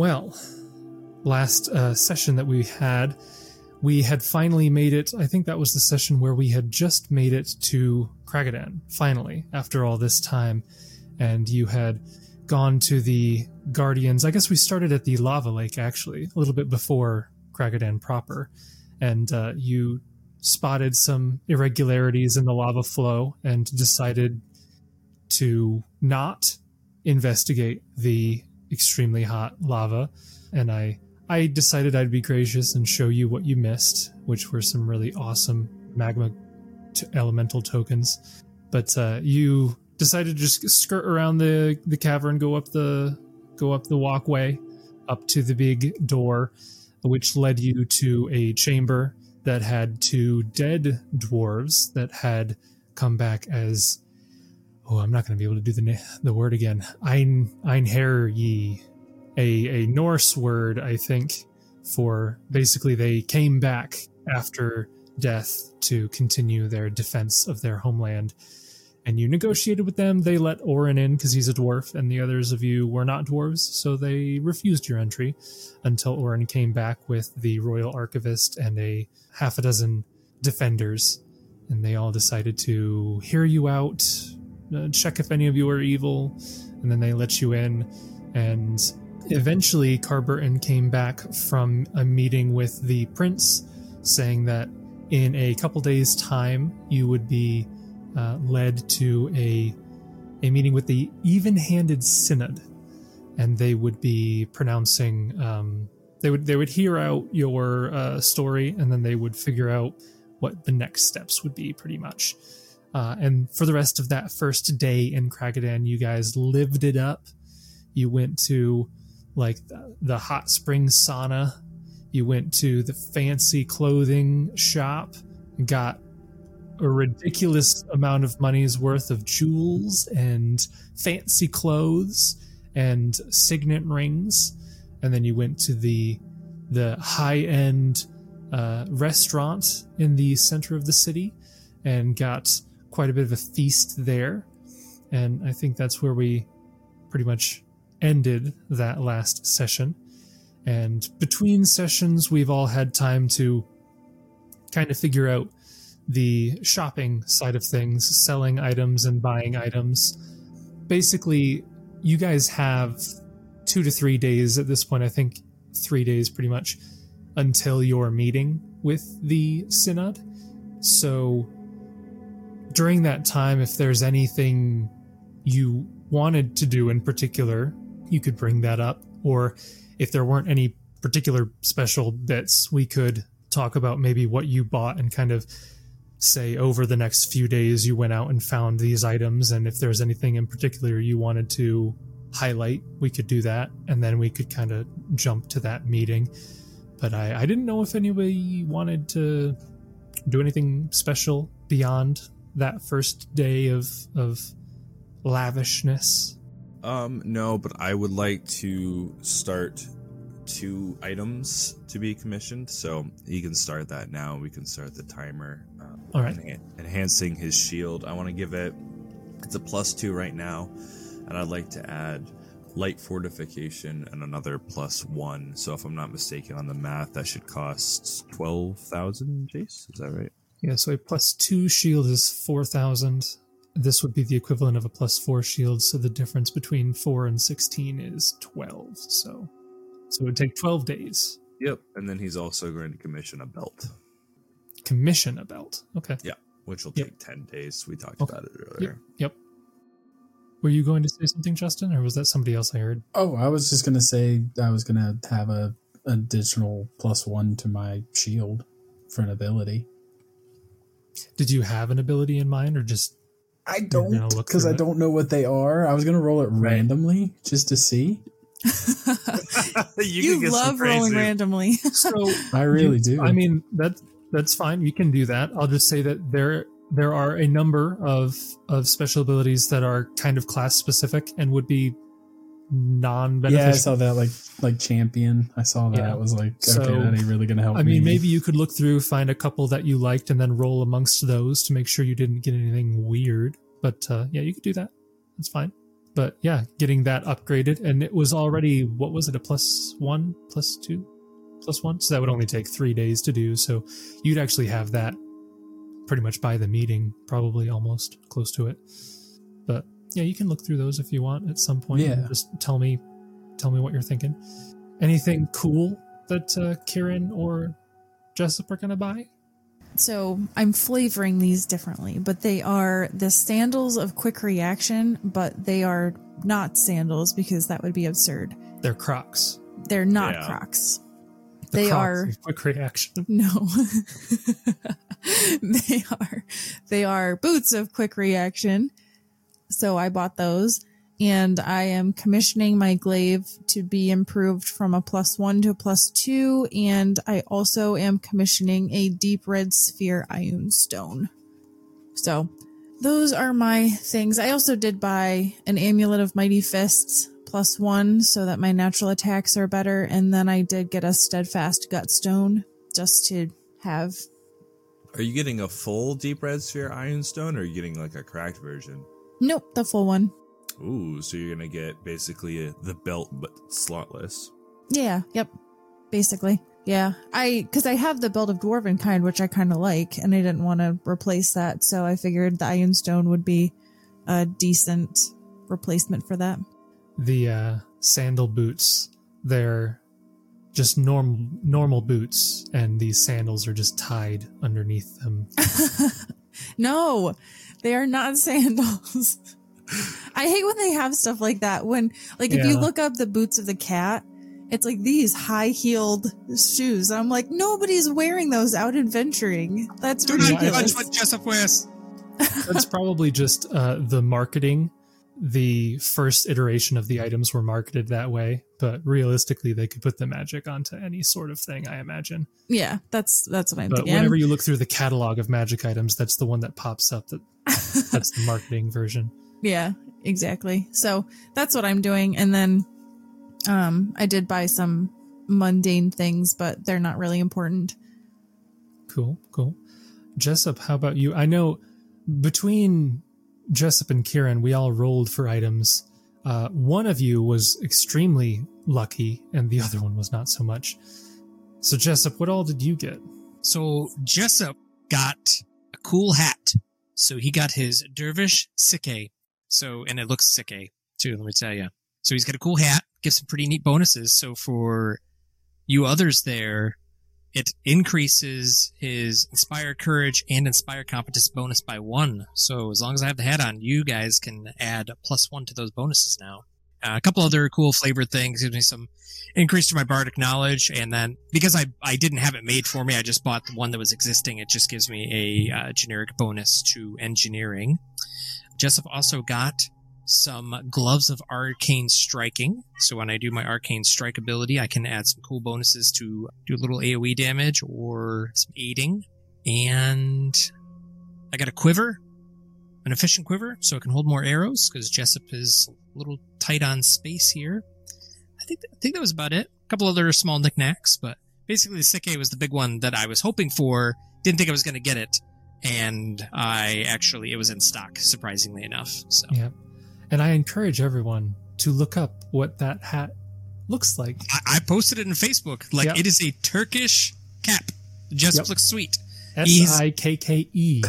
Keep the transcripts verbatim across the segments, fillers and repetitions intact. Well, last uh, session that we had, we had finally made it. I think that was the session where we had just made it to Kraggodan, finally, after all this time. And you had gone to the Guardians. I guess we started at the Lava Lake, actually, a little bit before Kraggodan proper. And uh, you spotted some irregularities in the lava flow and decided to not investigate the extremely hot lava. And I I decided I'd be gracious and show you what you missed, which were some really awesome magma t- elemental tokens. But uh, you decided to just skirt around the, the cavern, go up the go up the walkway, up to the big door, which led you to a chamber that had two dead dwarves that had come back as... Oh, I'm not going to be able to do the na- the word again. Ein Einherji, a a Norse word, I think, for basically they came back after death to continue their defense of their homeland. And you negotiated with them. They let Orin in because he's a dwarf, and the others of you were not dwarves, so they refused your entry until Orin came back with the Royal Archivist and a half a dozen defenders, and they all decided to hear you out, check if any of you are evil, and then they let you in. And eventually Carburton came back from a meeting with the prince, saying that in a couple days' time you would be uh, led to a a meeting with the Even-Handed Synod, and they would be pronouncing um, they would they would hear out your uh, story, and then they would figure out what the next steps would be, pretty much. Uh, and for the rest of that first day in Kraggodan, you guys lived it up. You went to, like, the, the hot spring sauna. You went to the fancy clothing shop, got a ridiculous amount of money's worth of jewels and fancy clothes and signet rings. And then you went to the the high-end uh, restaurant in the center of the city and got quite a bit of a feast there. And I think that's where we pretty much ended that last session. And between sessions, we've all had time to kind of figure out the shopping side of things, selling items and buying items. Basically, you guys have two to three days at this point, I think three days pretty much, until your meeting with the Synod. So during that time, if there's anything you wanted to do in particular, you could bring that up. Or if there weren't any particular special bits, we could talk about maybe what you bought and kind of say over the next few days you went out and found these items. And if there's anything in particular you wanted to highlight, we could do that. And then we could kind of jump to that meeting. But I, I didn't know if anybody wanted to do anything special beyond that first day of of lavishness. Um, no, but I would like to start two items to be commissioned, so you can start that now. We can start the timer. Um, All right. En- enhancing his shield. I want to give it, it's a plus two right now, and I'd like to add light fortification and another plus one. So if I'm not mistaken on the math, that should cost twelve thousand, Jace? Is that right? Yeah, so a plus two shield is four thousand. This would be the equivalent of a plus four shield, so the difference between four and sixteen is twelve. So so it would take twelve days. Yep, and then he's also going to commission a belt. Commission a belt, okay. Yeah, which will take yep. ten days. We talked okay. about it earlier. Yep. yep. Were you going to say something, Justin, or was that somebody else I heard? Oh, I was just going to say I was going to have a additional plus one to my shield for an ability. Did you have an ability in mind, or just... I don't, because I it? don't know what they are. I was going to roll it right. randomly just to see. you you love rolling randomly. so I really you, do. I mean, that that's fine. You can do that. I'll just say that there there are a number of, of special abilities that are kind of class-specific and would be non-beneficial. Yeah, I saw that, like like champion. I saw that. Yeah. I was like, so, okay, that ain't really going to help me. I mean, me. maybe you could look through, find a couple that you liked, and then roll amongst those to make sure you didn't get anything weird. But uh, yeah, you could do that. That's fine. But yeah, getting that upgraded, and it was already, what was it, a plus one, plus two, plus one? So that would only take three days to do, so you'd actually have that pretty much by the meeting, probably almost close to it. But yeah, you can look through those if you want at some point. Yeah. Just tell me, tell me what you're thinking. Anything cool that uh, Kieran or Jessup are going to buy? So I'm flavoring these differently, but they are the sandals of quick reaction, but they are not sandals because that would be absurd. They're Crocs. They're not yeah. Crocs. The they Crocs are of quick reaction. No, they are. They are boots of quick reaction. So I bought those, and I am commissioning my glaive to be improved from a plus one to a plus two. And I also am commissioning a deep red sphere ion stone. So those are my things. I also did buy an amulet of mighty fists plus one so that my natural attacks are better. And then I did get a steadfast gut stone just to have. Are you getting a full deep red sphere ion stone, or are you getting like a cracked version? Nope, the full one. Ooh, so you're going to get basically a, the belt, but slotless. Yeah, yep, basically. Yeah, I because I have the belt of Dwarven kind, which I kind of like, and I didn't want to replace that, so I figured the Iron Stone would be a decent replacement for that. The uh, sandal boots, they're just norm, normal boots, and these sandals are just tied underneath them. No, they are not sandals. I hate when they have stuff like that. When, like, yeah. if you look up the boots of the cat, it's like these high-heeled shoes. I'm like, nobody's wearing those out adventuring. That's Do ridiculous. Not touch what Jessup wears. That's probably just uh, the marketing. The first iteration of the items were marketed that way, but realistically, they could put the magic onto any sort of thing, I imagine. Yeah, that's that's what I'm but thinking. But whenever you look through the catalog of magic items, that's the one that pops up. That that's the marketing version. Yeah, exactly. So that's what I'm doing. And then um, I did buy some mundane things, but they're not really important. Cool, cool. Jessup, how about you? I know between Jessup and Kieran, we all rolled for items. Uh, one of you was extremely lucky, and the other one was not so much. So Jessup, what all did you get? So Jessup got a cool hat. So he got his dervish sikke. So, and it looks sick-ay, too, let me tell you. So he's got a cool hat, gives some pretty neat bonuses. So for you others there, it increases his Inspire Courage and Inspire Competence bonus by one. So as long as I have the hat on, you guys can add a plus one to those bonuses now. Uh, a couple other cool flavored things. Gives me some increase to my bardic knowledge. And then because I, I didn't have it made for me, I just bought the one that was existing. It just gives me a uh, generic bonus to engineering. Jessup also got some gloves of arcane striking. So when I do my arcane strike ability, I can add some cool bonuses to do a little AoE damage or some aiding. And I got a quiver, an efficient quiver, so it can hold more arrows because Jessup is a little tight on space here. I think th- I think that was about it. A couple other small knickknacks, but basically the sick-ay was the big one that I was hoping for. Didn't think I was going to get it. And I actually, it was in stock, surprisingly enough. So. Yeah. And I encourage everyone to look up what that hat looks like. I, I posted it on Facebook. Like, yep. It is a Turkish cap. Jessup yep. looks sweet. S I K K E.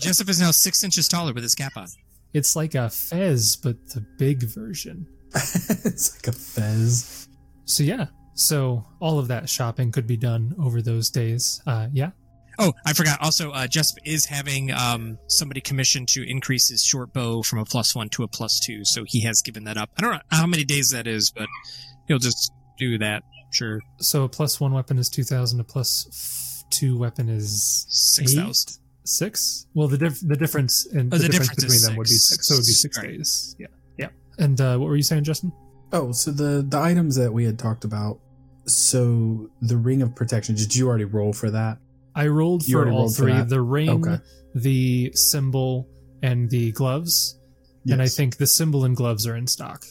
Jessup is now six inches taller with his cap on. It's like a fez, but the big version. It's like a fez. So, yeah. So, all of that shopping could be done over those days. Uh, yeah. Oh, I forgot. Also, uh, Jessup is having um, somebody commissioned to increase his short bow from a plus one to a plus two, so he has given that up. I don't know how many days that is, but he'll just do that, sure. So a plus one weapon is two thousand, a plus f- two weapon is six thousand. Six? Well, the dif- the difference in oh, the, the difference, difference between them would be six, so it would be six right. days. Yeah. Yeah. And uh, what were you saying, Justin? Oh, so the, the items that we had talked about, so the Ring of Protection, did you already roll for that? I rolled for all rolled three, for the ring, okay. the symbol, and the gloves. Yes. And I think the symbol and gloves are in stock.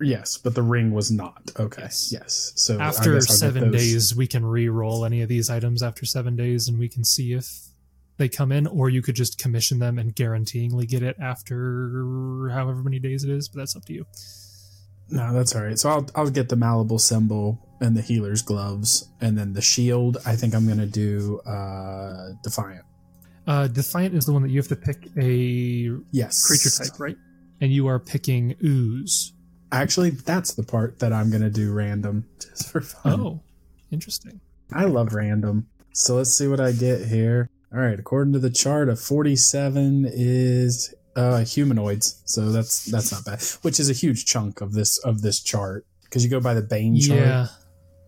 Yes, but the ring was not. Okay, yes. yes. So after seven days, we can re-roll any of these items after seven days, and we can see if they come in, or you could just commission them and guaranteeingly get it after however many days it is, but that's up to you. No, that's all right. So I'll I'll get the malleable symbol and the healer's gloves, and then the shield. I think I'm going to do uh, Defiant. Uh, Defiant is the one that you have to pick a yes. creature type, right? And you are picking Ooze. Actually, that's the part that I'm going to do random, just for fun. Oh, interesting. I love random. So let's see what I get here. All right, according to the chart, a forty-seven is... Uh, humanoids, so that's that's not bad. Which is a huge chunk of this of this chart because you go by the Bane chart. Yeah,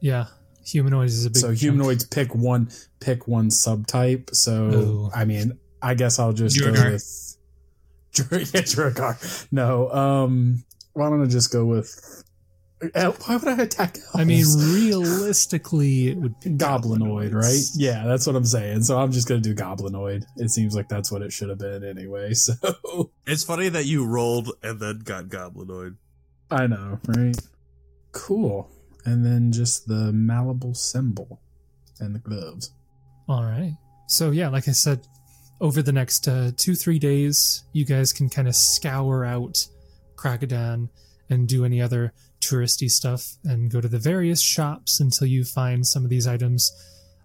yeah. Humanoids is a big. So humanoids chunk. pick one pick one subtype. So Ooh. I mean, I guess I'll just Duergar. go with. Yeah, Duergar. No, um, why don't I just go with? Why would I attack elves? I mean, realistically, it would be goblinoid, goblinoids. Right? Yeah, that's what I'm saying. So I'm just going to do goblinoid. It seems like that's what it should have been anyway. So it's funny that you rolled and then got goblinoid. I know, right? Cool. And then just the malleable symbol and the gloves. All right. So yeah, like I said, over the next uh, two, three days, you guys can kind of scour out Kraggodan and do any other touristy stuff and go to the various shops until you find some of these items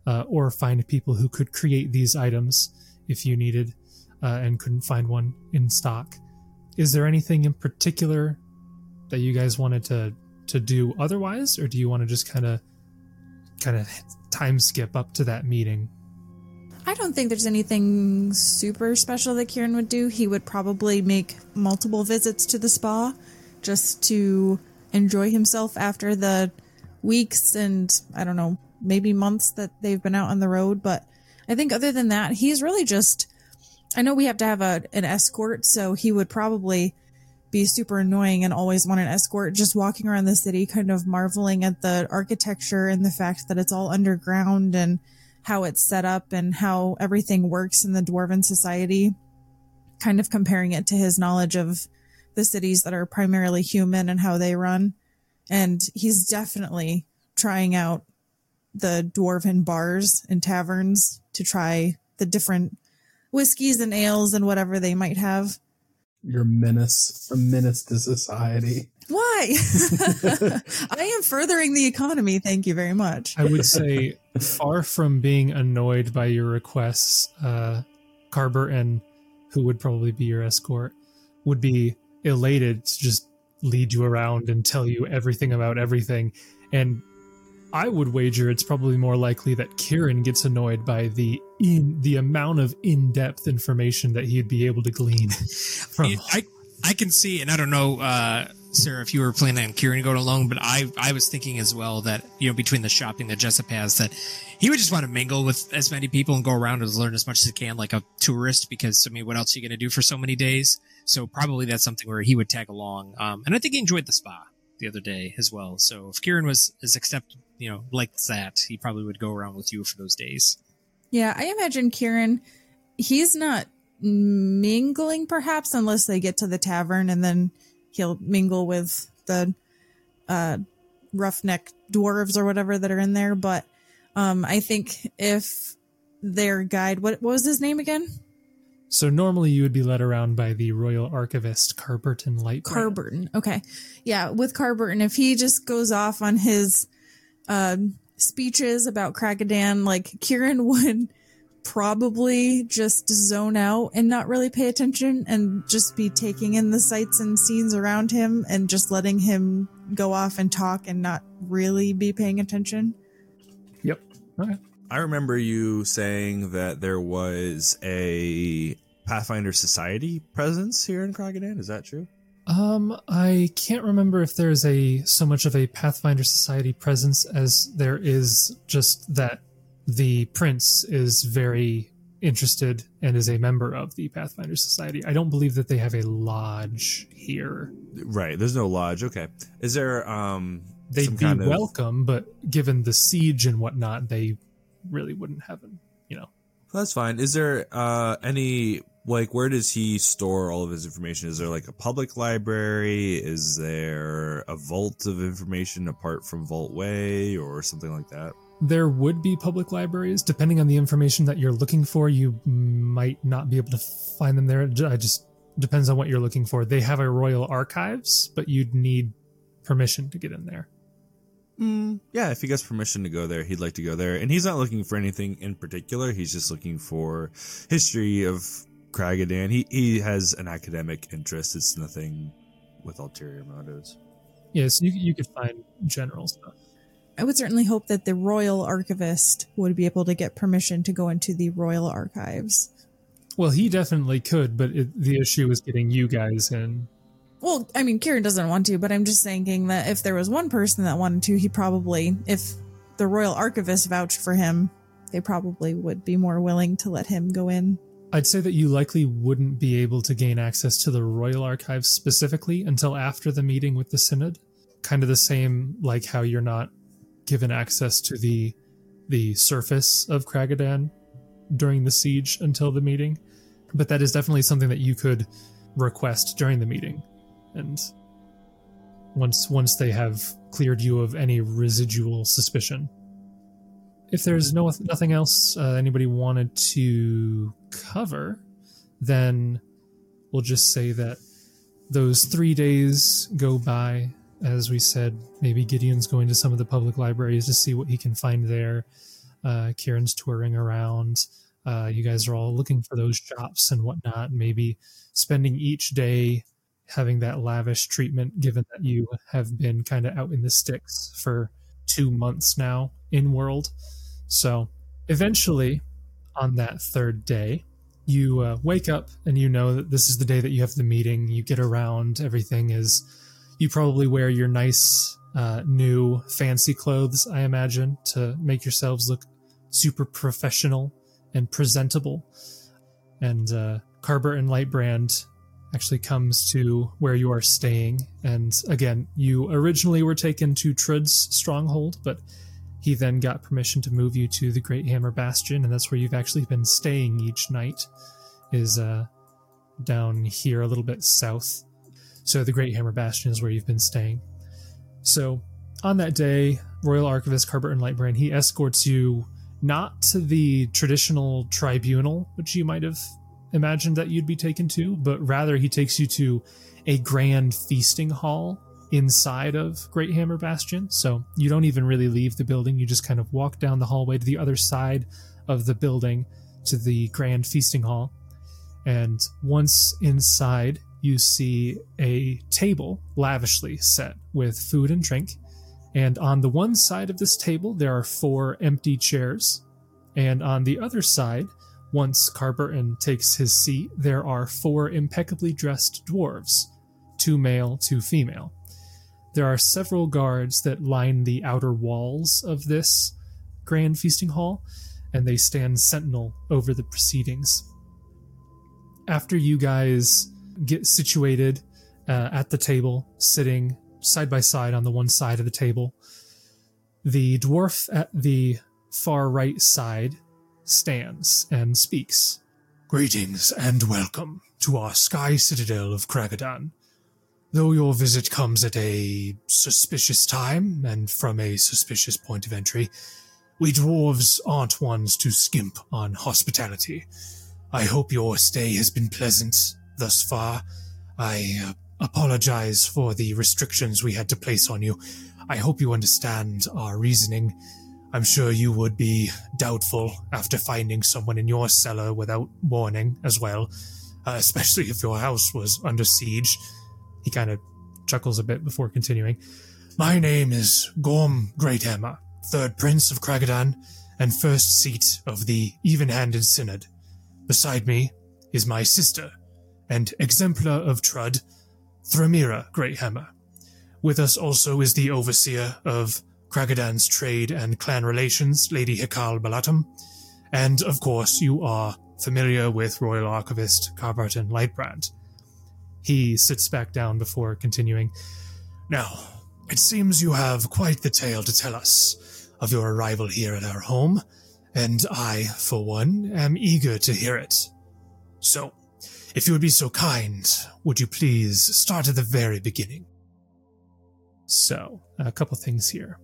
uh, or find people who could create these items if you needed uh, and couldn't find one in stock. Is there anything in particular that you guys wanted to, to do otherwise, or do you want to just kind of kind of time skip up to that meeting? I don't think there's anything super special that Kieran would do. He would probably make multiple visits to the spa just to enjoy himself after the weeks and, I don't know, maybe months that they've been out on the road. But I think other than that, he's really just, I know we have to have a, an escort, so he would probably be super annoying and always want an escort, just walking around the city, kind of marveling at the architecture and the fact that it's all underground and how it's set up and how everything works in the Dwarven society, kind of comparing it to his knowledge of the cities that are primarily human and how they run. And he's definitely trying out the dwarven bars and taverns to try the different whiskeys and ales and whatever they might have. You're a menace, a menace to society. Why? I am furthering the economy. Thank you very much. I would say far from being annoyed by your requests, uh, Carburton, who would probably be your escort, would be elated to just lead you around and tell you everything about everything. And I would wager it's probably more likely that Kieran gets annoyed by the in, the amount of in-depth information that he'd be able to glean from. I, I can see, and I don't know, uh, Sarah, if you were planning on Kieran going alone, but I, I was thinking as well that, you know, between the shopping that Jessup has, that he would just want to mingle with as many people and go around and learn as much as he can, like a tourist, because, I mean, what else are you going to do for so many days? So probably that's something where he would tag along. Um, and I think he enjoyed the spa the other day as well. So if Kieran was is accept, you know, like that, he probably would go around with you for those days. Yeah, I imagine Kieran, he's not mingling perhaps unless they get to the tavern, and then he'll mingle with the uh, roughneck dwarves or whatever that are in there. But um, I think if their guide, what, what was his name again? So normally you would be led around by the Royal Archivist, Carburton Light. Carburton, okay. Yeah, with Carburton, if he just goes off on his uh, speeches about Kraggodan, like Kieran would probably just zone out and not really pay attention and just be taking in the sights and scenes around him and just letting him go off and talk and not really be paying attention. Yep, okay. I remember you saying that there was a Pathfinder Society presence here in Kraggodan. Is that true? Um, I can't remember if there's a so much of a Pathfinder Society presence as there is just that the Prince is very interested and is a member of the Pathfinder Society. I don't believe that they have a lodge here. Right, there's no lodge. Okay. Is there um they'd some be kind of... welcome, but given the siege and whatnot, they really wouldn't have him, you know. Well, that's fine. Is there uh, any, like, where does he store all of his information? Is there, like, a public library? Is there a vault of information apart from Vault Way or something like that? There would be public libraries. Depending on the information that you're looking for, you might not be able to find them there. It just depends on what you're looking for. They have a Royal Archives, but you'd need permission to get in there. Mm, yeah, if he gets permission to go there, he'd like to go there. And he's not looking for anything in particular. He's just looking for history of Kraggodan. He he has an academic interest. It's nothing with ulterior motives. Yes, yeah, so you, you could find general stuff. I would certainly hope that the Royal Archivist would be able to get permission to go into the Royal Archives. Well, he definitely could, but it, the issue is getting you guys in. Well, I mean, Kieran doesn't want to, but I'm just thinking that if there was one person that wanted to, he probably, if the Royal Archivist vouched for him, they probably would be more willing to let him go in. I'd say that you likely wouldn't be able to gain access to the Royal Archives specifically until after the meeting with the Synod. Kind of the same, like how you're not given access to the the surface of Kraggodan during the siege until the meeting. But that is definitely something that you could request during the meeting. And once once they have cleared you of any residual suspicion. If there's no nothing else uh, anybody wanted to cover, then we'll just say that those three days go by. As we said, maybe Gideon's going to some of the public libraries to see what he can find there. Uh, Kieran's touring around. Uh, you guys are all looking for those shops and whatnot. Maybe spending each day having that lavish treatment, given that you have been kind of out in the sticks for two months now in world. So eventually on that third day, you uh, wake up and you know that this is the day that you have the meeting. You get around. Everything is, you probably wear your nice uh, new fancy clothes, I imagine, to make yourselves look super professional and presentable. And uh, Carburton Light brand actually comes to where you are staying, and again, you originally were taken to Trud's stronghold, but he then got permission to move you to the Great Hammer Bastion, and that's where you've actually been staying each night, is uh, down here a little bit south. So the Great Hammer Bastion is where you've been staying. So on that day, Royal Archivist Carburton Lightbrand, he escorts you not to the traditional tribunal, which you might have imagined that you'd be taken to, but rather he takes you to a grand feasting hall inside of Great Hammer Bastion. So you don't even really leave the building. You just kind of walk down the hallway to the other side of the building to the grand feasting hall. And once inside, you see a table lavishly set with food and drink. And on the one side of this table, there are four empty chairs. And on the other side, once Carburton takes his seat, there are four impeccably dressed dwarves, two male, two female. There are several guards that line the outer walls of this grand feasting hall, and they stand sentinel over the proceedings. After you guys get situated uh, at the table, sitting side by side on the one side of the table, the dwarf at the far right side stands and speaks. Greetings and welcome to our Sky Citadel of Kraggodan. Though your visit comes at a suspicious time and from a suspicious point of entry, we dwarves aren't ones to skimp on hospitality. I hope your stay has been pleasant thus far. I uh, apologize for the restrictions we had to place on you. I hope you understand our reasoning. I'm sure you would be doubtful after finding someone in your cellar without warning as well, uh, especially if your house was under siege. He kind of chuckles a bit before continuing. My name is Gorm Greathammer, third prince of Kraggodan and first seat of the Even-Handed Synod. Beside me is my sister and exemplar of Trud, Thramira Greathammer. With us also is the overseer of Kraggodan's trade and clan relations, Lady Hikal Balatum, and, of course, you are familiar with Royal Archivist Carburton Lightbrand. He sits back down before continuing. Now, it seems you have quite the tale to tell us of your arrival here at our home, and I, for one, am eager to hear it. So, if you would be so kind, would you please start at the very beginning? So, a couple things here.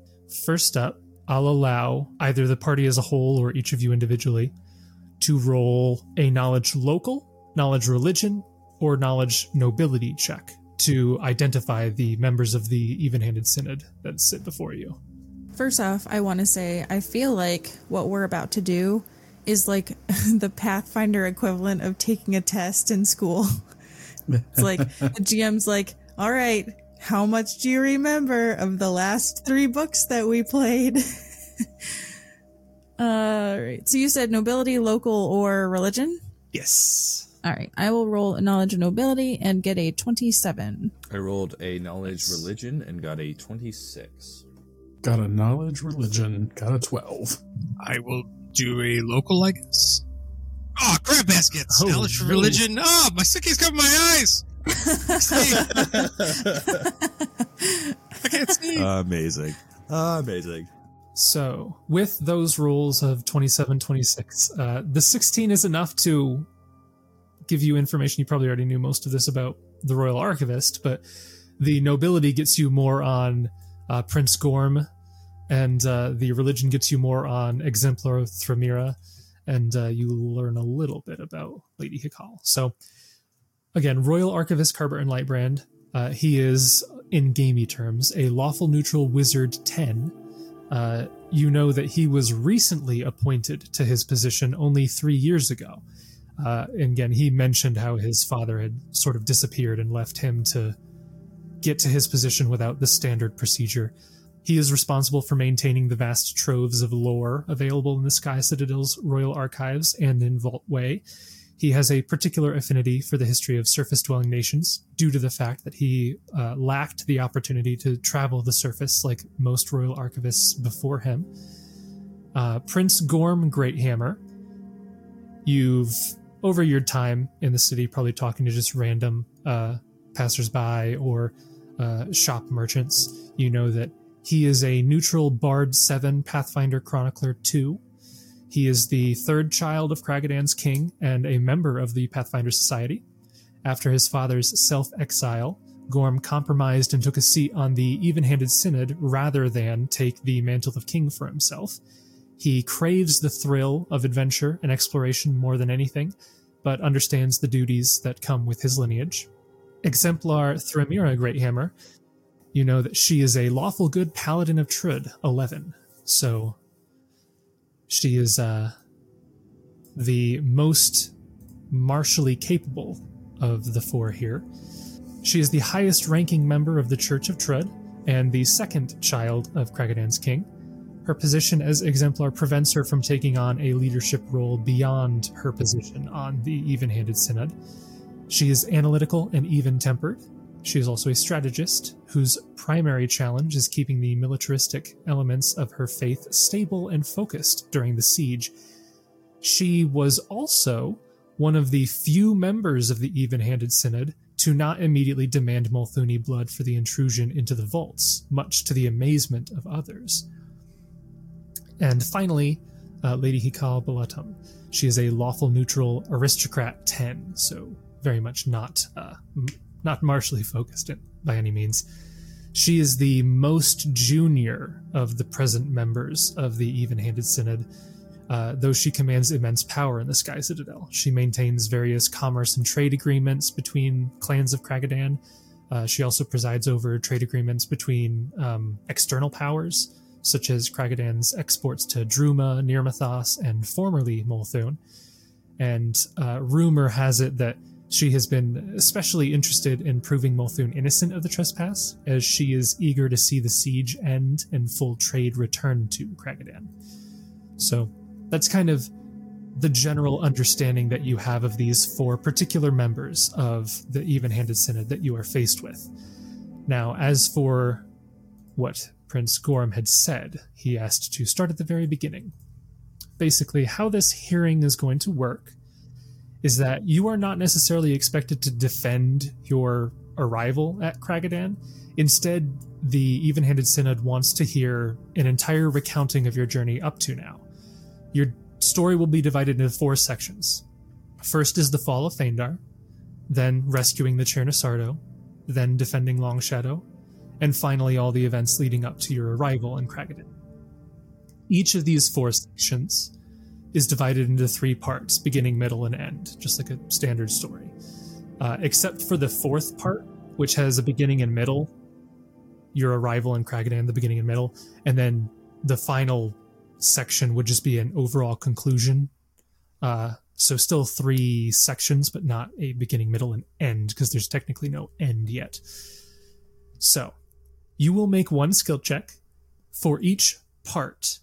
First up, I'll allow either the party as a whole or each of you individually to roll a knowledge local, knowledge religion, or knowledge nobility check to identify the members of the Even-Handed Synod that sit before you. First off, I want to say I feel like what we're about to do is like the Pathfinder equivalent of taking a test in school. It's like the G M's like, all right, how much do you remember of the last three books that we played? All right. So you said nobility, local, or religion? Yes. All right. I will roll a knowledge of nobility and get a twenty-seven. I rolled a knowledge religion and got a twenty-six. Got a knowledge religion. Got a twelve. I will do a local, I guess. Oh, crap baskets. Oh, knowledge no. religion. Oh, my suitcase covered my eyes. I can't see. Amazing. Amazing. So, with those rolls of twenty-seven, twenty-six, uh, the sixteen is enough to give you information. You probably already knew most of this about the Royal Archivist, but the nobility gets you more on uh, Prince Gorm, and uh, the religion gets you more on Exemplar Thramira, and uh, you learn a little bit about Lady Hikal. So, again, Royal Archivist Carburton Light brand. Uh, he is, in gamey terms, a lawful neutral wizard ten. Uh, you know that he was recently appointed to his position only three years ago. Uh, and again, he mentioned how his father had sort of disappeared and left him to get to his position without the standard procedure. He is responsible for maintaining the vast troves of lore available in the Sky Citadel's Royal Archives and in Vault Way. He has a particular affinity for the history of surface-dwelling nations due to the fact that he uh, lacked the opportunity to travel the surface like most royal archivists before him. Uh, Prince Gorm Greathammer, you've, over your time in the city, probably talking to just random uh, passersby or uh, shop merchants, you know that he is a neutral Bard seven Pathfinder Chronicler two. He is the third child of Kraggodan's king and a member of the Pathfinder Society. After his father's self-exile, Gorm compromised and took a seat on the Even-Handed Synod rather than take the mantle of king for himself. He craves the thrill of adventure and exploration more than anything, but understands the duties that come with his lineage. Exemplar Thramira Greathammer, you know that she is a lawful good paladin of Trud eleven, so... She is uh, the most martially capable of the four here. She is the highest-ranking member of the Church of Trud and the second child of Kraggodan's king. Her position as Exemplar prevents her from taking on a leadership role beyond her position on the Even-Handed Synod. She is analytical and even-tempered. She is also a strategist whose primary challenge is keeping the militaristic elements of her faith stable and focused during the siege. She was also one of the few members of the Even-Handed Synod to not immediately demand Molthune blood for the intrusion into the vaults, much to the amazement of others. And finally, uh, Lady Hikal Balatum. She is a lawful neutral aristocrat ten, so very much not... Uh, m- Not martially focused by any means. She is the most junior of the present members of the Even-Handed Synod, uh, though she commands immense power in the Sky Citadel. She maintains various commerce and trade agreements between clans of Kraggodan. Uh, she also presides over trade agreements between um, external powers, such as Kraggodan's exports to Druma, Nirmathas, and formerly Molthune. And uh, rumor has it that she has been especially interested in proving Molthune innocent of the trespass, as she is eager to see the siege end and full trade return to Kraggodan. So that's kind of the general understanding that you have of these four particular members of the Even-Handed Synod that you are faced with. Now, as for what Prince Gorm had said, he asked to start at the very beginning. Basically, how this hearing is going to work is that you are not necessarily expected to defend your arrival at Kraggodan. Instead, the Even-Handed Synod wants to hear an entire recounting of your journey up to now. Your story will be divided into four sections. First is the fall of Feindar, then rescuing the Chernasardo, then defending Long Shadow, and finally all the events leading up to your arrival in Kraggodan. Each of these four sections is divided into three parts, beginning, middle, and end, just like a standard story. Uh, except for the fourth part, which has a beginning and middle, your arrival in Kraggodan, the beginning and middle, and then the final section would just be an overall conclusion. Uh, so still three sections, but not a beginning, middle, and end, because there's technically no end yet. So you will make one skill check for each part.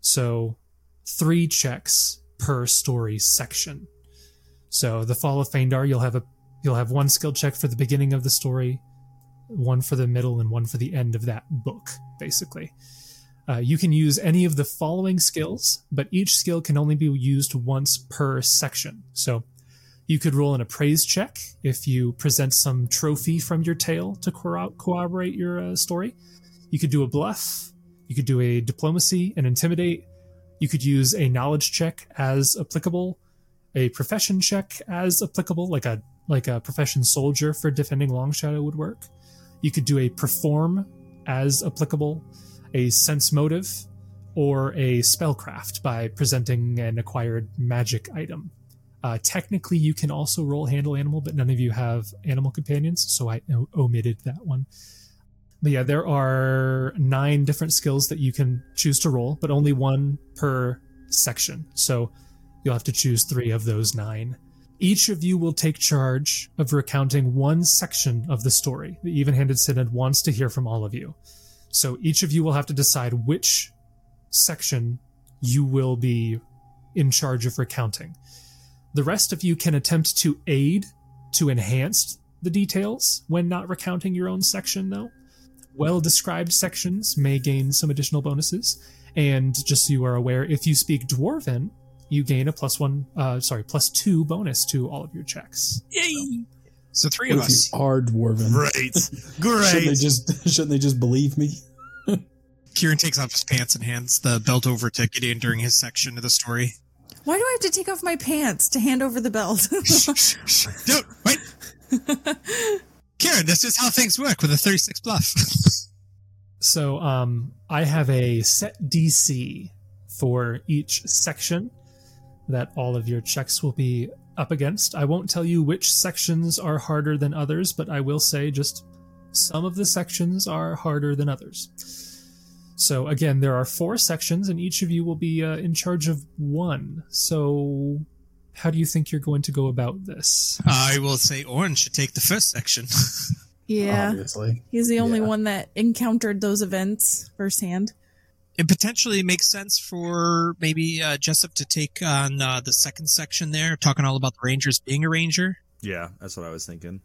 So three checks per story section. So the Fall of Feindar, you'll have a you'll have one skill check for the beginning of the story, one for the middle, and one for the end of that book, basically. Uh, you can use any of the following skills, but each skill can only be used once per section. So you could roll an appraise check if you present some trophy from your tale to corro- corroborate your uh, story. You could do a bluff. You could do a diplomacy and intimidate. You could use a knowledge check as applicable, a profession check as applicable, like a like a profession soldier for defending Long Shadow would work. You could do a perform as applicable, a sense motive, or a spellcraft by presenting an acquired magic item. Uh, technically, you can also roll handle animal, but none of you have animal companions, so I o- omitted that one. But yeah, there are nine different skills that you can choose to roll, but only one per section. So you'll have to choose three of those nine. Each of you will take charge of recounting one section of the story. The Even-Handed Synod wants to hear from all of you. So each of you will have to decide which section you will be in charge of recounting. The rest of you can attempt to aid, to enhance the details when not recounting your own section, though. Well-described sections may gain some additional bonuses. And just so you are aware, if you speak Dwarven, you gain a plus one, uh, sorry, plus two bonus to all of your checks. Yay! So, so three of if us you are Dwarven. Right. Great. shouldn't, they just, shouldn't they just believe me? Kieran takes off his pants and hands the belt over to Gideon during his section of the story. Why do I have to take off my pants to hand over the belt? shh, shh, shh. Don't, wait. Kieran, this is how things work with a thirty-six bluff. So um, I have a set D C for each section that all of your checks will be up against. I won't tell you which sections are harder than others, but I will say just some of the sections are harder than others. So again, there are four sections, and each of you will be uh, in charge of one. So how do you think you're going to go about this? I will say Orin should take the first section. Yeah. Obviously. He's the only yeah. one that encountered those events firsthand. It potentially makes sense for maybe uh, Jessup to take on uh, the second section there, talking all about the Rangers being a Ranger. Yeah, that's what I was thinking.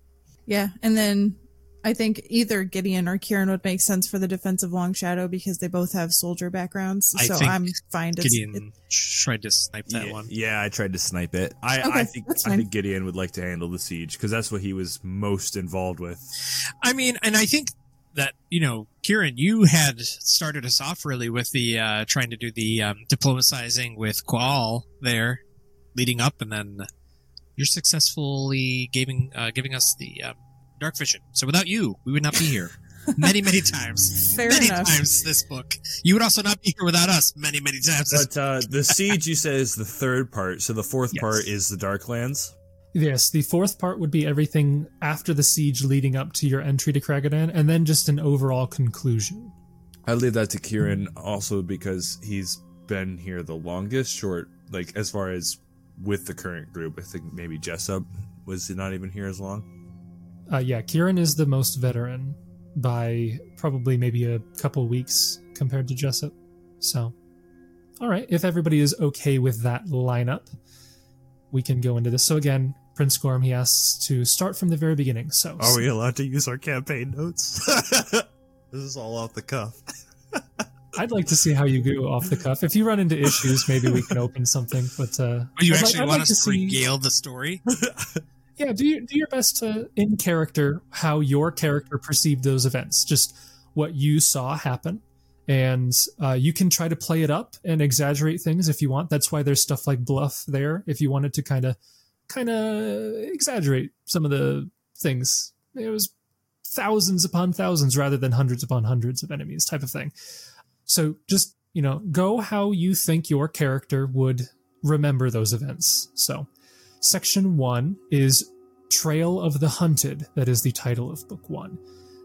Yeah, and then I think either Gideon or Kieran would make sense for the defense of Long Shadow because they both have soldier backgrounds. So I think I'm fine. To Gideon it. tried to snipe that yeah, one. Yeah, I tried to snipe it. I, okay, I think I think Gideon would like to handle the siege because that's what he was most involved with. I mean, and I think that, you know, Kieran, you had started us off really with the uh, trying to do the um, diplomatizing with Qual there, leading up, and then you're successfully giving uh, giving us the. Um, Dark Vision. So without you, we would not be here. Many, many times. Fair many enough. times this book. You would also not be here without us many, many times. But uh, the siege, you said, is the third part. So the fourth yes. part is the Darklands? Yes, the fourth part would be everything after the siege leading up to your entry to Kraggodan, and then just an overall conclusion. I leave that to Kieran also because he's been here the longest, short, like as far as with the current group. I think maybe Jessup was not even here as long. Uh, yeah, Kieran is the most veteran by probably maybe a couple weeks compared to Jessup. So, all right, if everybody is okay with that lineup, we can go into this. So again, Prince Gorm, he asks to start from the very beginning. So, are we allowed to use our campaign notes? This is all off the cuff. I'd like to see how you go off the cuff. If you run into issues, maybe we can open something. But uh, you I'd actually like, want like us to regale see... the story? Yeah, do you, do your best to, in character, how your character perceived those events, just what you saw happen, and uh, you can try to play it up and exaggerate things if you want. That's why there's stuff like bluff there, if you wanted to kind of kind of exaggerate some of the things. It was thousands upon thousands rather than hundreds upon hundreds of enemies type of thing. So just you know, go how you think your character would remember those events. So section one is Trail of the Hunted. That is the title of book one.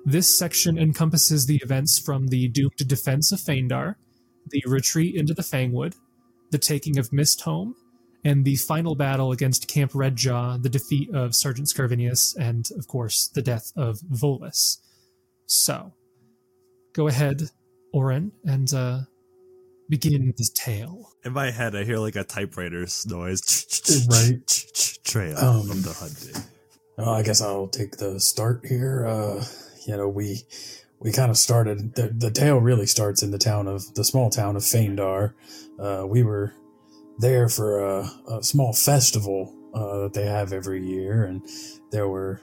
This section encompasses the events from the doomed defense of Feindar, the retreat into the Fangwood, the taking of Mist Home, and the final battle against Camp Redjaw, the defeat of Sergeant Scarvinius, and, of course, the death of Volus. So, go ahead, Orin, and uh, begin this tale. In my head, I hear like a typewriter's noise. Right? Trail um, of the Hunted. Oh, I guess I'll take the start here. Uh, you know, we we kind of started... The, the tale really starts in the town of... The small town of Feindar. Uh, we were... there for a, a small festival uh, that they have every year, and there were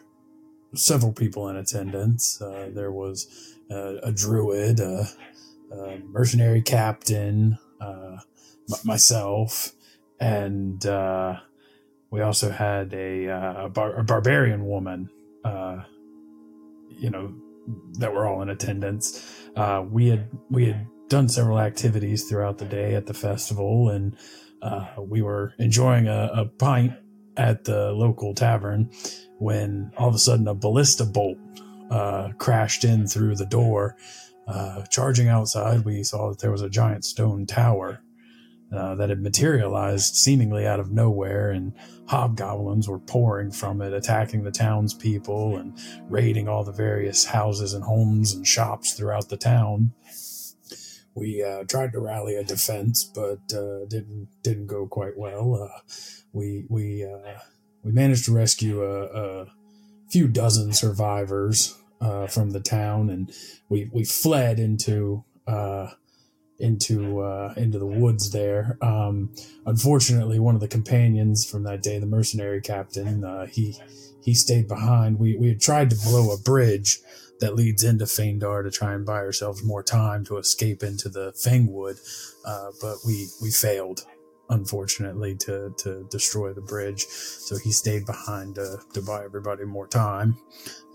several people in attendance. Uh, there was uh, a druid, uh, a mercenary captain, uh, m- myself, and uh, we also had a, uh, a, bar- a barbarian woman, uh, you know, that were all in attendance. Uh, we had we had done several activities throughout the day at the festival, and Uh, we were enjoying a, a pint at the local tavern when all of a sudden a ballista bolt uh, crashed in through the door. Uh, charging outside, we saw that there was a giant stone tower uh, that had materialized seemingly out of nowhere, and hobgoblins were pouring from it, attacking the townspeople and raiding all the various houses and homes and shops throughout the town. We uh, tried to rally a defense, but uh, didn't didn't go quite well. Uh, we we uh, we managed to rescue a, a few dozen survivors uh, from the town, and we we fled into uh, into uh, into the woods there. Um, unfortunately, one of the companions from that day, the mercenary captain, uh, he he stayed behind. We we had tried to blow a bridge that leads into Feindar to try and buy ourselves more time to escape into the Fangwood. Uh, but we, we failed, unfortunately, to, to destroy the bridge. So he stayed behind to, to buy everybody more time.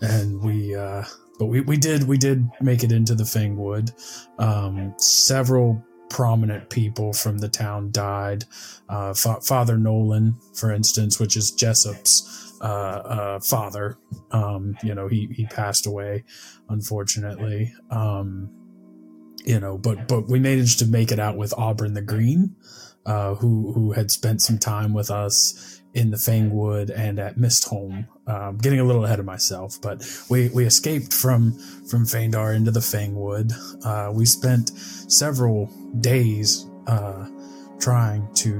And we, uh, but we, we did, we did make it into the Fangwood. Um, several prominent people from the town died. Uh, Fa- Father Nolan, for instance, which is Jessup's Uh, uh, father, um, you know, he, he passed away, unfortunately, um, you know, but, but we managed to make it out with Auburn the Green, uh, who, who had spent some time with us in the Fangwood and at Mist Home. Um, getting a little ahead of myself, but we, we escaped from, from Feindar into the Fangwood. Uh, we spent several days, uh, trying to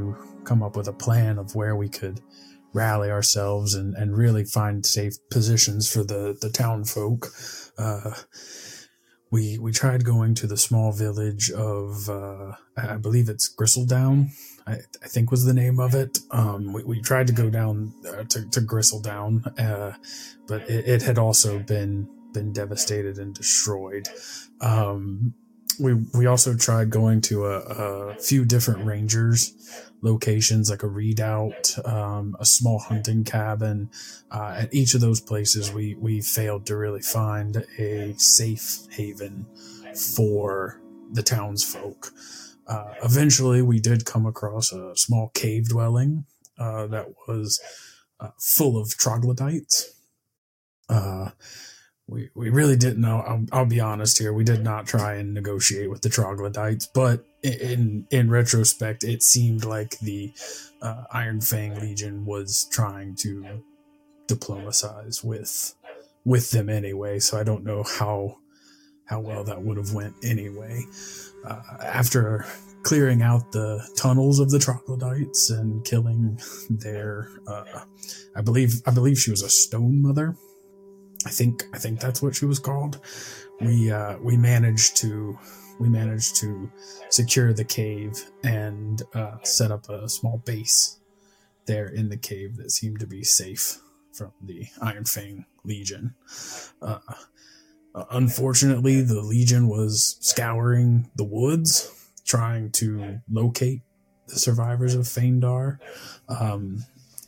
come up with a plan of where we could rally ourselves and, and really find safe positions for the, the town folk. Uh, we we tried going to the small village of, uh, I believe it's Gristledown, I, I think was the name of it. Um, we, we tried to go down uh, to, to Gristledown, uh, but it, it had also been been devastated and destroyed. Um, we we also tried going to a, a few different rangers locations, like a redoubt, um, a small hunting cabin. Uh, at each of those places, we, we failed to really find a safe haven for the townsfolk. Uh, eventually, we did come across a small cave dwelling uh, that was uh, full of troglodytes. Uh, we, we really didn't know. I'll, I'll be honest here. We did not try and negotiate with the troglodytes, but In in retrospect, it seemed like the uh, Iron Fang Legion was trying to diplomatize with with them anyway. So I don't know how how well that would have went anyway. Uh, after clearing out the tunnels of the troglodytes and killing their, uh, I believe I believe she was a stone mother. I think I think that's what she was called. We uh, we managed to. We managed to secure the cave and uh, set up a small base there in the cave that seemed to be safe from the Iron Fang Legion. Uh, unfortunately, the Legion was scouring the woods, trying to locate the survivors of Feindar. Um,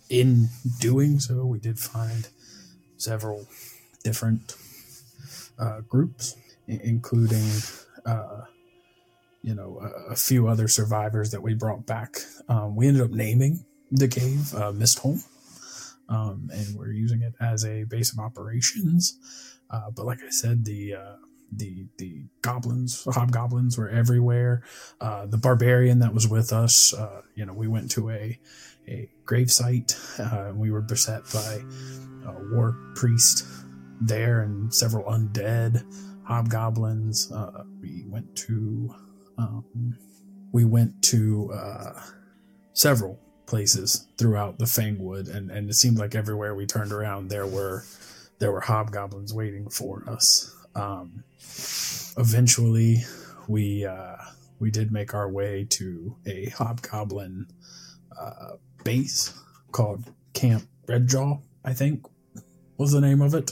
in doing so, we did find several different uh, groups, including... Uh, you know, a, a few other survivors that we brought back. Um, we ended up naming the cave uh, Mist Home, um, and we're using it as a base of operations. Uh, but like I said, the uh, the the goblins, hobgoblins, were everywhere. Uh, the barbarian that was with us, uh, you know, we went to a a gravesite. Uh, we were beset by a war priest there and several undead hobgoblins. Uh, we went to um, we went to uh, several places throughout the Fangwood, and, and it seemed like everywhere we turned around there were there were hobgoblins waiting for us. Um, eventually, we uh, we did make our way to a hobgoblin uh, base called Camp Redjaw, I think was the name of it,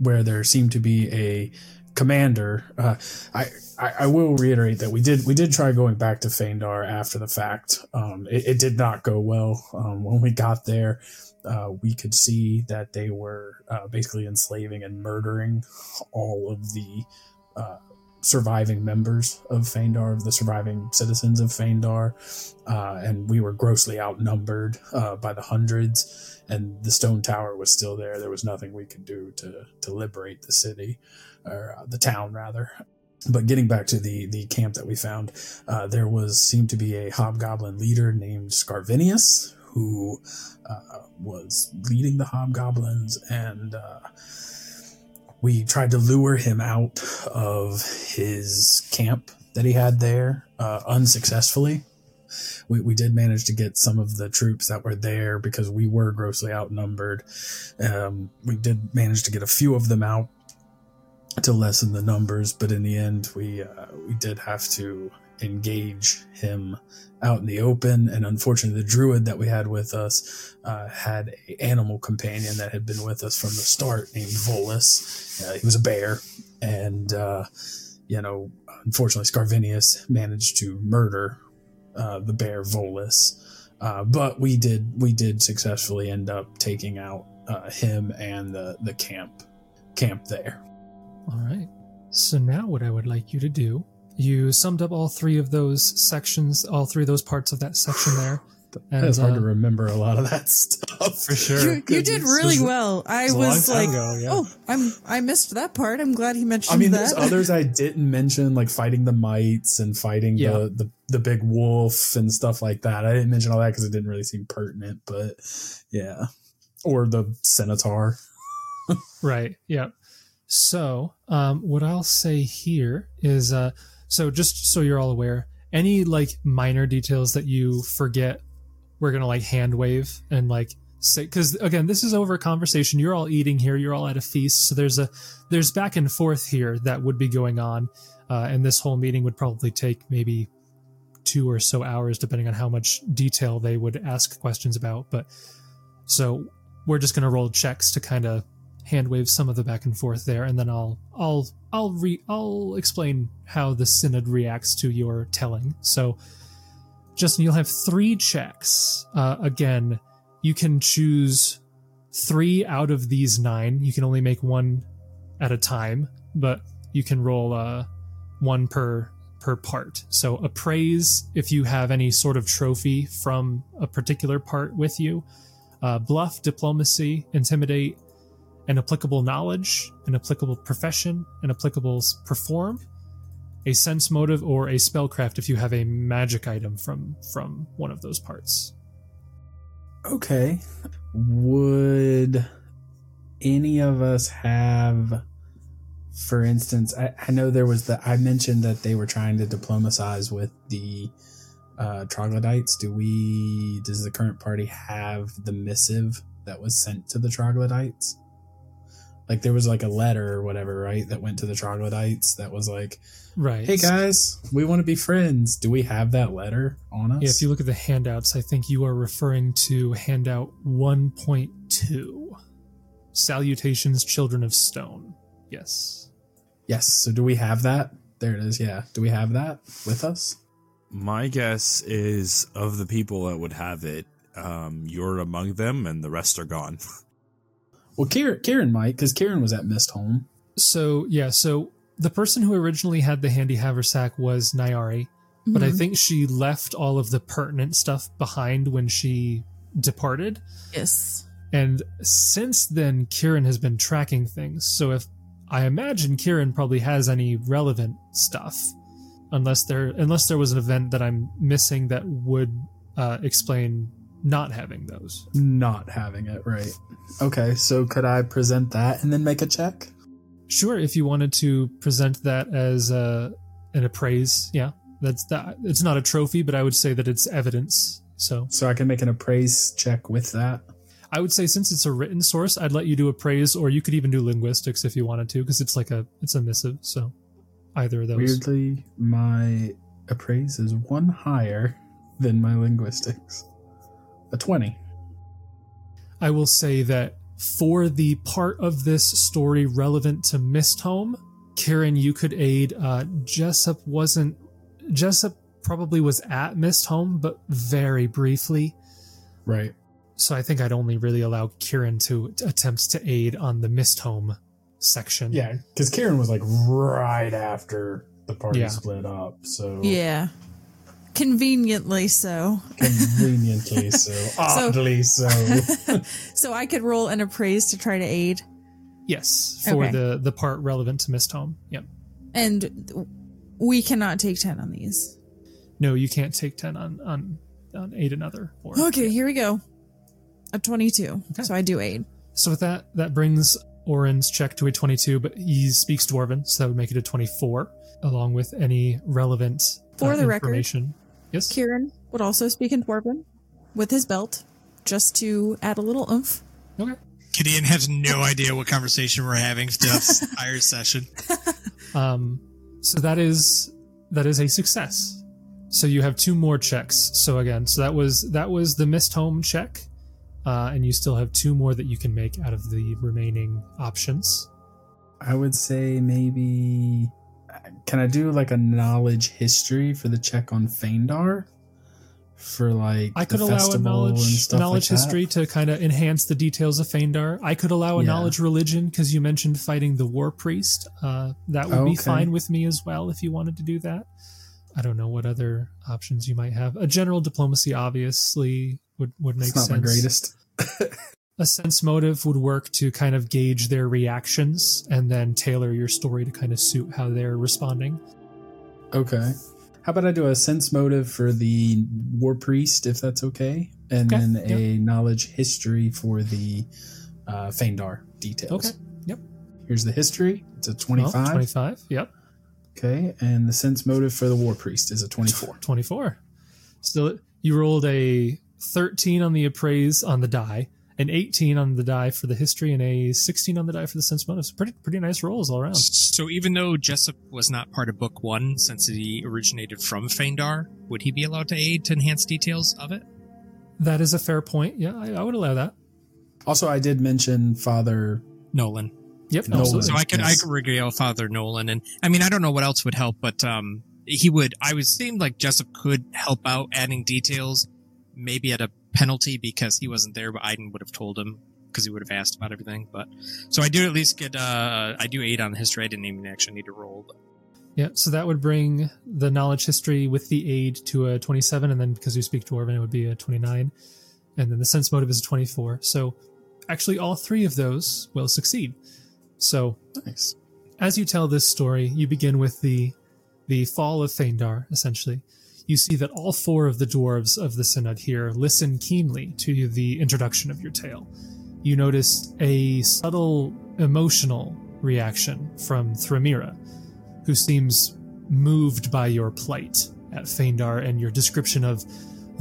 where there seemed to be a commander. Uh, I, I I will reiterate that we did we did try going back to Feindar after the fact. Um, it, it did not go well. Um, when we got there, Uh, we could see that they were uh, basically enslaving and murdering all of the uh, surviving members of Feindar, the surviving citizens of Feindar, uh, and we were grossly outnumbered uh, by the hundreds, and the stone tower was still there. There was nothing we could do to, to liberate the city, or uh, the town, rather. But getting back to the, the camp that we found, uh, there was seemed to be a hobgoblin leader named Scarvinius, who uh, was leading the hobgoblins, and uh, we tried to lure him out of his camp that he had there, uh, unsuccessfully. We, we did manage to get some of the troops that were there because we were grossly outnumbered. Um, we did manage to get a few of them out to lessen the numbers, but in the end, we uh, we did have to engage him out in the open, and unfortunately the druid that we had with us uh, had an animal companion that had been with us from the start named Volus. Uh, he was a bear, and uh, you know, unfortunately Scarvinius managed to murder uh, the bear Volus, uh, but we did we did successfully end up taking out uh, him and the, the camp camp there. All right, so now what I would like you to do, you summed up all three of those sections, all three of those parts of that section there. It's hard uh, to remember a lot of that stuff for sure. You, you did really well. I was like, ago, yeah. oh, I'm I missed that part. I'm glad he mentioned that. I mean, that. There's others I didn't mention, like fighting the mites and fighting yeah. the, the the big wolf and stuff like that. I didn't mention all that because it didn't really seem pertinent, but yeah, or the centaur. Right. Yeah. So, um, what I'll say here is, uh. So just so you're all aware, any like minor details that you forget, we're going to like hand wave and like say, because again, this is over a conversation. You're all eating here. You're all at a feast. So there's a, there's back and forth here that would be going on. Uh, and this whole meeting would probably take maybe two or so hours, depending on how much detail they would ask questions about. But so we're just going to roll checks to kind of hand wave some of the back and forth there, and then I'll I'll I'll re I'll explain how the synod reacts to your telling. So, Justin, you'll have three checks. Uh, again, you can choose three out of these nine. You can only make one at a time, but you can roll uh, one per per part. So, appraise if you have any sort of trophy from a particular part with you. Uh, bluff, diplomacy, intimidate, an applicable knowledge, an applicable profession, an applicable perform, a sense motive, or a spellcraft if you have a magic item from from one of those parts. Okay. Would any of us have, for instance, I, I know there was the, I mentioned that they were trying to diplomatize with the uh, troglodytes. Do we, does the current party have the missive that was sent to the troglodytes? Like, there was, like, a letter or whatever, right, that went to the troglodytes that was like, right. Hey, guys, we want to be friends. Do we have that letter on us? Yeah, if you look at the handouts, I think you are referring to handout one point two, Salutations, Children of Stone. Yes. Yes, so do we have that? There it is, yeah. Do we have that with us? My guess is of the people that would have it, um, you're among them and the rest are gone. Well, Karen, Karen might, because Karen was at Mist Home. So, yeah, so the person who originally had the handy haversack was Nayari, but mm-hmm. I think she left all of the pertinent stuff behind when she departed. Yes. And since then, Kieran has been tracking things. So if I imagine Kieran probably has any relevant stuff, unless there unless there was an event that I'm missing that would uh, explain not having those. Not having it, right. Okay, so could I present that and then make a check? Sure, if you wanted to present that as a, an appraise, yeah. That's that. It's not a trophy, but I would say that it's evidence. So, so I can make an appraise check with that? I would say since it's a written source, I'd let you do appraise, or you could even do linguistics if you wanted to, because it's like a it's a missive, so either of those. Weirdly, my appraise is one higher than my linguistics. A twenty. I will say that for the part of this story relevant to Mist Home, Karen, you could aid. Uh, Jessup wasn't... Jessup probably was at Mist Home, but very briefly. Right. So I think I'd only really allow Kieran to attempt to aid on the Mist Home section. Yeah, because Kieran was like right after the party yeah. split up. So yeah, conveniently so. Conveniently so. Oddly so. So. So I could roll an appraise to try to aid. Yes, for okay. the the part relevant to Mist Home. Yep. And we cannot take ten on these. No, you can't take ten on on on aid another. Or, okay, yeah. Here we go. A twenty-two, okay. So I do aid. So with that, that brings Orin's check to a twenty-two, but he speaks Dwarven, so that would make it a twenty-four, along with any relevant uh, For the information. Record, yes? Kieran would also speak in Dwarven with his belt, just to add a little oomph. Okay. Gideon has no idea what conversation we're having for this entire session. Um, so that is that is a success. So you have two more checks. So again, so that was that was the Mist Home check. Uh, and you still have two more that you can make out of the remaining options. I would say maybe... Can I do like a knowledge history for the check on Feindar? For like I could the allow festival a knowledge, and stuff knowledge like history that? To kind of enhance the details of Feindar. I could allow a yeah. knowledge religion because you mentioned fighting the war priest. Uh, that would okay. be fine with me as well if you wanted to do that. I don't know what other options you might have. A general diplomacy, obviously... Would, would make sense. It's not my greatest. A sense motive would work to kind of gauge their reactions and then tailor your story to kind of suit how they're responding. Okay. How about I do a sense motive for the war priest, if that's okay? And okay. then a yep. knowledge history for the uh, Feindar details. Okay. Yep. Here's the history. It's a twenty-five. Oh, twenty-five. Yep. Okay. And the sense motive for the war priest is a twenty-four. twenty-four. So you rolled a thirteen on the appraise on the die, an eighteen on the die for the history, and a sixteen on the die for the sense motives. Pretty pretty nice rolls all around. So even though Jessup was not part of book one, since he originated from Feindar, would he be allowed to aid to enhance details of it? That is a fair point. Yeah, I, I would allow that. Also, I did mention Father Nolan. Yep. Nolan. So I could yes. I could regale Father Nolan, and I mean I don't know what else would help, but um he would I would seem like Jessup could help out adding details. Maybe at a penalty because he wasn't there, but Aiden would have told him because he would have asked about everything. But so I do at least get uh, I do aid on the history. I didn't even actually need to roll. But. Yeah, so that would bring the knowledge history with the aid to a twenty-seven, and then because you speak Dwarven, it would be a twenty-nine, and then the sense motive is a twenty-four. So actually, all three of those will succeed. So nice. As you tell this story, you begin with the the fall of Feindar, essentially. You see that all four of the dwarves of the Synod here listen keenly to the introduction of your tale. You notice a subtle emotional reaction from Thramira, who seems moved by your plight at Feindar and your description of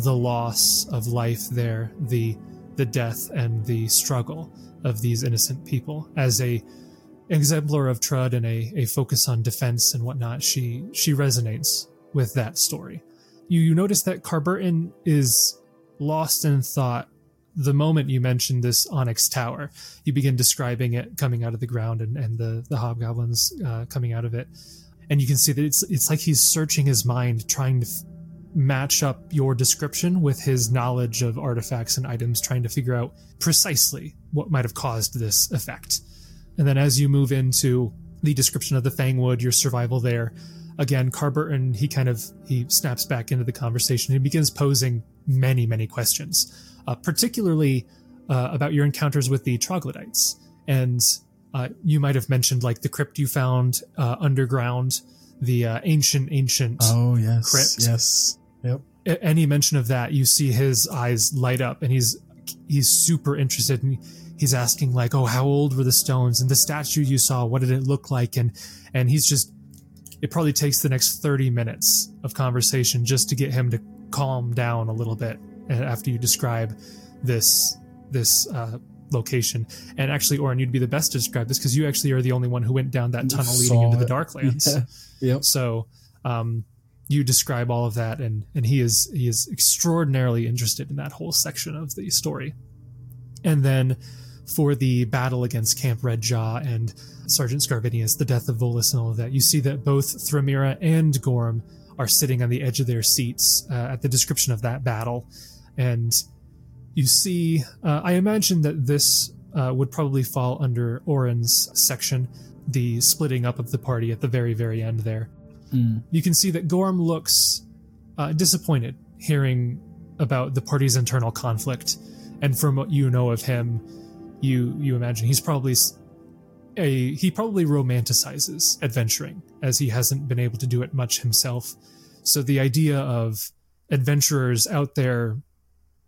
the loss of life there, the the death and the struggle of these innocent people. As a exemplar of Trud and a, a focus on defense and whatnot, she she resonates with that story. You, you notice that Carburton is lost in thought the moment you mention this Onyx Tower. You begin describing it coming out of the ground and, and the, the hobgoblins uh, coming out of it. And you can see that it's it's like he's searching his mind, trying to f- match up your description with his knowledge of artifacts and items, trying to figure out precisely what might have caused this effect. And then as you move into the description of the Fangwood, your survival there. Again, Carburton, he kind of, he snaps back into the conversation. He begins posing many, many questions, uh, particularly uh, about your encounters with the troglodytes. And uh, you might have mentioned like the crypt you found uh, underground, the uh, ancient, ancient oh, yes, crypt. Yes. Yep. A- any mention of that, you see his eyes light up, and he's he's super interested, and he's asking like, oh, how old were the stones? And the statue you saw, what did it look like? And and he's just, it probably takes the next thirty minutes of conversation just to get him to calm down a little bit after you describe this this uh, location. And actually, Orin, you'd be the best to describe this because you actually are the only one who went down that tunnel leading into it. The Darklands. Yeah. Yep. So um, you describe all of that, and and he is he is extraordinarily interested in that whole section of the story. And then for the battle against Camp Redjaw and Sergeant Scarvinius, the death of Volus and all of that, you see that both Thramira and Gorm are sitting on the edge of their seats uh, at the description of that battle. And you see, uh, I imagine that this uh, would probably fall under Orin's section, the splitting up of the party at the very, very end there. Mm. You can see that Gorm looks uh, disappointed hearing about the party's internal conflict. And from what you know of him, You you imagine he's probably a he probably romanticizes adventuring, as he hasn't been able to do it much himself. So the idea of adventurers out there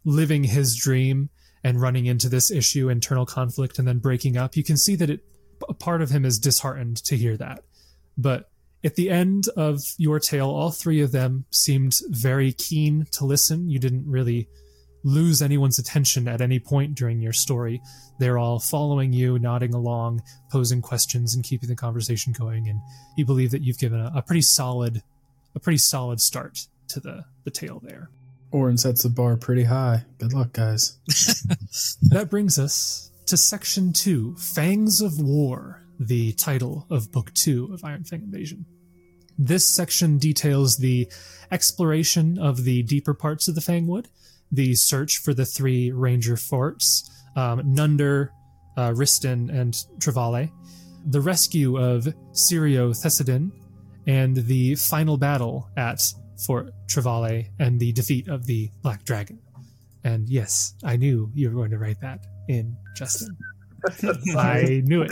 living his dream and running into this issue, internal conflict, and then breaking up, you can see that it, a part of him is disheartened to hear that. But at the end of your tale, all three of them seemed very keen to listen. You didn't really lose anyone's attention at any point during your story. They're all following you, nodding along, posing questions, and keeping the conversation going. And you believe that you've given a, a pretty solid, a pretty solid start to the, the tale there. Orin sets the bar pretty high. Good luck, guys. That brings us to section two, Fangs of War, the title of book two of Iron Fang Invasion. This section details the exploration of the deeper parts of the Fangwood, the search for the three ranger forts, um, Nunder, uh, Wriston, and Trevale, the rescue of Sirio Thessadin, and the final battle at Fort Trevale, and the defeat of the Black Dragon. And yes, I knew you were going to write that in, Justin. I knew it.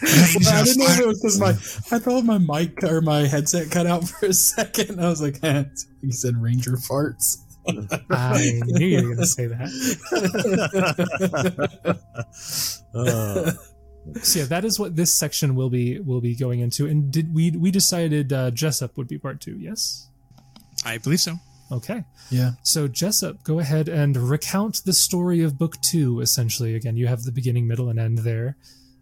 I didn't know if it was because my I thought my mic or my headset cut out for a second. I was like, eh, you said ranger farts. I knew you were going to say that. uh. So yeah, that is what this section will be will be going into. And did we we decided uh, Jessup would be part two? Yes, I believe so. Okay. Yeah. So Jessup, go ahead and recount the story of book two. Essentially, again, you have the beginning, middle, and end there,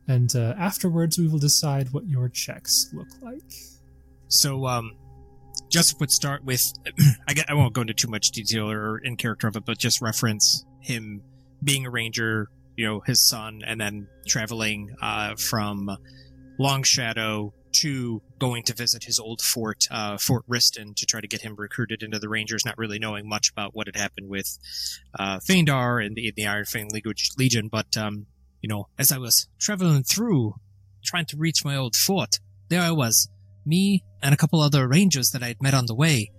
and uh, afterwards we will decide what your checks look like. So, um. Jessup would start with, I, get, I won't go into too much detail or in character of it, but just reference him being a ranger, you know, his son, and then traveling uh, from Long Shadow to going to visit his old fort, uh, Fort Wriston, to try to get him recruited into the Rangers, not really knowing much about what had happened with uh, Feindar and the, the Iron Fang Legion. But, um, you know, as I was traveling through, trying to reach my old fort, there I was. Me and a couple other rangers that I had met on the way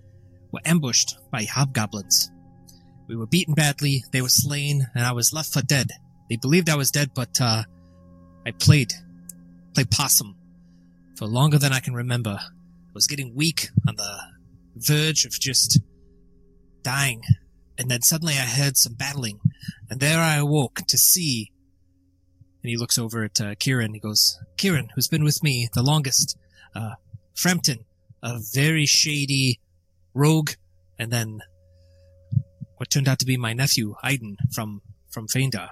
were ambushed by hobgoblins. We were beaten badly, they were slain, and I was left for dead. They believed I was dead, but uh, I played, played possum for longer than I can remember. I was getting weak, on the verge of just dying. And then suddenly I heard some battling, and there I awoke to see. And he looks over at uh, Kieran, he goes, Kieran, who's been with me the longest, uh, Frampton, a very shady rogue, and then what turned out to be my nephew, Aiden, from, from Feindar.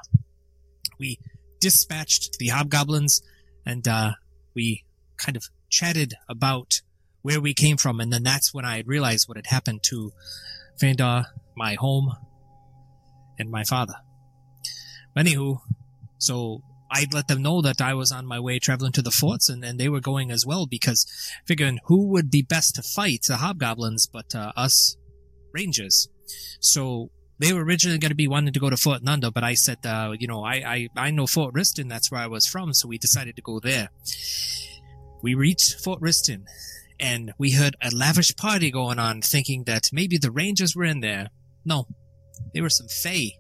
We dispatched the hobgoblins, and uh, we kind of chatted about where we came from, and then that's when I realized what had happened to Feindar, my home, and my father. Anywho, so I'd let them know that I was on my way traveling to the forts, and, and they were going as well, because figuring who would be best to fight the hobgoblins but uh, us rangers. So they were originally going to be wanting to go to Fort Nunder, but I said, uh, you know, I, I, I know Fort Wriston, that's where I was from, so we decided to go there. We reached Fort Wriston, and we heard a lavish party going on, thinking that maybe the Rangers were in there. No, they were some fae.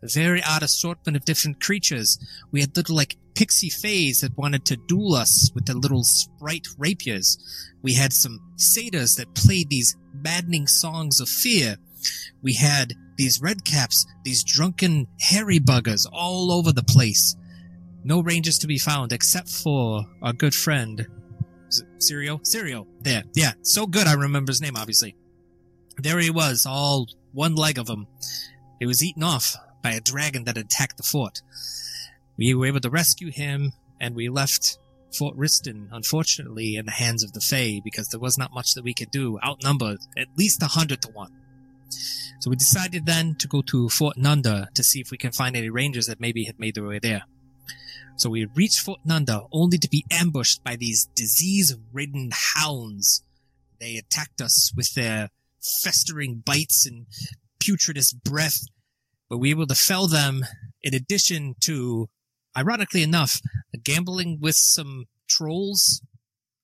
A very odd assortment of different creatures. We had little, like, pixie fays that wanted to duel us with their little sprite rapiers. We had some satyrs that played these maddening songs of fear. We had these redcaps, these drunken hairy buggers all over the place. No Rangers to be found except for our good friend, Sirio? Sirio. There. Yeah. So good I remember his name, obviously. There he was, all one leg of him. He was eaten off by a dragon that attacked the fort. We were able to rescue him, and we left Fort Wriston, unfortunately, in the hands of the Fae, because there was not much that we could do, outnumbered at least a hundred to one. So we decided then to go to Fort Nunder to see if we can find any Rangers that maybe had made their way there. So we reached Fort Nunder, only to be ambushed by these disease-ridden hounds. They attacked us with their festering bites and putridus breath, but we were able to fell them, in addition to, ironically enough, gambling with some trolls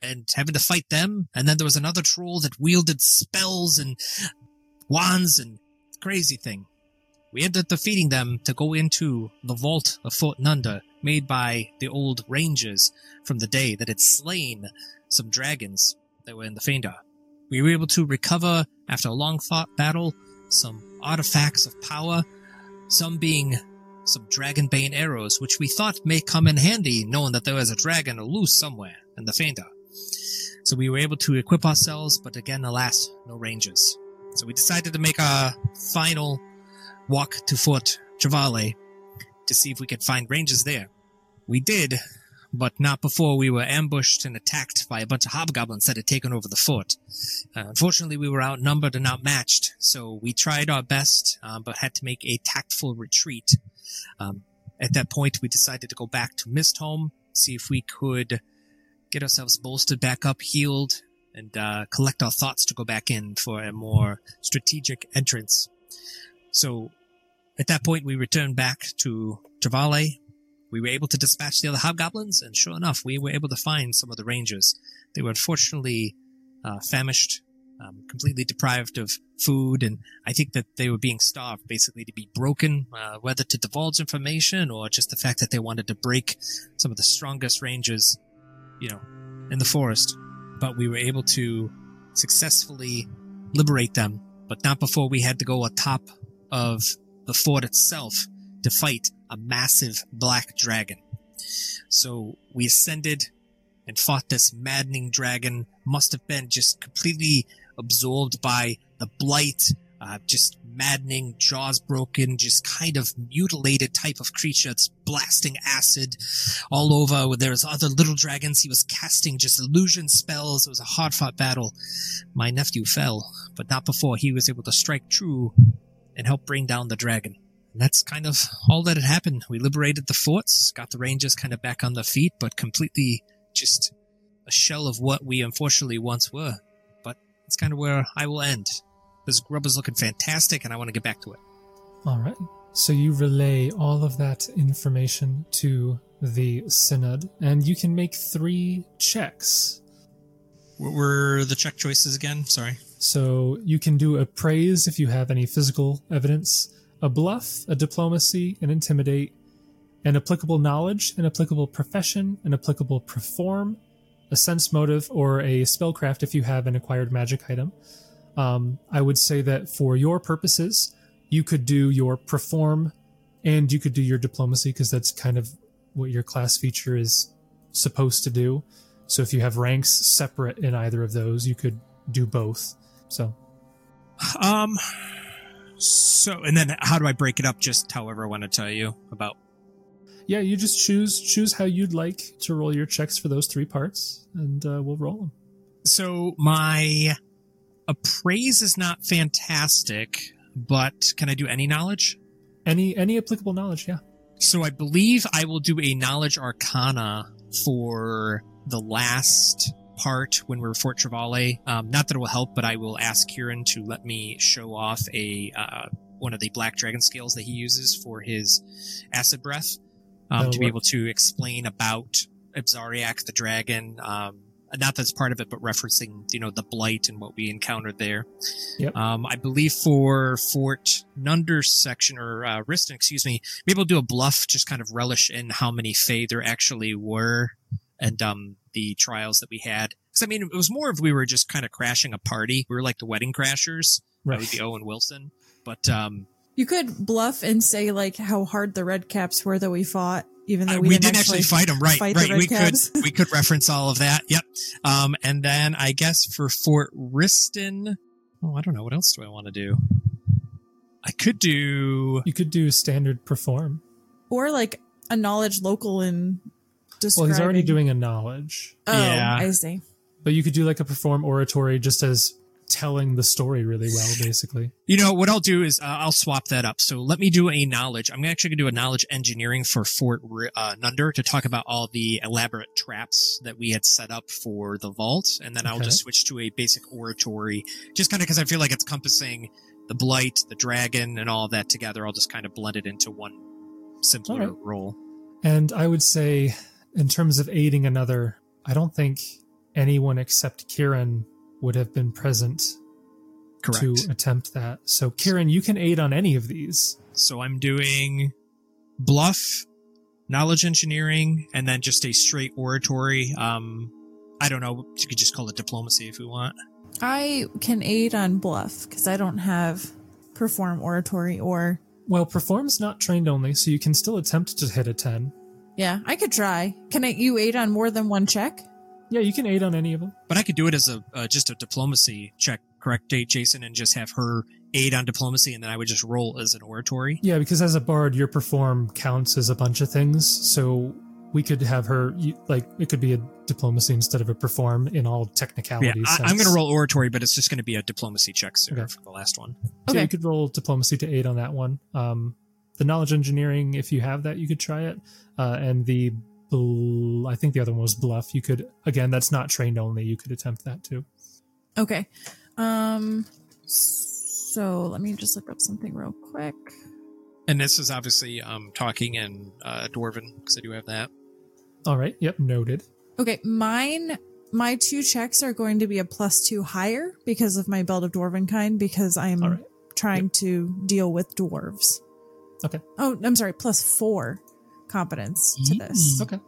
and having to fight them. And then there was another troll that wielded spells and wands and crazy thing. We ended up defeating them to go into the vault of Fort Nunder, made by the old Rangers from the day that had slain some dragons that were in the Feindar. We were able to recover, after a long-fought battle, some artifacts of power, some being some dragonbane arrows, which we thought may come in handy, knowing that there was a dragon loose somewhere in the Feindar. So we were able to equip ourselves, but again, alas, no Rangers. So we decided to make our final walk to Fort Travale to see if we could find Rangers there. We did, but not before we were ambushed and attacked by a bunch of hobgoblins that had taken over the fort. Uh, unfortunately, we were outnumbered and outmatched, so we tried our best, um, but had to make a tactful retreat. Um, at that point, we decided to go back to Mist Home, see if we could get ourselves bolstered back up, healed, and uh, collect our thoughts to go back in for a more strategic entrance. So at that point, we returned back to Travale. We were able to dispatch the other hobgoblins, and sure enough, we were able to find some of the Rangers. They were unfortunately uh, famished, um, completely deprived of food, and I think that they were being starved, basically, to be broken, uh, whether to divulge information or just the fact that they wanted to break some of the strongest Rangers, you know, in the forest. But we were able to successfully liberate them, but not before we had to go atop of the fort itself to fight a massive black dragon. So we ascended and fought this maddening dragon. Must have been just completely absorbed by the blight, uh, just maddening, jaws broken, just kind of mutilated type of creature that's blasting acid all over. There was other little dragons. He was casting just illusion spells. It was a hard-fought battle. My nephew fell, but not before he was able to strike true and help bring down the dragon. And that's kind of all that had happened. We liberated the forts, got the Rangers kind of back on their feet, but completely just a shell of what we unfortunately once were. But that's kind of where I will end. This grub is looking fantastic, and I want to get back to it. All right. So you relay all of that information to the Synod, and you can make three checks. What were the check choices again? Sorry. So you can do appraise if you have any physical evidence, a bluff, a diplomacy, an intimidate, an applicable knowledge, an applicable profession, an applicable perform, a sense motive, or a spellcraft if you have an acquired magic item. Um, I would say that for your purposes, you could do your perform and you could do your diplomacy, because that's kind of what your class feature is supposed to do. So if you have ranks separate in either of those, you could do both. So, um, so, and then how do I break it up? Just however I want to tell you about. Yeah, you just choose, choose how you'd like to roll your checks for those three parts, and uh, we'll roll them. So my appraise is not fantastic, but can I do any knowledge? Any, any applicable knowledge, yeah. So I believe I will do a knowledge arcana for the last part when we're Fort Travale. Um, not that it will help, but I will ask Kieran to let me show off a uh, one of the black dragon scales that he uses for his acid breath um, to work. Be able to explain about Ibzariak the dragon, um, not that's part of it, but referencing, you know, the blight and what we encountered there. Yep. Um, I believe for Fort Nunder's section, or uh, Wriston, excuse me, maybe we'll do a bluff, just kind of relish in how many Fae there actually were and um, the trials that we had. Because, I mean, it was more of we were just kind of crashing a party. We were like the wedding crashers. Right. That would be Owen Wilson. But um, you could bluff and say, like, how hard the Red Caps were that we fought. Even though we, uh, we didn't, didn't actually, actually fight them, right? Fight right. The we cabs. could we could reference all of that. Yep. Um, and then I guess for Fort Wriston, oh, I don't know, what else do I want to do? I could do. You could do standard perform, or like a knowledge local in. Describing. Well, he's already doing a knowledge. Oh, yeah. I see. But you could do like a perform oratory, just as telling the story really well, basically. You know, what I'll do is uh, I'll swap that up. So let me do a knowledge. I'm actually going to do a knowledge engineering for Fort uh, Nunder to talk about all the elaborate traps that we had set up for the vault. And then okay. I'll just switch to a basic oratory, just kind of because I feel like it's encompassing the blight, the dragon, and all that together. I'll just kind of blend it into one simpler right. role. And I would say, in terms of aiding another, I don't think anyone except Kieran would have been present Correct. to attempt that. So, Kieran, you can aid on any of these. So I'm doing bluff, knowledge engineering, and then just a straight oratory. Um, I don't know. You could just call it diplomacy if we want. I can aid on bluff because I don't have perform oratory or... Well, perform's not trained only, so you can still attempt to hit a ten. Yeah, I could try. Can I, you aid on more than one check? Yeah, you can aid on any of them. But I could do it as a uh, just a diplomacy check, correct, Jason, and just have her aid on diplomacy, and then I would just roll as an oratory. Yeah, because as a bard, your perform counts as a bunch of things, so we could have her, like, it could be a diplomacy instead of a perform in all technicalities. Yeah, I, I'm going to roll oratory, but it's just going to be a diplomacy check sir, okay. for the last one. Okay. So you could roll diplomacy to aid on that one. Um, the knowledge engineering, if you have that, you could try it, uh, and the I think the other one was bluff. You could, again, that's not trained only. You could attempt that too. Okay. Um, so let me just look up something real quick. And this is obviously um, talking in uh, Dwarven, because I do have that. All right. Yep. Noted. Okay. Mine, my two checks are going to be a plus two higher because of my Belt of Dwarvenkind, because I'm right. trying yep. to deal with dwarves. Okay. Oh, I'm sorry. Plus four. Competence to this. Okay.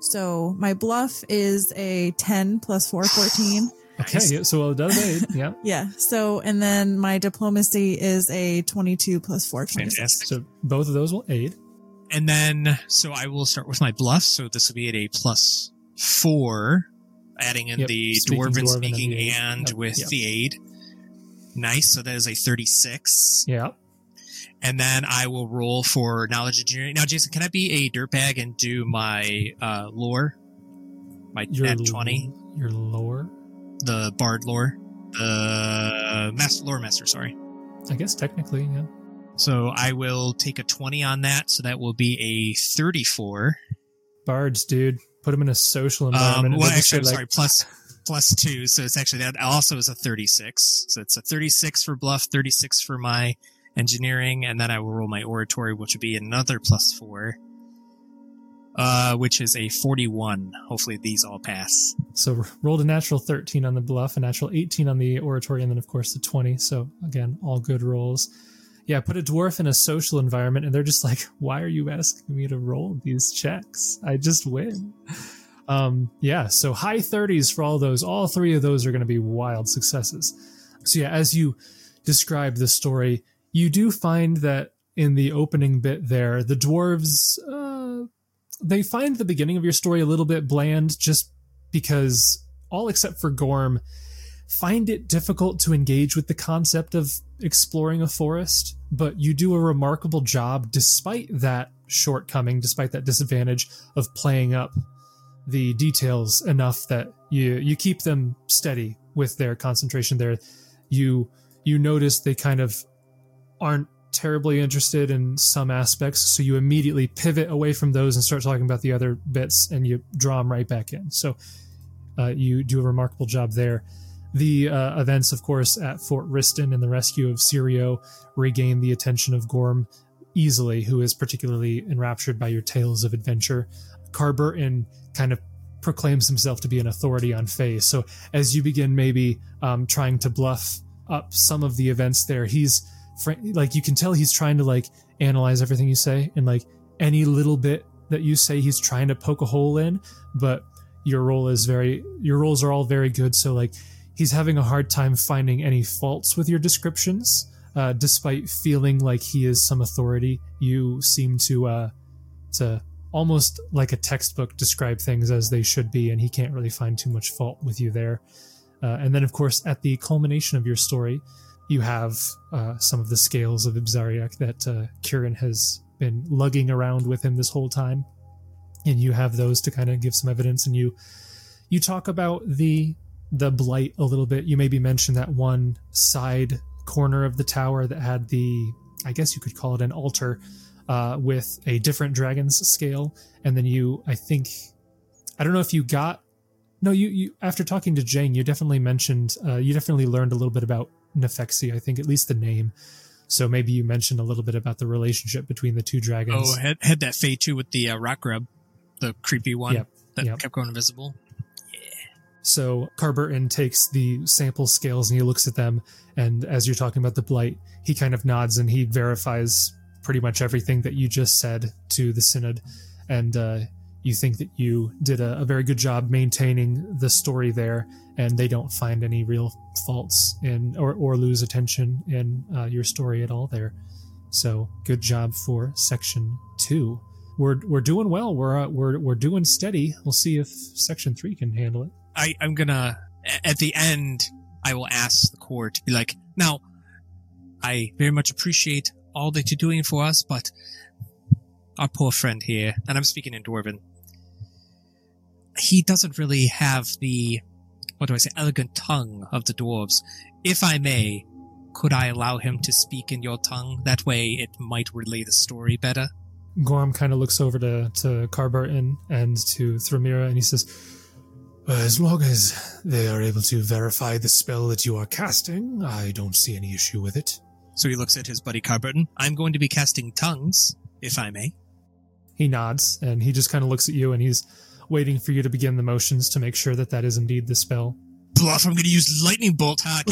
So my bluff is a ten plus four, fourteen. Okay, yeah, so it does aid. Yeah. Yeah. So, and then my diplomacy is a twenty-two plus four, twenty-six. Fantastic. So both of those will aid. And then, so I will start with my bluff. So this will be at a plus four, adding in yep. the speaking dwarven, dwarven speaking and, the and oh, with yep. the aid. Nice. So that is a thirty-six. Yeah. And then I will roll for knowledge engineering. Now, Jason, can I be a dirtbag and do my uh, lore? My your at twenty? L- your lore? The bard lore. The uh, master, lore master, sorry. I guess technically, yeah. So I will take a twenty on that, so that will be a thirty-four. Bards, dude. Put them in a social environment. Um, well, actually, I'm like- sorry, plus... plus two, so it's actually, that also is a thirty-six. So it's a thirty-six for bluff, thirty-six for my... engineering, and then I will roll my oratory, which would be another plus four, uh, which is a forty-one. Hopefully these all pass. So rolled a natural thirteen on the bluff, a natural eighteen on the oratory, and then, of course, the twenty. So, again, all good rolls. Yeah, put a dwarf in a social environment, and they're just like, why are you asking me to roll these checks? I just win. Um, yeah, so high thirties for all those. All three of those are going to be wild successes. So, yeah, as you describe the story, you do find that in the opening bit there, the dwarves, uh, they find the beginning of your story a little bit bland, just because all except for Gorm find it difficult to engage with the concept of exploring a forest. But you do a remarkable job, despite that shortcoming, despite that disadvantage, of playing up the details enough that you, you keep them steady with their concentration there. You, you notice they kind of aren't terribly interested in some aspects, so you immediately pivot away from those and start talking about the other bits, and you draw them right back in. So uh, you do a remarkable job there. The uh, events, of course, at Fort Wriston and the rescue of Sirio regain the attention of Gorm easily, who is particularly enraptured by your tales of adventure. Carburton kind of proclaims himself to be an authority on Fae. So as you begin maybe um, trying to bluff up some of the events there, he's fr- like, you can tell he's trying to like analyze everything you say, and like any little bit that you say, he's trying to poke a hole in, but your role is very, your roles are all very good. So like he's having a hard time finding any faults with your descriptions, uh, despite feeling like he is some authority. You seem to, uh, to almost like a textbook describe things as they should be, and he can't really find too much fault with you there. Uh, and then, of course, at the culmination of your story, you have uh, some of the scales of Ibzariak that uh, Kieran has been lugging around with him this whole time, and you have those to kind of give some evidence. And you you talk about the the blight a little bit. You maybe mention that one side corner of the tower that had the, I guess you could call it an altar, uh, with a different dragon's scale. And then you, I think, I don't know if you got, no, you, you after talking to Jane, you definitely mentioned, uh, you definitely learned a little bit about Nefexi, I think, at least the name. So maybe you mentioned a little bit about the relationship between the two dragons. Oh, had, had that Fae too with the uh, rock grub, the creepy one yep, that yep. kept going invisible. Yeah. So Carburton takes the sample scales and he looks at them. And as you're talking about the blight, he kind of nods and he verifies pretty much everything that you just said to the Synod. And uh, you think that you did a, a very good job maintaining the story there, and they don't find any real faults in or, or lose attention in uh, your story at all there. So good job for section two. We're we're doing well. We're uh, we're we're doing steady. We'll see if section three can handle it. I, I'm gonna at the end. I will ask the court to be like, now, I very much appreciate all that you're doing for us, but our poor friend here, and I'm speaking in Dwarven, he doesn't really have the, what do I say, elegant tongue of the dwarves. If I may, could I allow him to speak in your tongue? That way it might relay the story better. Gorm kind of looks over to, to Carburton and to Thramira, and he says, as long as they are able to verify the spell that you are casting, I don't see any issue with it. So he looks at his buddy Carburton. I'm going to be casting tongues, if I may. He nods, and he just kind of looks at you, and he's waiting for you to begin the motions to make sure that that is indeed the spell. Bluff, I'm going to use lightning bolt, huh?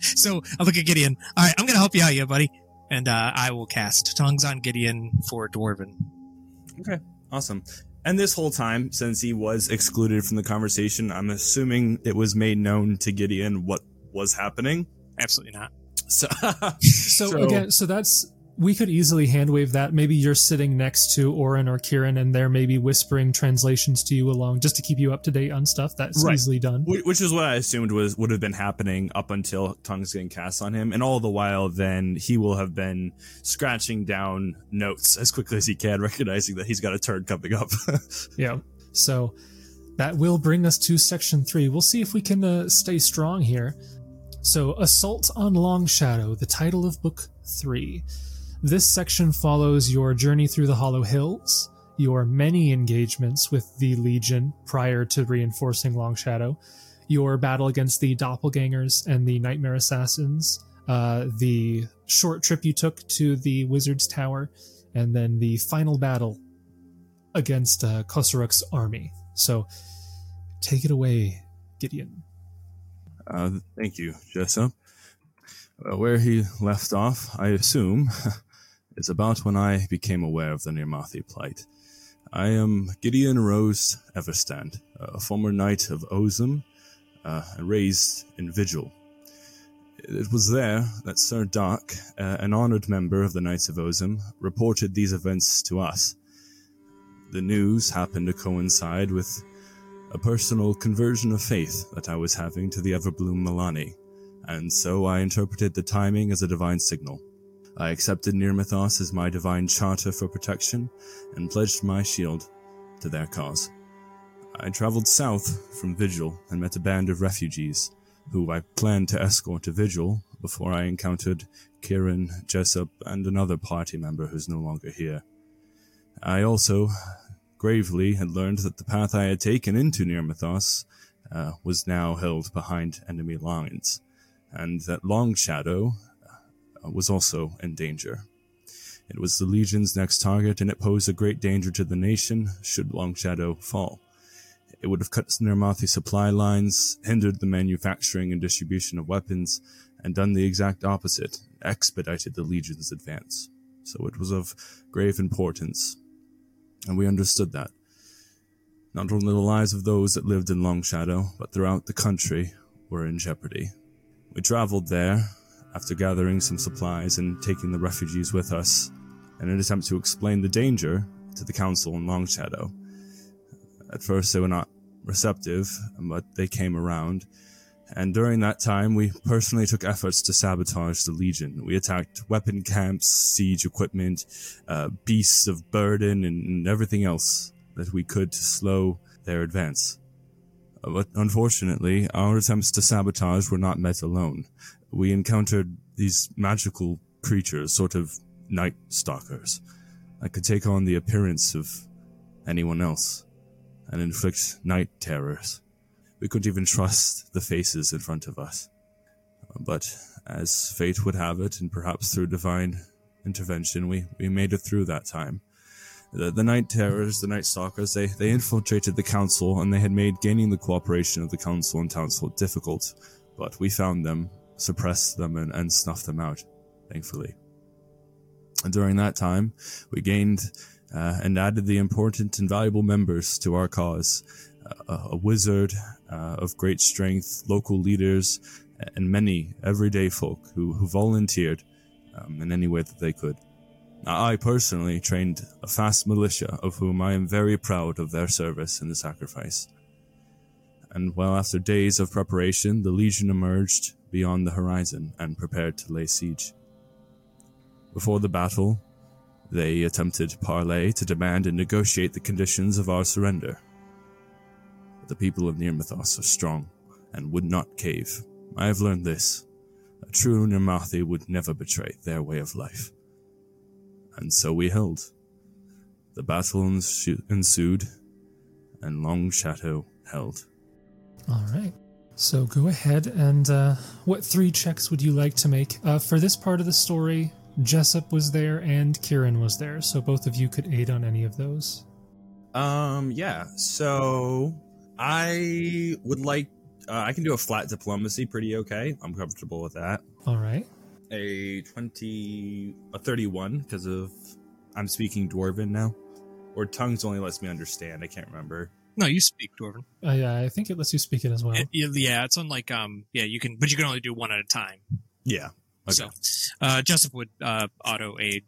So I look at Gideon. All right, I'm going to help you out here, buddy. And uh, I will cast tongues on Gideon for Dwarven. Okay, awesome. And this whole time, since he was excluded from the conversation, I'm assuming it was made known to Gideon what was happening? Absolutely not. So, so, so again, so that's... We could easily handwave that. Maybe you're sitting next to Orin or Kieran, and they're maybe whispering translations to you along just to keep you up to date on stuff. That's right. Easily done. Which is what I assumed was would have been happening up until tongues getting cast on him. And all the while then, he will have been scratching down notes as quickly as he can, recognizing that he's got a turn coming up. Yeah. So that will bring us to section three. We'll see if we can uh, stay strong here. So Assault on Long Shadow, the title of book three. This section follows your journey through the Hollow Hills, your many engagements with the Legion prior to reinforcing Long Shadow, your battle against the Doppelgangers and the Nightmare Assassins, uh, the short trip you took to the Wizard's Tower, and then the final battle against uh, Kosaruk's army. So, take it away, Gideon. Uh, thank you, Jessup. Uh, where he left off, I assume... It's about when I became aware of the Nirmathi plight. I am Gideon Rose Everstand, a former knight of Ozum, uh, raised in Vigil. It was there that Sir Dark, uh, an honored member of the Knights of Ozum, reported these events to us. The news happened to coincide with a personal conversion of faith that I was having to the Everbloom Milani, and so I interpreted the timing as a divine signal. I accepted Nirmathas as my divine charter for protection and pledged my shield to their cause. I traveled south from Vigil and met a band of refugees, who I planned to escort to Vigil before I encountered Kieran, Jessup, and another party member who's no longer here. I also gravely had learned that the path I had taken into Nirmathas uh, was now held behind enemy lines, and that Long Shadow was also in danger. It was the Legion's next target, and it posed a great danger to the nation should Long Shadow fall. It would have cut Nirmathi supply lines, hindered the manufacturing and distribution of weapons, and done the exact opposite, expedited the Legion's advance. So it was of grave importance, and we understood that. Not only the lives of those that lived in Long Shadow, but throughout the country, were in jeopardy. We traveled there, after gathering some supplies and taking the refugees with us, in an attempt to explain the danger to the council in Long Shadow. At first, they were not receptive, but they came around, and during that time, we personally took efforts to sabotage the Legion. We attacked weapon camps, siege equipment, uh, beasts of burden, and, and everything else that we could to slow their advance. But unfortunately, our attempts to sabotage were not met alone. We encountered these magical creatures, sort of night stalkers, that could take on the appearance of anyone else and inflict night terrors. We couldn't even trust the faces in front of us. But as fate would have it, and perhaps through divine intervention, we, we made it through that time. The, the night terrors, the night stalkers, they, they infiltrated the council, and they had made gaining the cooperation of the council and townsfolk difficult, but we found them, suppressed them, and, and snuffed them out, thankfully. And during that time, we gained... Uh, and added the important and valuable members to our cause, uh, a wizard uh, of great strength, local leaders, and many everyday folk who, who volunteered um, in any way that they could. Now, I personally trained a fast militia, of whom I am very proud of their service and the sacrifice. And well, after days of preparation, the Legion emerged beyond the horizon and prepared to lay siege. Before the battle, they attempted parley to demand and negotiate the conditions of our surrender. But the people of Nirmathas are strong and would not cave. I have learned this. A true Nirmathi would never betray their way of life. And so we held. The battle ensued, and Long Shadow held. All right. So go ahead and uh, what three checks would you like to make? Uh, for this part of the story... Jessup was there and Kieran was there, so both of you could aid on any of those. Um, yeah, so I would like, uh, I can do a flat diplomacy pretty okay. I'm comfortable with that. All right. A twenty, a thirty-one, because of, I'm speaking Dwarven now. Or tongues only lets me understand, I can't remember. No, you speak Dwarven. Uh, yeah, I think it lets you speak it as well. It, yeah, it's unlike, um, yeah, you can, but you can only do one at a time. Yeah. Okay. So, uh, Jessup would uh, auto aid.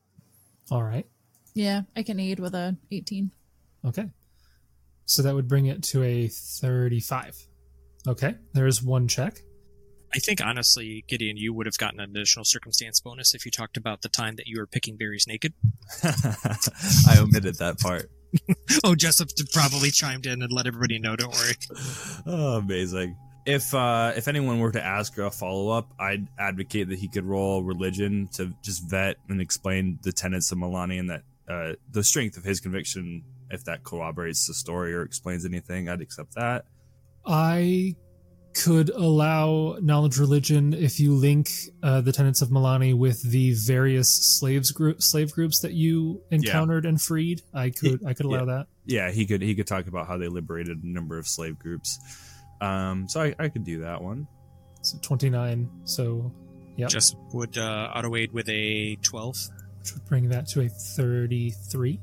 All right. Yeah, I can aid with a eighteen. Okay. So that would bring it to a thirty-five. Okay, there's one check. I think, honestly, Gideon, you would have gotten an additional circumstance bonus if you talked about the time that you were picking berries naked. I omitted that part. Oh, Jessup probably chimed in and let everybody know, don't worry. Oh, amazing. If uh, if anyone were to ask a follow-up, I'd advocate that he could roll religion to just vet and explain the tenets of Milani and that uh, the strength of his conviction, if that corroborates the story or explains anything, I'd accept that. I could allow knowledge religion if you link uh, the tenets of Milani with the various slaves group, slave groups that you encountered yeah. and freed. I could he, I could allow yeah. that. Yeah, he could he could talk about how they liberated a number of slave groups. Um, so I, I could do that one. So twenty-nine, so yeah. Just would uh, auto-aid with a twelve. Which would bring that to a thirty-three.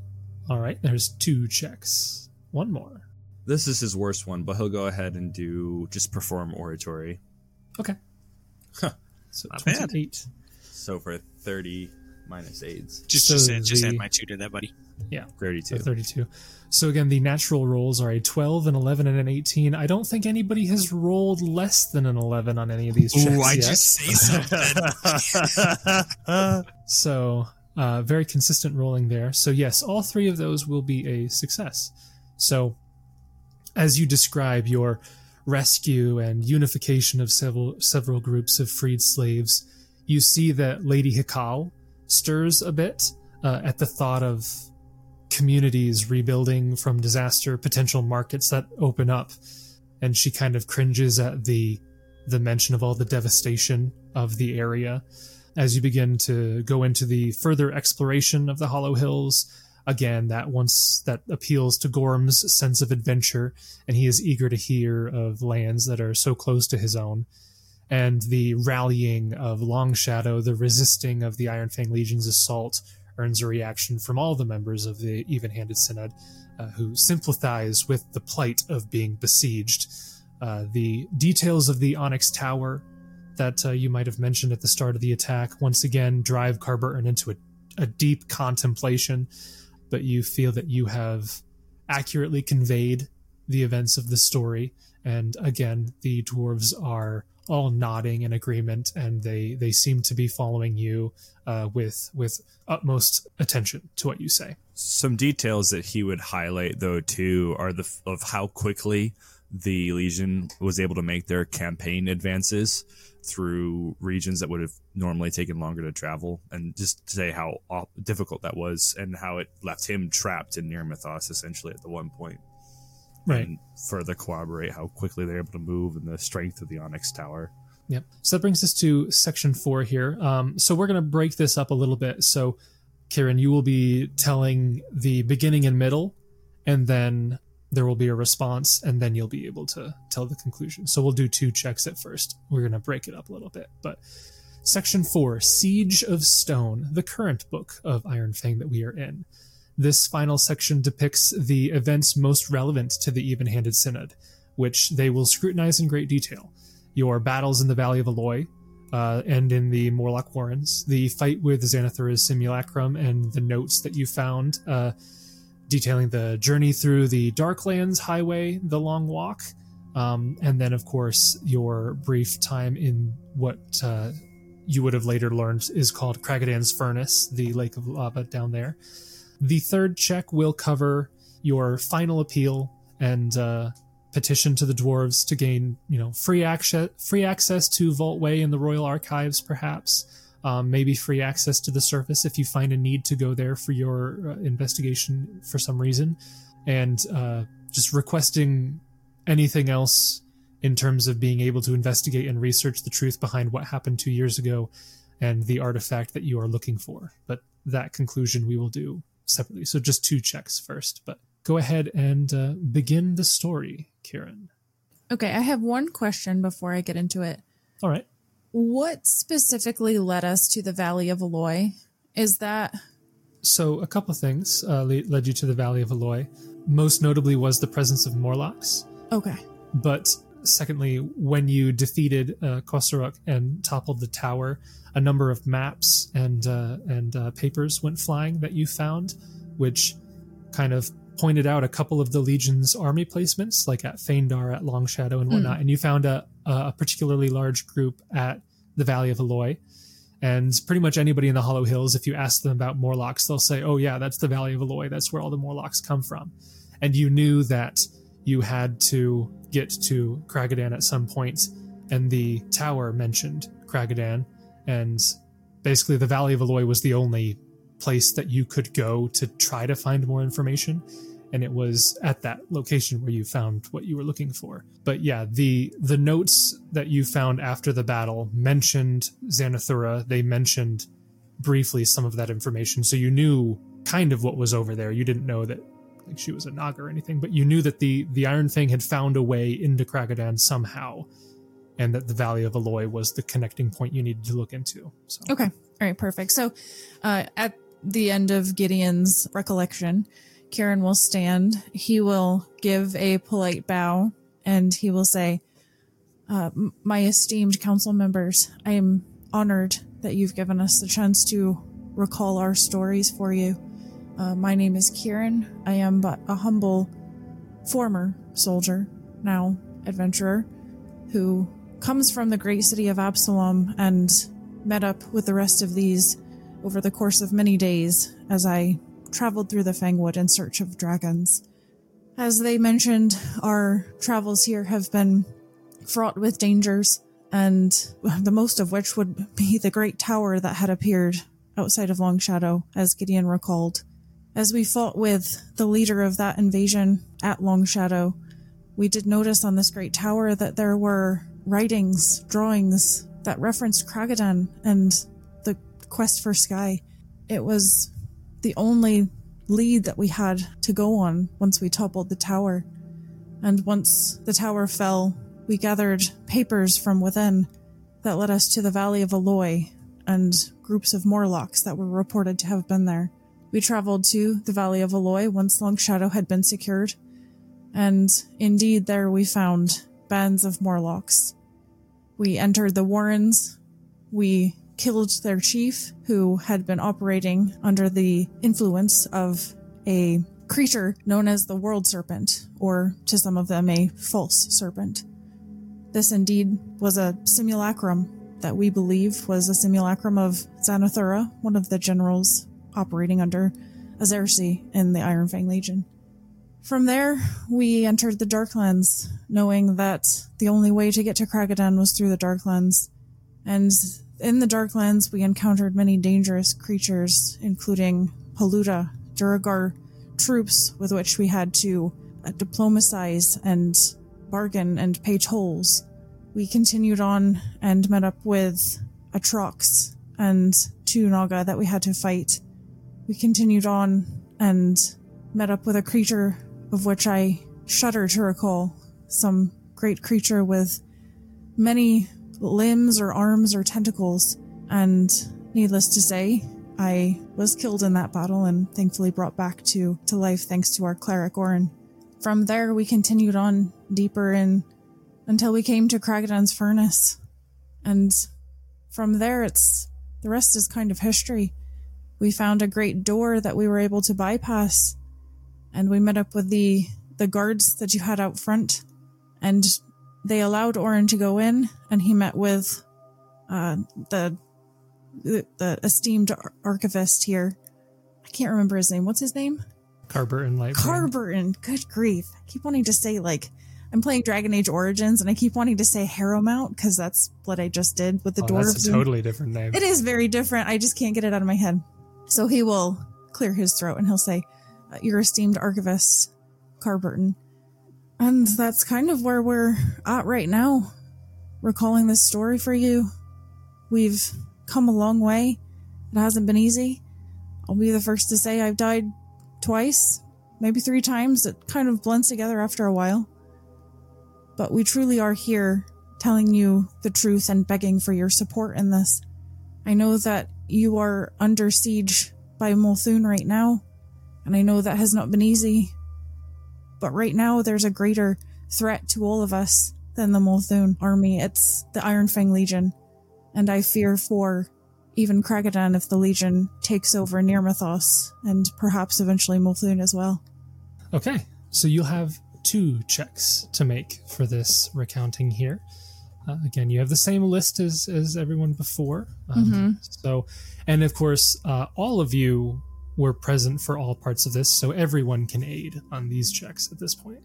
All right, there's two checks. One more. This is his worst one, but he'll go ahead and do just perform oratory. Okay. Huh. So not twenty-eight. Bad. So for thirty minus aids. Just, so just, add, the, just add my two to that, buddy. Yeah, thirty-two. So thirty-two. So again, the natural rolls are a twelve, an eleven, and an eighteen. I don't think anybody has rolled less than an eleven on any of these checks. Ooh, I yet. just say something. So, uh, very consistent rolling there. So yes, all three of those will be a success. So, as you describe your rescue and unification of several several groups of freed slaves, you see that Lady Hikal stirs a bit uh, at the thought of communities rebuilding from disaster, potential markets that open up, and she kind of cringes at the the mention of all the devastation of the area, as you begin to go into the further exploration of the Hollow Hills. Again, that once that appeals to Gorm's sense of adventure, and he is eager to hear of lands that are so close to his own. And the rallying of Long Shadow, the resisting of the Ironfang Legion's assault, earns a reaction from all the members of the Even-Handed Synod, uh, who sympathize with the plight of being besieged. Uh, the details of the Onyx Tower that uh, you might have mentioned at the start of the attack once again drive Carburton into a, a deep contemplation, but you feel that you have accurately conveyed the events of the story. And again, the dwarves are all nodding in agreement, and they, they seem to be following you uh, with with utmost attention to what you say. Some details that he would highlight, though, too, are the of how quickly the Legion was able to make their campaign advances through regions that would have normally taken longer to travel, and just to say how difficult that was and how it left him trapped in Nirmathas, essentially, at the one point. Right. And further corroborate how quickly they're able to move and the strength of the Onyx Tower. Yep. So that brings us to section four here. Um, so we're going to break this up a little bit. So, Kieran, you will be telling the beginning and middle, and then there will be a response, and then you'll be able to tell the conclusion. So we'll do two checks at first. We're going to break it up a little bit. But section four, Siege of Stone, the current book of Ironfang that we are in. This final section depicts the events most relevant to the Even-Handed Synod, which they will scrutinize in great detail. Your battles in the Valley of Aloy, uh, and in the Morlock Warrens, the fight with Xanathara's Simulacrum, and the notes that you found uh, detailing the journey through the Darklands Highway, the Long Walk, um, and then, of course, your brief time in what uh, you would have later learned is called Kraggodan's Furnace, the Lake of Lava down there. The third check will cover your final appeal and uh, petition to the dwarves to gain, you know, free access, free access to Vault Way and the Royal Archives, perhaps. Um, maybe free access to the surface if you find a need to go there for your uh, investigation for some reason, and uh, just requesting anything else in terms of being able to investigate and research the truth behind what happened two years ago and the artifact that you are looking for. But that conclusion we will do separately, so just two checks first. But go ahead and uh, begin the story, Kieran. Okay, I have one question before I get into it. All right. What specifically led us to the Valley of Aloy? Is that... So a couple things uh, led you to the Valley of Aloy. Most notably was the presence of Morlocks. Okay. But secondly, when you defeated uh, Khosrog and toppled the tower, a number of maps and uh, and uh, papers went flying that you found, which kind of pointed out a couple of the Legion's army placements, like at Feindar, at Long Shadow, and whatnot. Mm. And you found a, a particularly large group at the Valley of Aloy. And pretty much anybody in the Hollow Hills, if you ask them about Morlocks, they'll say, oh yeah, that's the Valley of Aloy. That's where all the Morlocks come from. And you knew that you had to get to Kraggodan at some point, and the tower mentioned Kraggodan, and basically the Valley of Aloy was the only place that you could go to try to find more information, and it was at that location where you found what you were looking for. But yeah, the the notes that you found after the battle mentioned Xanathura. They mentioned briefly some of that information, so you knew kind of what was over there. You didn't know that like she was a Naga or anything, but you knew that the, the Iron Fang had found a way into Kraggodan somehow, and that the Valley of Aloy was the connecting point you needed to look into. So. Okay. All right. Perfect. So uh, at the end of Gideon's recollection, Kieran will stand. He will give a polite bow, and he will say, uh, my esteemed council members, I am honored that you've given us the chance to recall our stories for you. Uh, my name is Kieran. I am but a humble former soldier, now adventurer, who comes from the great city of Absalom and met up with the rest of these over the course of many days as I traveled through the Fangwood in search of dragons. As they mentioned, our travels here have been fraught with dangers, and the most of which would be the great tower that had appeared outside of Long Shadow, as Gideon recalled. As we fought with the leader of that invasion at Long Shadow, we did notice on this great tower that there were writings, drawings that referenced Kraggodan and the quest for Sky. It was the only lead that we had to go on once we toppled the tower. And once the tower fell, we gathered papers from within that led us to the Valley of Aloy and groups of Morlocks that were reported to have been there. We traveled to the Valley of Aloy once Long Shadow had been secured, and indeed there we found bands of Morlocks. We entered the Warrens, we killed their chief, who had been operating under the influence of a creature known as the World Serpent, or to some of them a false serpent. This indeed was a simulacrum that we believe was a simulacrum of Xanathura, one of the generals operating under Azersi in the Iron Fang Legion. From there, we entered the Darklands, knowing that the only way to get to Kraggodan was through the Darklands. And in the Darklands, we encountered many dangerous creatures, including Paluda, Duergar troops with which we had to uh, diplomacize and bargain and pay tolls. We continued on and met up with a Trox and two Naga that we had to fight. We continued on and met up with a creature of which I shudder to recall, some great creature with many limbs or arms or tentacles, and needless to say, I was killed in that battle and thankfully brought back to, to life thanks to our cleric Orin. From there, we continued on deeper in until we came to Kraggodan's Furnace, and from there it's the rest is kind of history. We found a great door that we were able to bypass, and we met up with the, the guards that you had out front, and they allowed Orin to go in, and he met with uh, the, the the esteemed ar- archivist here. I can't remember his name. What's his name? Carburton Light. Carburton. Good grief. I keep wanting to say, like, I'm playing Dragon Age Origins, and I keep wanting to say Harrowmount, because that's what I just did with the oh, dwarves. That's a totally different name. It is very different. I just can't get it out of my head. So he will clear his throat, and he'll say, your esteemed archivist, Carburton. And that's kind of where we're at right now, recalling this story for you. We've come a long way. It hasn't been easy. I'll be the first to say I've died twice, maybe three times. It kind of blends together after a while. But we truly are here telling you the truth and begging for your support in this. I know that you are under siege by Molthune right now, and I know that has not been easy. But right now, there's a greater threat to all of us than the Molthune army. It's the Iron Fang Legion. And I fear for even Kraggodan if the Legion takes over Nirmathas and perhaps eventually Molthune as well. Okay, so you'll have two checks to make for this recounting here. Uh, again, you have the same list as, as everyone before. Um, mm-hmm. So, and of course, uh, all of you were present for all parts of this, so everyone can aid on these checks at this point.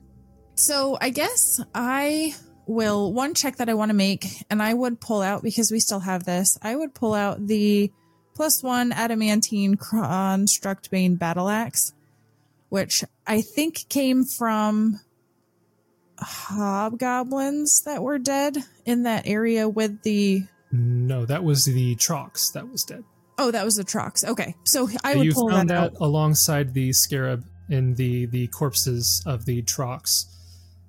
So I guess I will, one check that I want to make, and I would pull out, because we still have this, I would pull out the plus one adamantine constructbane battle axe, which I think came from hobgoblins that were dead in that area with the... No, that was the Trox that was dead. Oh, that was the Trox. Okay, so I would you pull found that out that alongside the scarab and the, the corpses of the Trox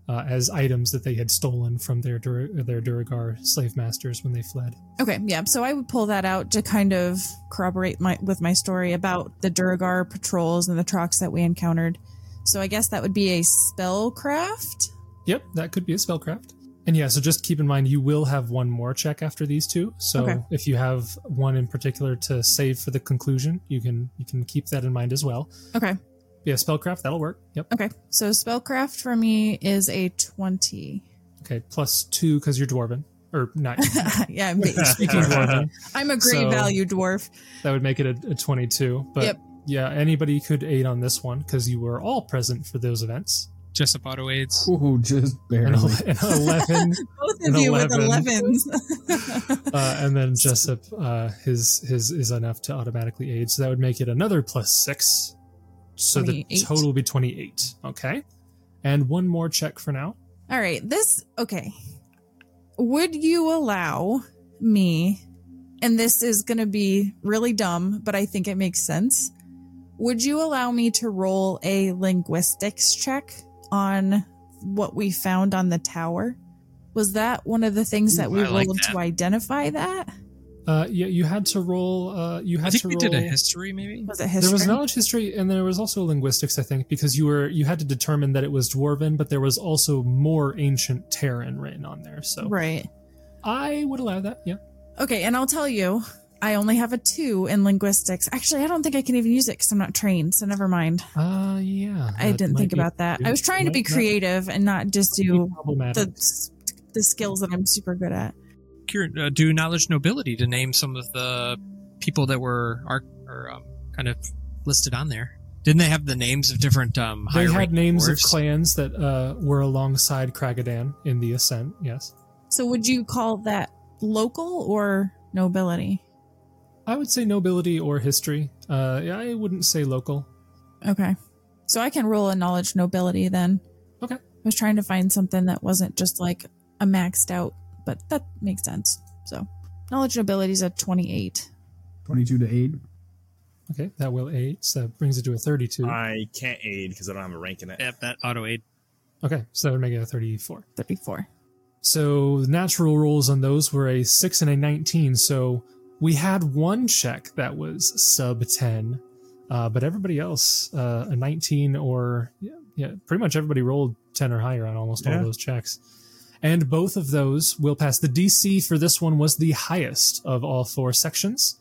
uh, as items that they had stolen from their their Duergar slave masters when they fled. Okay, yeah. So I would pull that out to kind of corroborate my with my story about the Duergar patrols and the Trox that we encountered. So I guess that would be a spellcraft. Yep, that could be a spellcraft. And yeah, so just keep in mind, you will have one more check after these two. So okay. If you have one in particular to save for the conclusion, you can you can keep that in mind as well. Okay. Yeah, spellcraft, that'll work. Yep. Okay, so spellcraft for me is a twenty. Okay, plus two because you're dwarven. Or not. yeah, I'm, speaking dwarven. I'm a great so value dwarf. That would make it a, a twenty-two. But yep. Yeah, anybody could aid on this one because you were all present for those events. Just about auto-aids. Ooh, just barely. An, an eleven. Both of you eleven. With elevens. uh, and then Jessup, uh, his his is enough to automatically aid. So that would make it another plus six. So twenty-eight. The total would be twenty-eight. Okay. And one more check for now. All right. This, okay. Would you allow me and this is going to be really dumb, but I think it makes sense. Would you allow me to roll a linguistics check on what we found on the tower? Was that one of the things Ooh, that we I rolled like that. to identify that? Uh, yeah, you had to roll. Uh, you had I think to we roll. Did a history, maybe. Was it history? There was knowledge history, and there was also linguistics, I think, because you were you had to determine that it was Dwarven, but there was also more ancient Terran written on there. So right, I would allow that. Yeah. Okay, and I'll tell you, I only have a two in linguistics. Actually, I don't think I can even use it because I'm not trained. So never mind. Uh, yeah. I didn't think about that. I was trying to be creative and not just do the the skills that I'm super good at. Uh, do knowledge nobility to name some of the people that were are, are um, kind of listed on there. Didn't they have the names of different um they had names dwarves? Of clans that uh were alongside Kraggodan in the ascent? Yes. So would you call that local or nobility? I would say nobility or history. uh I wouldn't say local. Okay, so I can roll a knowledge nobility then. Okay. I was trying to find something that wasn't just like a maxed out, but that makes sense. So knowledge nobility is at twenty-eight. twenty-two to aid. Okay, that will aid. So that brings it to a thirty-two. I can't aid because I don't have a rank in it. Yep, that auto aid. Okay, so that would make it a thirty-four. thirty-four. So the natural rolls on those were a six and a nineteen. So we had one check that was sub ten, uh, but everybody else, uh, a nineteen or, yeah, yeah, pretty much everybody rolled ten or higher on almost yeah. all those checks. And both of those will pass. The D C for this one was the highest of all four sections.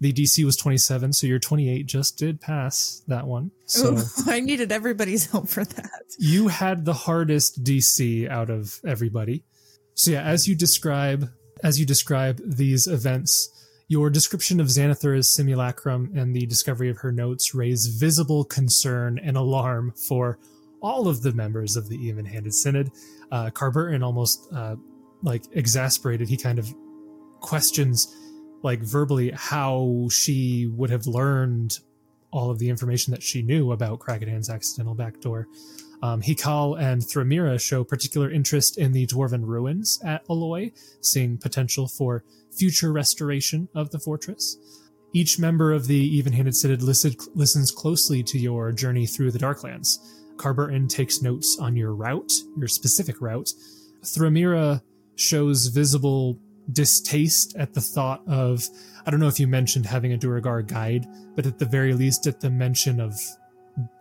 The D C was twenty-seven, so your twenty-eight just did pass that one. So Ooh, I needed everybody's help for that. You had the hardest D C out of everybody. So yeah, as you describe as you describe these events, your description of Xanathara's simulacrum and the discovery of her notes raise visible concern and alarm for all of the members of the Even-Handed Synod. Uh, Carburton almost, uh, like, exasperated. He kind of questions, like, verbally how she would have learned all of the information that she knew about Kraggodan's accidental backdoor. Um, Hikal and Thramira show particular interest in the Dwarven ruins at Aloy, seeing potential for future restoration of the fortress. Each member of the Even-Handed Synod listed, listens closely to your journey through the Darklands. Carburton takes notes on your route, your specific route. Thramira shows visible distaste at the thought of, I don't know if you mentioned having a Duergar guide, but at the very least at the mention of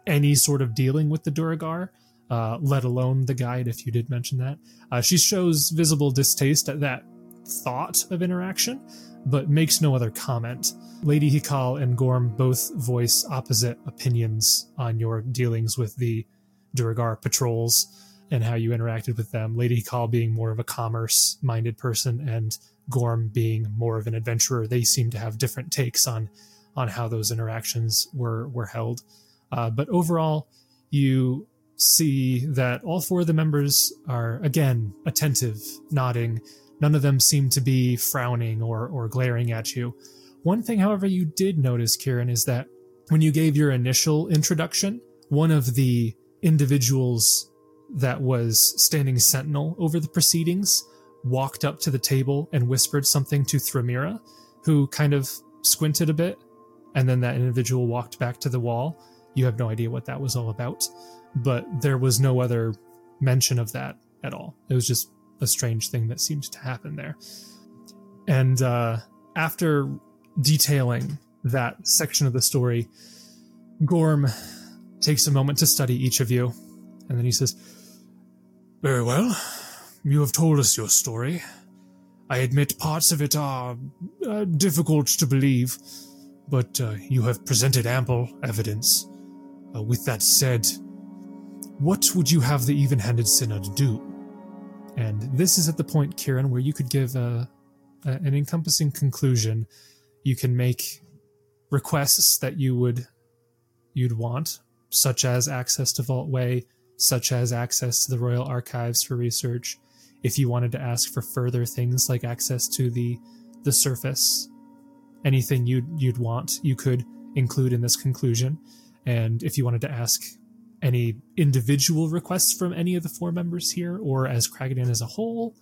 any sort of dealing with the Duergar, uh, let alone the guide if you did mention that. Uh, she shows visible distaste at that thought of interaction, but makes no other comment. Lady Hikal and Gorm both voice opposite opinions on your dealings with the Duergar patrols and how you interacted with them. Lady Hikal being more of a commerce-minded person and Gorm being more of an adventurer. They seem to have different takes on on how those interactions were, were held. Uh, but overall, you see that all four of the members are, again, attentive, nodding. None of them seem to be frowning or, or glaring at you. One thing, however, you did notice, Kieran, is that when you gave your initial introduction, one of the individuals that was standing sentinel over the proceedings walked up to the table and whispered something to Thramira, who kind of squinted a bit, and then that individual walked back to the wall. You have no idea what that was all about, but there was no other mention of that at all. It was just a strange thing that seemed to happen there. And uh, after detailing that section of the story, Gorm takes a moment to study each of you, and then he says, "Very well, you have told us your story. I admit parts of it are uh, difficult to believe, but uh, you have presented ample evidence. Uh, with that said, what would you have the Even-Handed Synod do?" And this is at the point, Kieran, where you could give a, a, an encompassing conclusion. You can make requests that you would you'd want, such as access to Vault Way, such as access to the Royal Archives for research. If you wanted to ask for further things like access to the the surface, anything you'd you'd want, you could include in this conclusion. And if you wanted to ask any individual requests from any of the four members here, or as Kraggodan as a whole,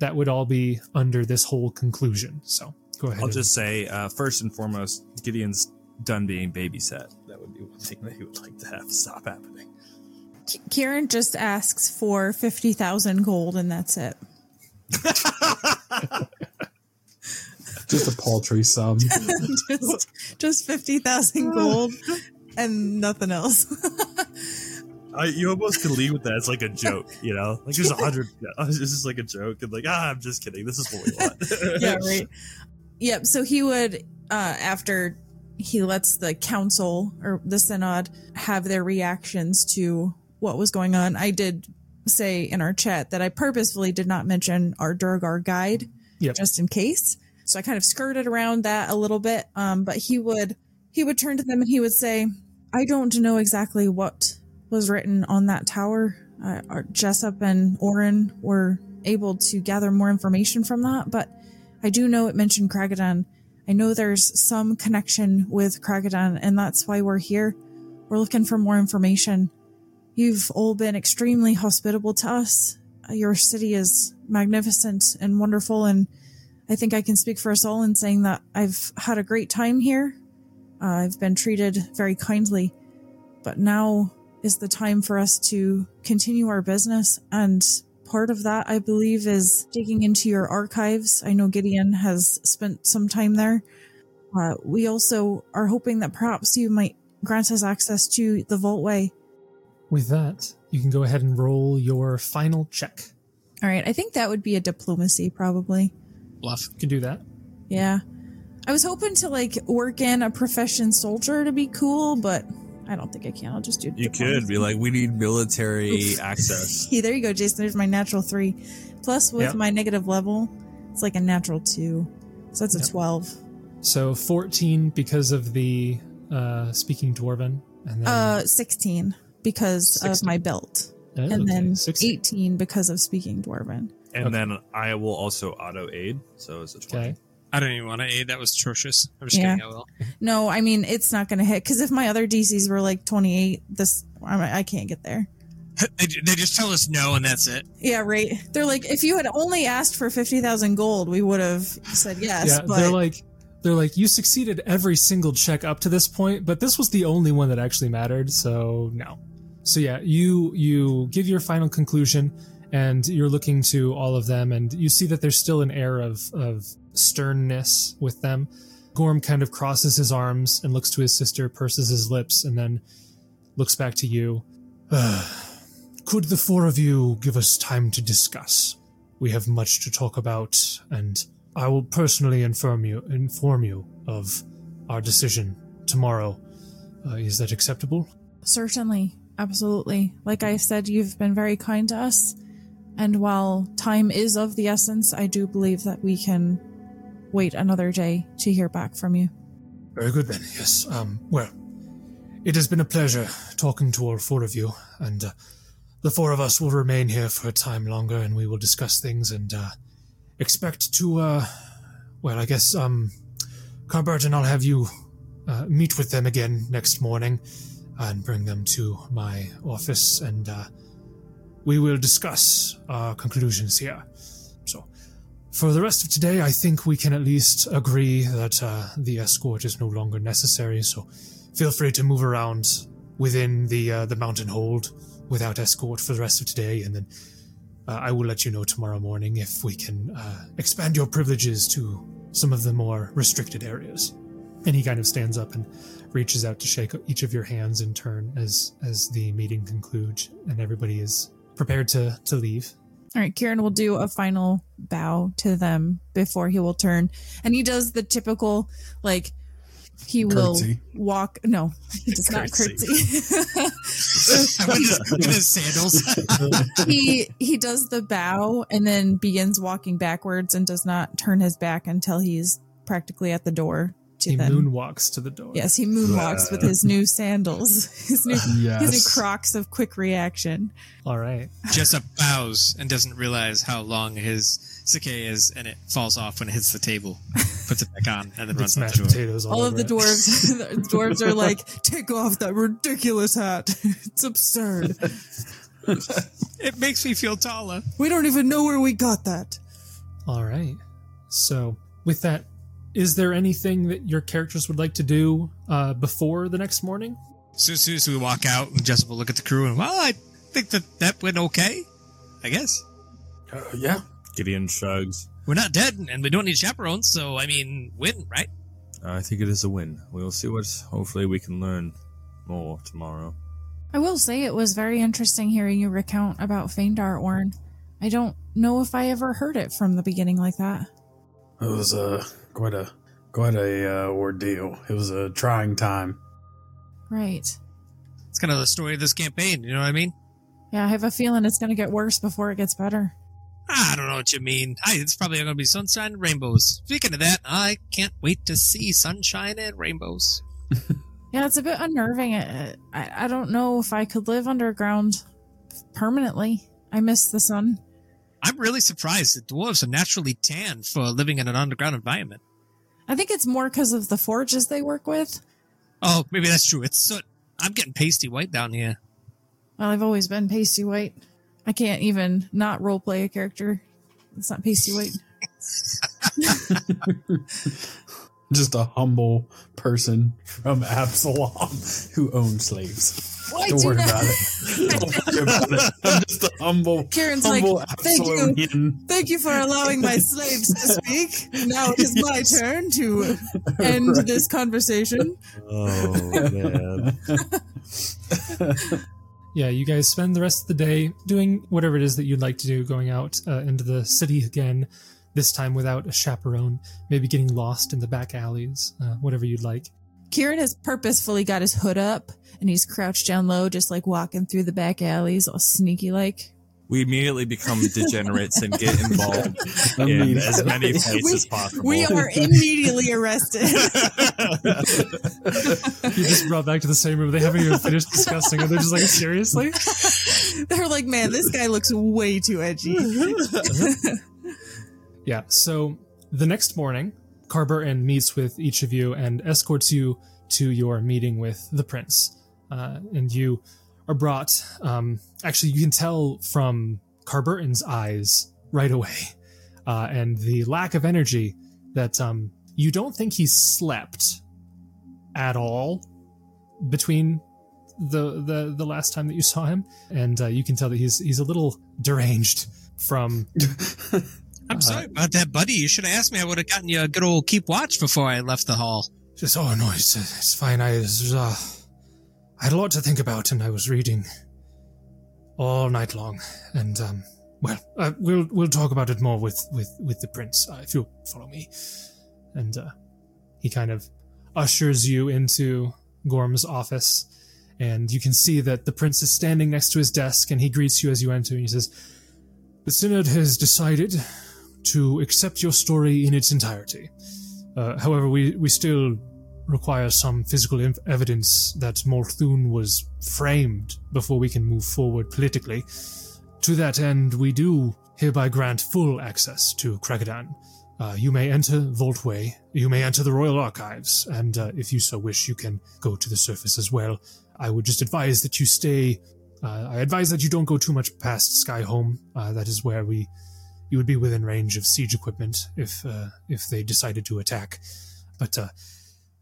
that would all be under this whole conclusion. So Go ahead. I'll just say, uh, first and foremost, Gideon's done being babysat. That would be one thing that he would like to have stop happening. Kieran just asks for fifty thousand gold, and that's it. Just a paltry sum. just just fifty thousand gold and nothing else. I, you almost could leave with that. It's like a joke, you know? Like, there's a hundred. It's just like a joke. And like, ah, I'm just kidding. This is what we want. Yeah, right. Yep. So he would, uh, after he lets the council or the synod have their reactions to what was going on. I did say in our chat that I purposefully did not mention our Duergar guide, yep. just in case. So I kind of skirted around that a little bit. Um, but he would, he would turn to them and he would say, I don't know exactly what was written on that tower. Uh, our Jessup and Orin were able to gather more information from that, but I do know it mentioned Kraggodan. I know there's some connection with Kraggodan, and that's why we're here. We're looking for more information. You've all been extremely hospitable to us. Your city is magnificent and wonderful, and I think I can speak for us all in saying that I've had a great time here. Uh, I've been treated very kindly, but now is the time for us to continue our business, and part of that, I believe, is digging into your archives. I know Gideon has spent some time there. Uh, we also are hoping that perhaps you might grant us access to the Vault Way. With that, you can go ahead and roll your final check. All right. I think that would be a diplomacy, probably. Bluff. You can do that. Yeah. I was hoping to, like, work in a profession soldier to be cool, but I don't think I can. I'll just do You diplomacy. Could be like, we need military access. Yeah, there you go, Jason. There's my natural three. Plus, with yep. my negative level, it's like a natural two. So that's yep. a twelve. So fourteen because of the uh, speaking Dwarven. And then uh, sixteen because sixteen. Of my belt. Oh, and okay. then sixteen. eighteen because of speaking Dwarven. And okay. then I will also auto-aid. So it's a twenty. Okay. I don't even want to aid. That was atrocious. I'm just yeah. kidding. I will. No, I mean, it's not going to hit. Because if my other D Cs were like twenty-eight, this I can't get there. They, they just tell us no, and that's it. Yeah, right. They're like, if you had only asked for fifty thousand gold, we would have said yes. Yeah, but... they're like, they're like, you succeeded every single check up to this point, but this was the only one that actually mattered, so no. So yeah, you you give your final conclusion, and you're looking to all of them, and you see that there's still an air of of... sternness with them. Gorm kind of crosses his arms and looks to his sister, purses his lips, and then looks back to you. Uh, could the four of you give us time to discuss? We have much to talk about, and I will personally inform you, inform you of our decision tomorrow. Uh, is that acceptable? Certainly. Absolutely. Like I said, you've been very kind to us, and while time is of the essence, I do believe that we can wait another day to hear back from you. Very good, then. Yes. Um, well, it has been a pleasure talking to all four of you, and uh, the four of us will remain here for a time longer, and we will discuss things and uh, expect to, uh, well, I guess, um, Carburton, I'll have you uh, meet with them again next morning and bring them to my office, and uh, we will discuss our conclusions here. So, for the rest of today, I think we can at least agree that uh, the escort is no longer necessary, so feel free to move around within the uh, the mountain hold without escort for the rest of today, and then uh, I will let you know tomorrow morning if we can uh, expand your privileges to some of the more restricted areas. And he kind of stands up and reaches out to shake each of your hands in turn as, as the meeting concludes, and everybody is prepared to, to leave. All right, Kieran will do a final bow to them before he will turn. And he does the typical, like, he curtsy. Will walk. No, he does curtsy. Not curtsy. With his sandals. he, he does the bow and then begins walking backwards and does not turn his back until he's practically at the door. He them. moonwalks to the door. Yes, he moonwalks yeah. with his new sandals. His new, yes. his new Crocs of Quick Reaction. All right. Jessup bows and doesn't realize how long his sakei is, and it falls off when it hits the table. Puts it back on and then runs out the door. Potatoes all all of the dwarves, the dwarves are like, take off that ridiculous hat. It's absurd. It makes me feel taller. We don't even know where we got that. All right. So with that, Is there anything that your characters would like to do uh, before the next morning? So as soon as we walk out, Jessup will look at the crew and, well, I think that that went okay, I guess. Uh, yeah. Gideon shrugs. We're not dead, and we don't need chaperones, so, I mean, win, right? I think it is a win. We'll see what, hopefully we can learn more tomorrow. I will say it was very interesting hearing you recount about Feindar, Orin. I don't know if I ever heard it from the beginning like that. It was uh, quite a quite a uh, ordeal. It was a trying time. Right. It's kind of the story of this campaign, you know what I mean? Yeah, I have a feeling it's going to get worse before it gets better. I don't know what you mean. I, it's probably going to be sunshine and rainbows. Speaking of that, I can't wait to see sunshine and rainbows. Yeah, it's a bit unnerving. I, I don't know if I could live underground permanently. I miss the sun. I'm really surprised that dwarves are naturally tan for living in an underground environment. I think it's more because of the forges they work with. Oh, maybe that's true. It's soot. I'm getting pasty white down here. Well, I've always been pasty white. I can't even not roleplay a character. It's not pasty white. Just a humble person from Absalom who owns slaves. Why Don't do worry that? about it. Don't worry about it. I'm just a humble, Karen's humble like, Absalomian. Thank you. Thank you for allowing my slaves to speak. Now it is my yes. turn to end right. this conversation. Oh, man. Yeah, you guys spend the rest of the day doing whatever it is that you'd like to do, going out uh, into the city again, this time without a chaperone, maybe getting lost in the back alleys, uh, whatever you'd like. Kieran has purposefully got his hood up, and he's crouched down low, just like walking through the back alleys, all sneaky-like. We immediately become degenerates and get involved in as many fights as possible. We are immediately arrested. You just brought back to the same room. They haven't even finished discussing it. They're just like, seriously? They're like, man, this guy looks way too edgy. Yeah, so the next morning, Carburton meets with each of you and escorts you to your meeting with the prince. Uh, and you... are brought, um, actually you can tell from Carburton's eyes right away, uh, and the lack of energy that um, you don't think he slept at all between the the, the last time that you saw him, and uh, you can tell that he's he's a little deranged from... I'm uh, sorry about that, buddy. You should have asked me. I would have gotten you a good old keep watch before I left the hall. Just, oh no, it's, it's fine. I was, uh... I had a lot to think about, and I was reading all night long. And um, well, uh, we'll we'll talk about it more with with, with the prince uh, if you'll follow me. And uh, he kind of ushers you into Gorm's office, and you can see that the prince is standing next to his desk, and he greets you as you enter, and he says, "The synod has decided to accept your story in its entirety. Uh, however, we we still." require some physical inf- evidence that Molthune was framed before we can move forward politically. To that end, we do hereby grant full access to Kraggodan. Uh, you may enter Vault Way, you may enter the Royal Archives, and uh, if you so wish, you can go to the surface as well. I would just advise that you stay... Uh, I advise that you don't go too much past Skyhome. Uh, that is where we... You would be within range of siege equipment if, uh, if they decided to attack. But... Uh,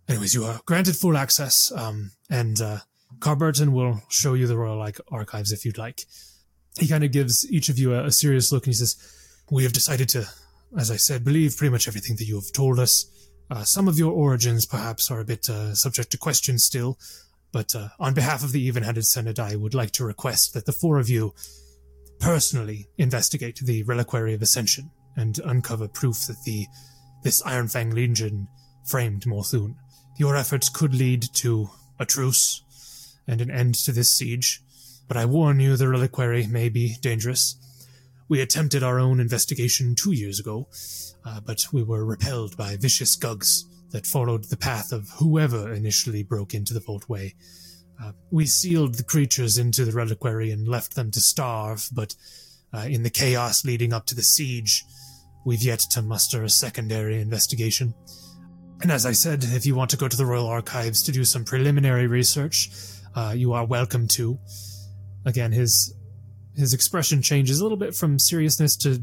Anyways, you are granted full access, um, and uh, Carburton will show you the Royal Archives if you'd like. He kind of gives each of you a, a serious look, and he says, "We have decided to, as I said, believe pretty much everything that you have told us. Uh, some of your origins, perhaps, are a bit uh, subject to question still, but uh, on behalf of the Even-Handed Synod, I would like to request that the four of you personally investigate the Reliquary of Ascension and uncover proof that the this Ironfang Legion framed Molthune. Your efforts could lead to a truce and an end to this siege, but I warn you the reliquary may be dangerous. We attempted our own investigation two years ago, uh, but we were repelled by vicious gugs that followed the path of whoever initially broke into the Vault Way. Uh, we sealed the creatures into the reliquary and left them to starve, but uh, in the chaos leading up to the siege, we've yet to muster a secondary investigation. And as I said, if you want to go to the Royal Archives to do some preliminary research, uh, you are welcome to." Again, his his expression changes a little bit from seriousness to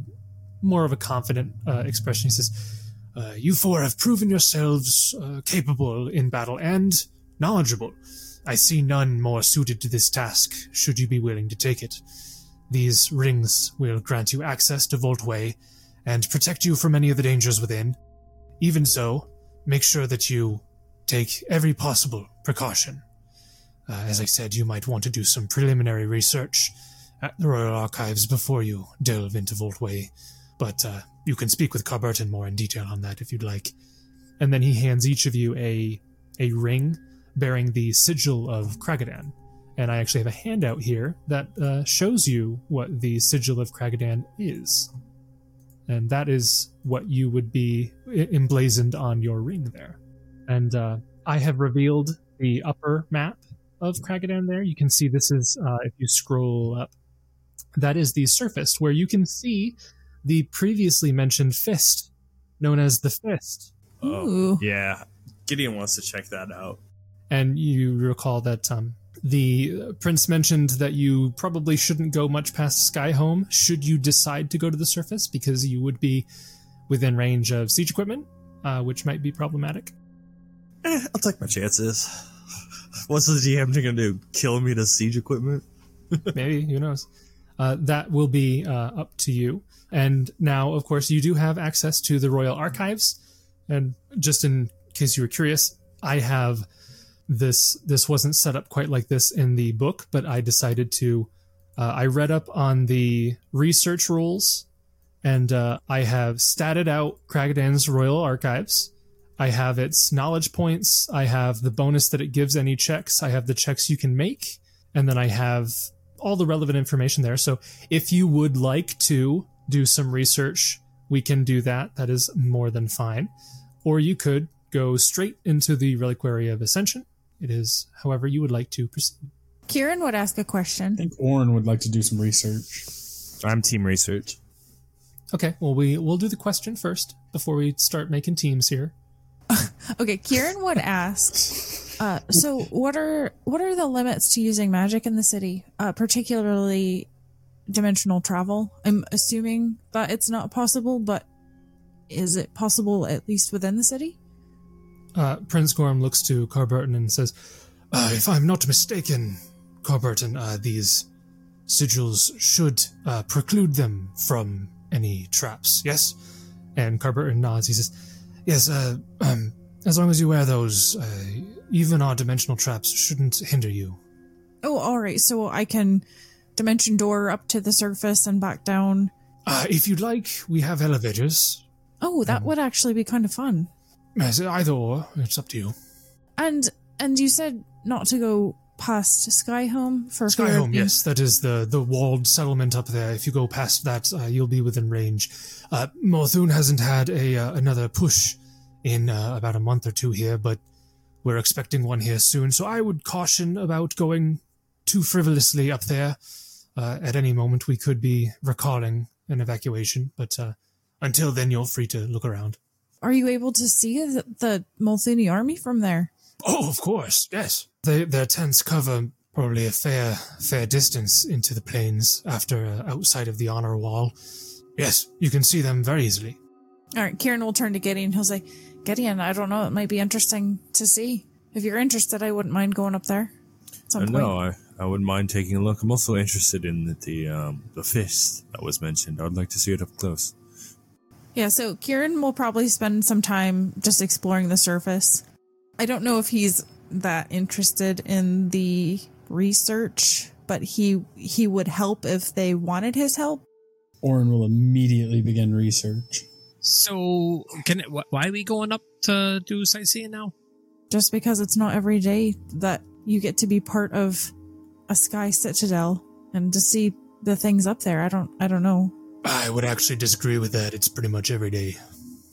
more of a confident uh, expression. He says, Uh, you four have proven yourselves uh, capable in battle and knowledgeable. I see none more suited to this task, should you be willing to take it. These rings will grant you access to Vault Way and protect you from any of the dangers within. Even so, make sure that you take every possible precaution. Uh, as I said, you might want to do some preliminary research at the Royal Archives before you delve into Vault Way, but uh, you can speak with Carburton more in detail on that if you'd like. And then he hands each of you a a ring bearing the sigil of Kraggodan. And I actually have a handout here that uh, shows you what the sigil of Kraggodan is. And that is what you would be emblazoned on your ring there. And uh, I have revealed the upper map of Kraggodan there. You can see this is, uh, if you scroll up, that is the surface where you can see the previously mentioned fist, known as the Fist. Ooh. Oh, yeah. Gideon wants to check that out. And you recall that um, the prince mentioned that you probably shouldn't go much past Skyhome should you decide to go to the surface, because you would be within range of siege equipment, uh, which might be problematic. Eh, I'll take my chances. What's the D M going to do? Kill me to siege equipment? Maybe, who knows? Uh, that will be uh, up to you. And now, of course, you do have access to the Royal Archives. And just in case you were curious, I have... This this wasn't set up quite like this in the book, but I decided to... Uh, I read up on the research rules, and uh, I have statted out Kraggodan's Royal Archives. I have its knowledge points. I have the bonus that it gives any checks. I have the checks you can make, and then I have all the relevant information there. So if you would like to do some research, we can do that. That is more than fine. Or you could go straight into the Reliquary of Ascension. It is however you would like to proceed. Kieran would ask a question. I think Orin would like to do some research. I'm team research. Okay, well, we, we'll do the question first before we start making teams here. Okay, Kieran would ask, uh, so what are what are the limits to using magic in the city, uh, particularly dimensional travel? I'm assuming that it's not possible, but is it possible at least within the city? Uh, Prince Gorm looks to Carburton and says, uh, if I'm not mistaken, Carburton, uh, these sigils should uh, preclude them from any traps, yes? And Carburton nods. He says, yes, uh, um, as long as you wear those, uh, even our dimensional traps shouldn't hinder you. Oh, all right, so I can dimension door up to the surface and back down? Uh, if you'd like, we have elevators. Oh, that um, would actually be kind of fun. Yes, either or. It's up to you. And and you said not to go past Skyhome for Skyhome, yes. That is the, the walled settlement up there. If you go past that, uh, you'll be within range. Uh, Molthune hasn't had a uh, another push in uh, about a month or two here, but we're expecting one here soon, so I would caution about going too frivolously up there. Uh, at any moment, we could be recalling an evacuation, but uh, until then, you're free to look around. Are you able to see the, the Molthune army from there? Oh, of course, yes. They, their tents cover probably a fair fair distance into the plains after uh, outside of the honor wall. Yes, you can see them very easily. All right, Kieran will turn to Gideon. He'll say, Gideon, I don't know, it might be interesting to see. If you're interested, I wouldn't mind going up there at some uh, point. No, I, I wouldn't mind taking a look. I'm also interested in the, the, um, the fist that was mentioned. I'd like to see it up close. Yeah, so Kieran will probably spend some time just exploring the surface. I don't know if he's that interested in the research, but he he would help if they wanted his help. Orin will immediately begin research. So, can it, wh- why are we going up to do sightseeing now? Just because it's not every day that you get to be part of a Sky Citadel and to see the things up there. I don't I don't know. I would actually disagree with that. It's pretty much every day.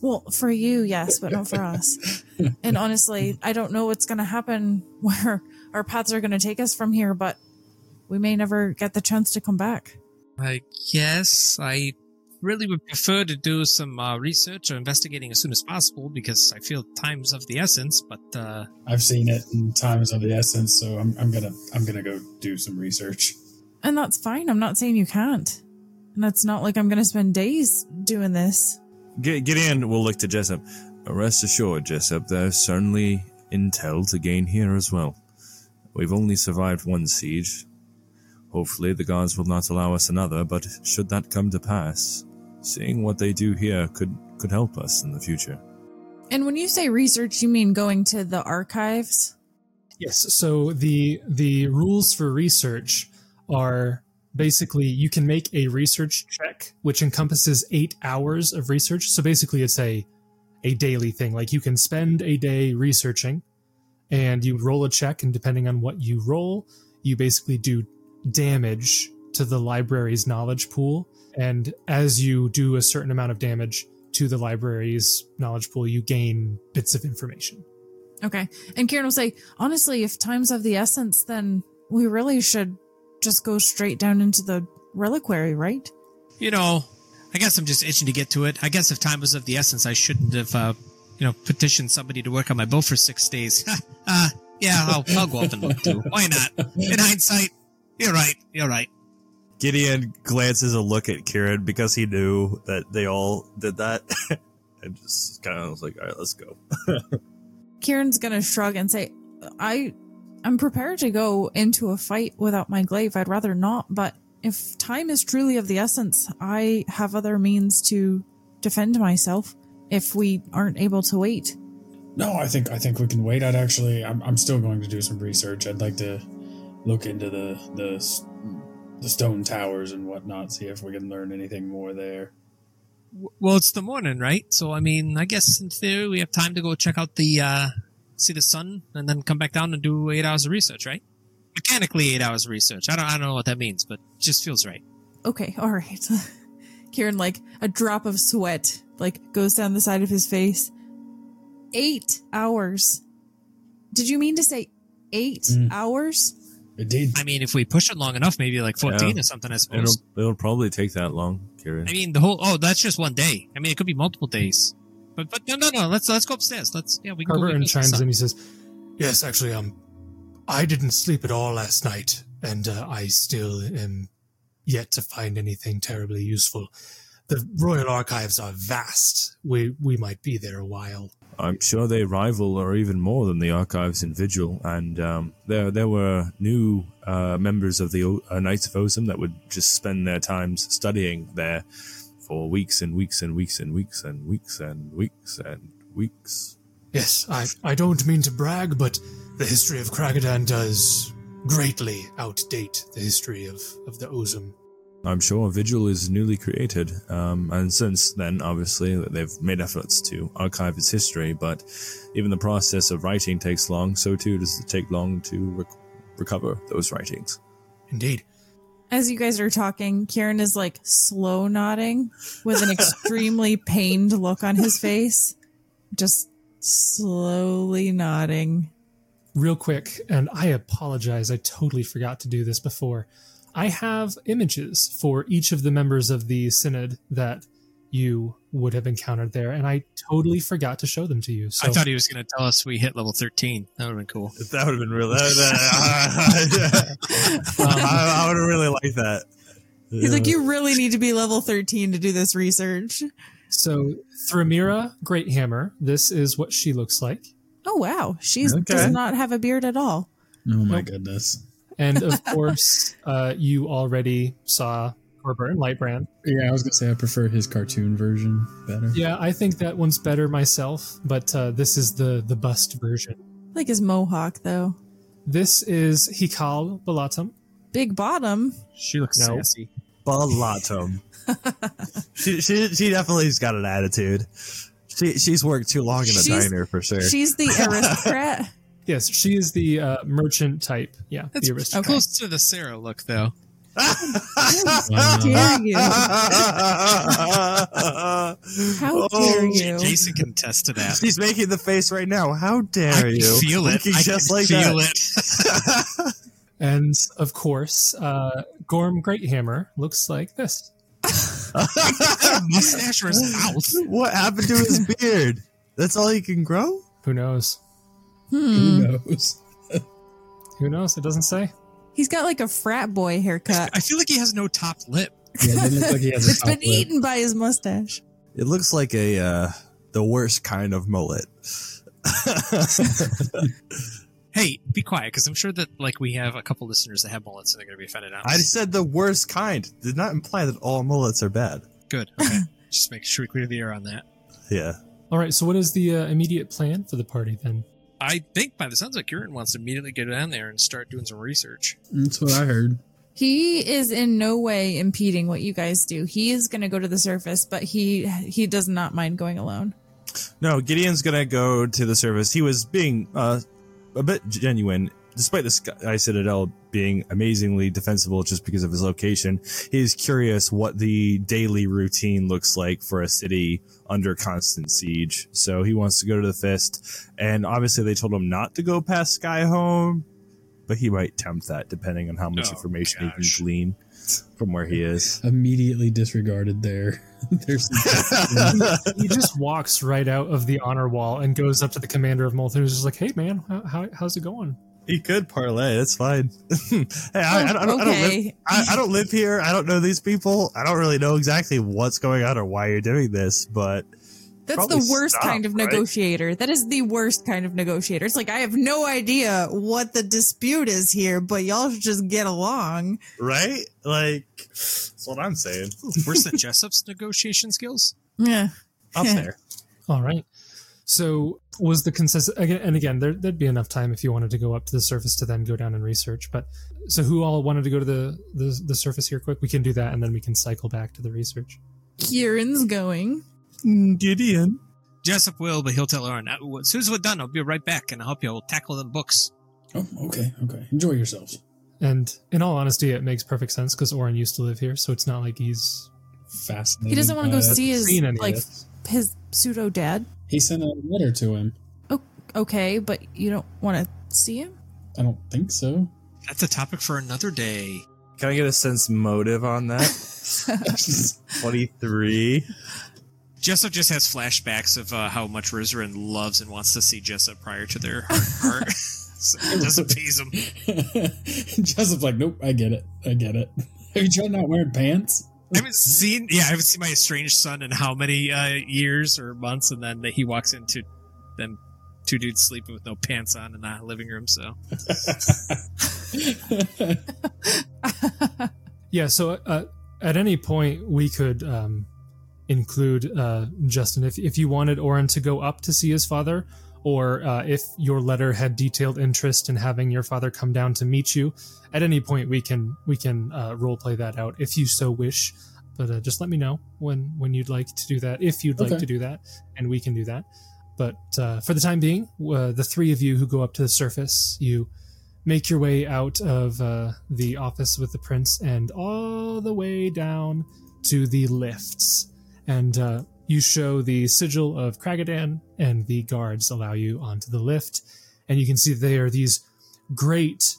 Well, for you, yes, but not for us. And honestly, I don't know what's going to happen, where our paths are going to take us from here, but we may never get the chance to come back. I guess I really would prefer to do some uh, research or investigating as soon as possible, because I feel time's of the essence, but... Uh... I've seen it in time's of the essence, so I'm, I'm gonna I'm gonna go do some research. And that's fine. I'm not saying you can't. And it's not like I'm going to spend days doing this. Get, get in, we'll look to Jessup. Rest assured, Jessup, there's certainly intel to gain here as well. We've only survived one siege. Hopefully the gods will not allow us another, but should that come to pass, seeing what they do here could, could help us in the future. And when you say research, you mean going to the archives? Yes, so the the rules for research are basically you can make a research check, which encompasses eight hours of research. So basically it's a a daily thing. Like you can spend a day researching and you roll a check, and depending on what you roll, you basically do damage to the library's knowledge pool. And as you do a certain amount of damage to the library's knowledge pool, you gain bits of information. Okay. And Kieran will say, honestly, if time's of the essence, then we really should just go straight down into the reliquary, right? You know, I guess I'm just itching to get to it. I guess if time was of the essence, I shouldn't have, uh, you know, petitioned somebody to work on my bow for six days. uh, yeah, I'll, I'll go up and look too. Why not? In hindsight, you're right. You're right. Gideon glances a look at Kieran because he knew that they all did that. And just kind of was like, all right, let's go. Kieran's going to shrug and say, I, I'm prepared to go into a fight without my glaive. I'd rather not. But if time is truly of the essence, I have other means to defend myself if we aren't able to wait. No, I think I think we can wait. I'd actually, I'm, I'm still going to do some research. I'd like to look into the the the stone towers and whatnot, see if we can learn anything more there. Well, it's the morning, right? So, I mean, I guess in theory we have time to go check out the, uh, see the sun, and then come back down and do eight hours of research, right? Mechanically eight hours of research. I don't, I don't know what that means, but it just feels right. Okay, all right. Kieran, like, a drop of sweat, like, goes down the side of his face. Eight hours. Did you mean to say eight mm. hours? Indeed. I mean, if we push it long enough, maybe like fourteen yeah. or something, I suppose. It'll, it'll probably take that long, Kieran. I mean, the whole... Oh, that's just one day. I mean, it could be multiple days. But but no, no, no. Let's let's go upstairs. Let's... Yeah, we can Carburton go... Carburton chimes in. He says, yes, actually, um, I didn't sleep at all last night, and uh, I still am yet to find anything terribly useful. The Royal Archives are vast. We, we might be there a while. I'm sure they rival or even more than the archives in Vigil, and um, there there were new uh, members of the o- uh, Knights of Ozum that would just spend their times studying there for weeks and weeks and weeks and weeks and weeks and weeks and weeks. Yes, I I don't mean to brag, but the history of Kraggodan does greatly outdate the history of, of the Ozum. I'm sure Vigil is newly created, um, and since then, obviously, they've made efforts to archive its history, but even the process of writing takes long, so too does it take long to rec- recover those writings. Indeed. As you guys are talking, Kieran is, like, slow nodding with an extremely pained look on his face, just slowly nodding. Real quick, and I apologize, I totally forgot to do this before. I have images for each of the members of the synod that you would have encountered there, and I totally forgot to show them to you. So. I thought he was going to tell us we hit level thirteen. That would have been cool. That would have been real. That would've been, uh, I, I would have really liked that. He's like, you really need to be level thirteen to do this research. So, Thramira Greathammer, this is what she looks like. Oh, wow. She okay. does not have a beard at all. Oh, my nope. goodness. And, of course, uh, you already saw Carburton Lightbrand. Yeah, I was going to say I prefer his cartoon version better. Yeah, I think that one's better myself, but uh, this is the, the bust version. I like his mohawk, though. This is Hikal Balatum. Big Bottom? She looks no. sassy. Balatum. she, she she definitely's got an attitude. She She's worked too long in a she's, diner, for sure. She's the aristocrat. Yes, she is the uh, merchant type. Yeah, that's the aristocrat. Close to the Sarah look, though. How dare you? How dare oh, you? Jason can attest to that. She's making the face right now. How dare I you? I feel it. I just can like feel that. It. And, of course, uh, Gorm Greathammer looks like this. Mustache or his mouth. What happened to his beard? That's all he can grow? Who knows? Hmm. Who knows? Who knows? It doesn't say. He's got like a frat boy haircut. I feel like he has no top lip. Yeah, it looks like he has a top lip. It's been eaten by his mustache. It looks like a uh, the worst kind of mullet. Hey, be quiet, because I'm sure that like we have a couple listeners that have mullets, and they're going to be offended now. I said the worst kind. Did not imply that all mullets are bad. Good. Okay. Just make sure we clear the air on that. Yeah. All right. So what is the uh, immediate plan for the party then? I think by the sounds like Orin wants to immediately get down there and start doing some research. That's what I heard. He is in no way impeding what you guys do. He is going to go to the surface, but he he does not mind going alone. No, Gideon's going to go to the surface. He was being uh, a bit genuine. Despite the Sky Citadel being amazingly defensible just because of his location, he is curious what the daily routine looks like for a city under constant siege. So he wants to go to the Fist, and obviously they told him not to go past Skyhome, but he might tempt that depending on how much oh, information gosh. he can glean from where he is. Immediately disregarded there. There's he, he just walks right out of the honor wall and goes up to the commander of Molthune, who's just like, "Hey, man, how, how how's it going?" He could parlay. That's fine. hey, I, I, don't, okay. I, don't live, I, I don't live here. I don't know these people. I don't really know exactly what's going on or why you're doing this, but... That's the worst stop, kind of right? negotiator. That is the worst kind of negotiator. It's like, I have no idea what the dispute is here, but y'all should just get along. Right? Like, that's what I'm saying. Worse than Jessup's negotiation skills? Yeah. Up there. All right. So... was the consensus, and again, there, there'd be enough time if you wanted to go up to the surface to then go down and research, but so who all wanted to go to the, the, the surface here quick? We can do that, and then we can cycle back to the research. Kieran's going. Gideon. Jessup will, but he'll tell Orin. As soon as we're done, I'll be right back, and I'll help you. We'll tackle the books. Oh, okay, okay. Enjoy yourselves. And in all honesty, it makes perfect sense, because Orin used to live here, so it's not like he's fascinated. He doesn't want to go uh, see his, like, his pseudo-dad. He sent a letter to him. Oh, okay, but you don't want to see him? I don't think so. That's a topic for another day. Can I get a sense motive on that? twenty-three. Jessup just has flashbacks of uh, how much Rizrin loves and wants to see Jessup prior to their heart. heart. So it doesn't tease him. Jessup's like, nope, I get it. I get it. Are you trying not wearing pants? I haven't seen, yeah, I haven't seen my estranged son in how many uh, years or months, and then he walks into them two dudes sleeping with no pants on in the living room. So, yeah. So, uh, at any point, we could um, include uh, Justin if if you wanted Orin to go up to see his father, or uh, if your letter had detailed interest in having your father come down to meet you. At any point, we can we can uh, roleplay that out if you so wish, but uh, just let me know when, when you'd like to do that, if you'd okay. like to do that, and we can do that. But uh, for the time being, uh, the three of you who go up to the surface, you make your way out of uh, the office with the prince and all the way down to the lifts. And uh, you show the sigil of Kraggodan, and the guards allow you onto the lift. And you can see they are these great...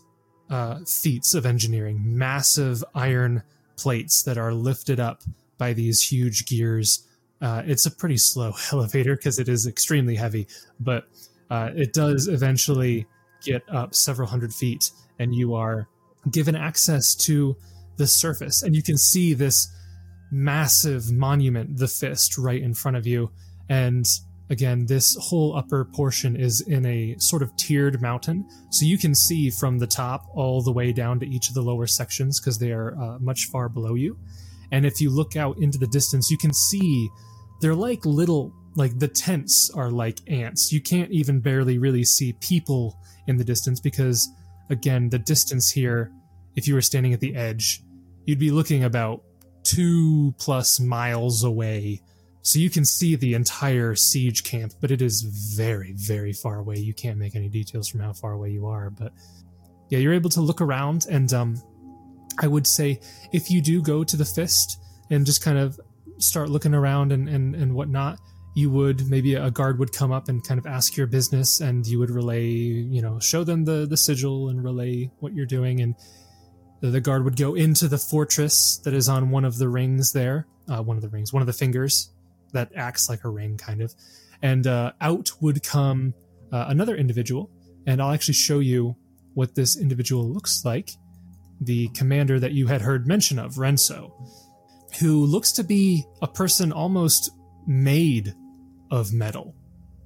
Uh, feats of engineering, massive iron plates that are lifted up by these huge gears. Uh, it's a pretty slow elevator because it is extremely heavy, but uh, it does eventually get up several hundred feet, and you are given access to the surface. And you can see this massive monument, the Fist, right in front of you. And again, this whole upper portion is in a sort of tiered mountain, so you can see from the top all the way down to each of the lower sections because they are uh, much far below you. And if you look out into the distance, you can see they're like little, like the tents are like ants. You can't even barely really see people in the distance because, again, the distance here, if you were standing at the edge, you'd be looking about two plus miles away. So you can see the entire siege camp, but it is very, very far away. You can't make any details from how far away you are. But yeah, you're able to look around. And um, I would say if you do go to the Fist and just kind of start looking around and, and, and whatnot, you would, maybe a guard would come up and kind of ask your business, and you would relay, you know, show them the, the sigil and relay what you're doing. And the, the guard would go into the fortress that is on one of the rings there, uh, one of the rings, one of the fingers. That acts like a ring, kind of. And uh, out would come uh, another individual, and I'll actually show you what this individual looks like. The commander that you had heard mention of, Renso, who looks to be a person almost made of metal.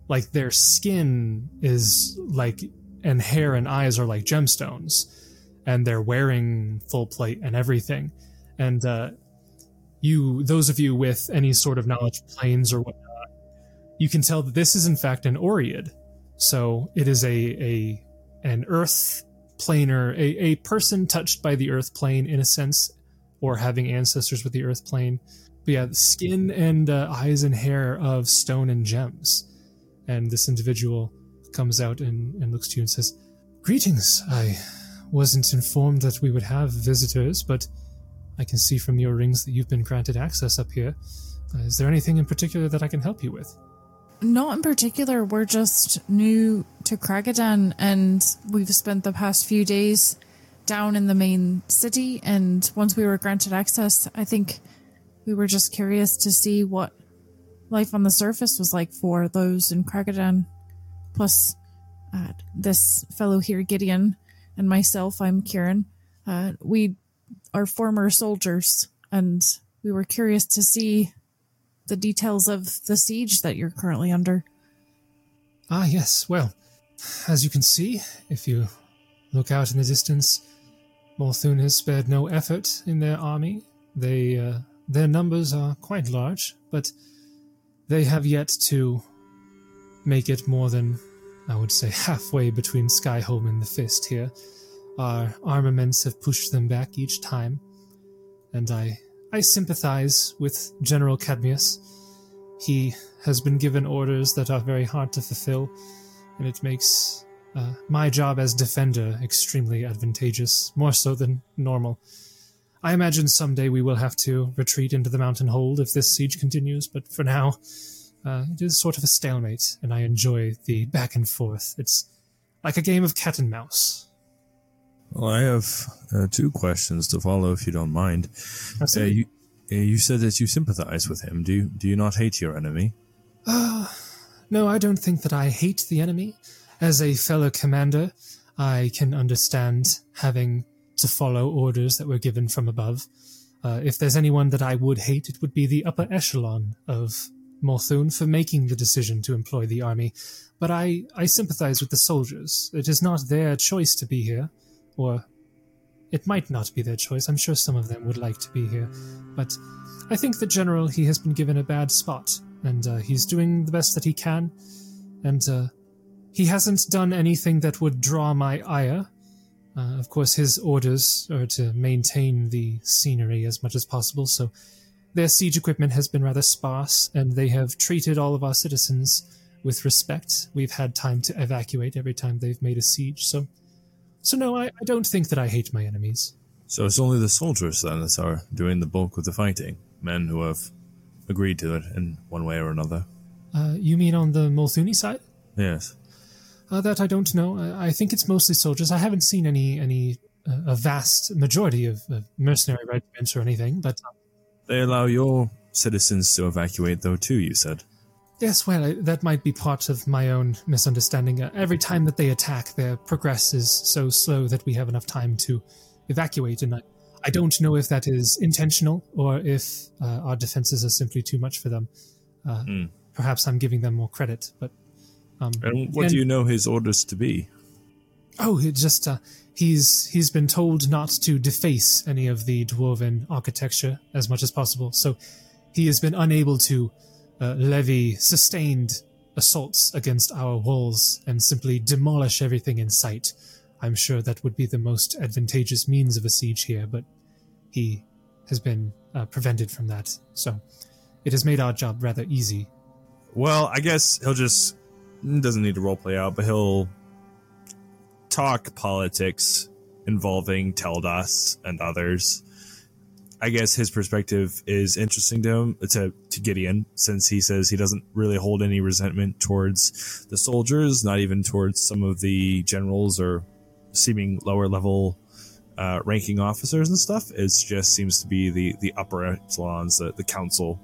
Like, their skin is like, and hair and eyes are like gemstones, and they're wearing full plate and everything. And uh, you, those of you with any sort of knowledge of planes or whatnot, you can tell that this is in fact an Oread. So it is a a an earth planer, a, a person touched by the earth plane in a sense, or having ancestors with the earth plane. But yeah, skin and uh, eyes and hair of stone and gems. And this individual comes out and, and looks to you and says, "Greetings. I wasn't informed that we would have visitors, but I can see from your rings that you've been granted access up here. Uh, is there anything in particular that I can help you with?" "Not in particular. We're just new to Kraggodan, and we've spent the past few days down in the main city, and once we were granted access, I think we were just curious to see what life on the surface was like for those in Kraggodan. Plus, uh, this fellow here, Gideon, and myself, I'm Kieran. Uh, we are former soldiers, and we were curious to see the details of the siege that you're currently under." "Ah, yes. Well, as you can see, if you look out in the distance, Molthune has spared no effort in their army. They, uh, their numbers are quite large, but they have yet to make it more than, I would say, halfway between Skyhome and the Fist here. Our armaments have pushed them back each time, and I... I sympathize with General Cadmius. He has been given orders that are very hard to fulfill, and it makes uh, my job as defender extremely advantageous, more so than normal. I imagine someday we will have to retreat into the mountain hold if this siege continues, but for now, uh, it is sort of a stalemate, and I enjoy the back and forth. It's like a game of cat and mouse." "Well, I have uh, two questions to follow, if you don't mind. Uh, you, uh, you said that you sympathize with him. Do you, do you not hate your enemy?" Uh, no, I don't think that I hate the enemy. As a fellow commander, I can understand having to follow orders that were given from above. Uh, if there's anyone that I would hate, it would be the upper echelon of Molthune for making the decision to employ the army. But I, I sympathize with the soldiers. It is not their choice to be here. Or it might not be their choice. I'm sure some of them would like to be here. But I think the general, he has been given a bad spot, and uh, he's doing the best that he can. And uh, he hasn't done anything that would draw my ire. Uh, of course, his orders are to maintain the scenery as much as possible, so their siege equipment has been rather sparse, and they have treated all of our citizens with respect. We've had time to evacuate every time they've made a siege, so... So no, I, I don't think that I hate my enemies." "So it's only the soldiers, then, that are doing the bulk of the fighting? Men who have agreed to it in one way or another?" Uh, you mean on the Molthuni side?" "Yes." Uh, that I don't know. I, I think it's mostly soldiers. I haven't seen any, any uh, a vast majority of, of mercenary regiments or anything, but..." Uh, "They allow your citizens to evacuate, though, too, you said?" "Yes, well, I, that might be part of my own misunderstanding. Uh, every time that they attack, their progress is so slow that we have enough time to evacuate, and I, I don't know if that is intentional or if uh, our defenses are simply too much for them. Uh, mm. Perhaps I'm giving them more credit, but..." Um, and what and, do you know his orders to be?" "Oh, it just, uh, he's he's been told not to deface any of the Dwarven architecture as much as possible, so he has been unable to... Uh, levy sustained assaults against our walls and simply demolish everything in sight. I'm sure that would be the most advantageous means of a siege here, but he has been uh, prevented from that, so it has made our job rather easy." "Well, I guess he'll just... doesn't need to roleplay out, but he'll talk politics involving Teldas and others. I guess his perspective is interesting to him, to, to Gideon, since he says he doesn't really hold any resentment towards the soldiers, not even towards some of the generals or seeming lower-level uh, ranking officers and stuff. It just seems to be the, the upper echelons, the, the council,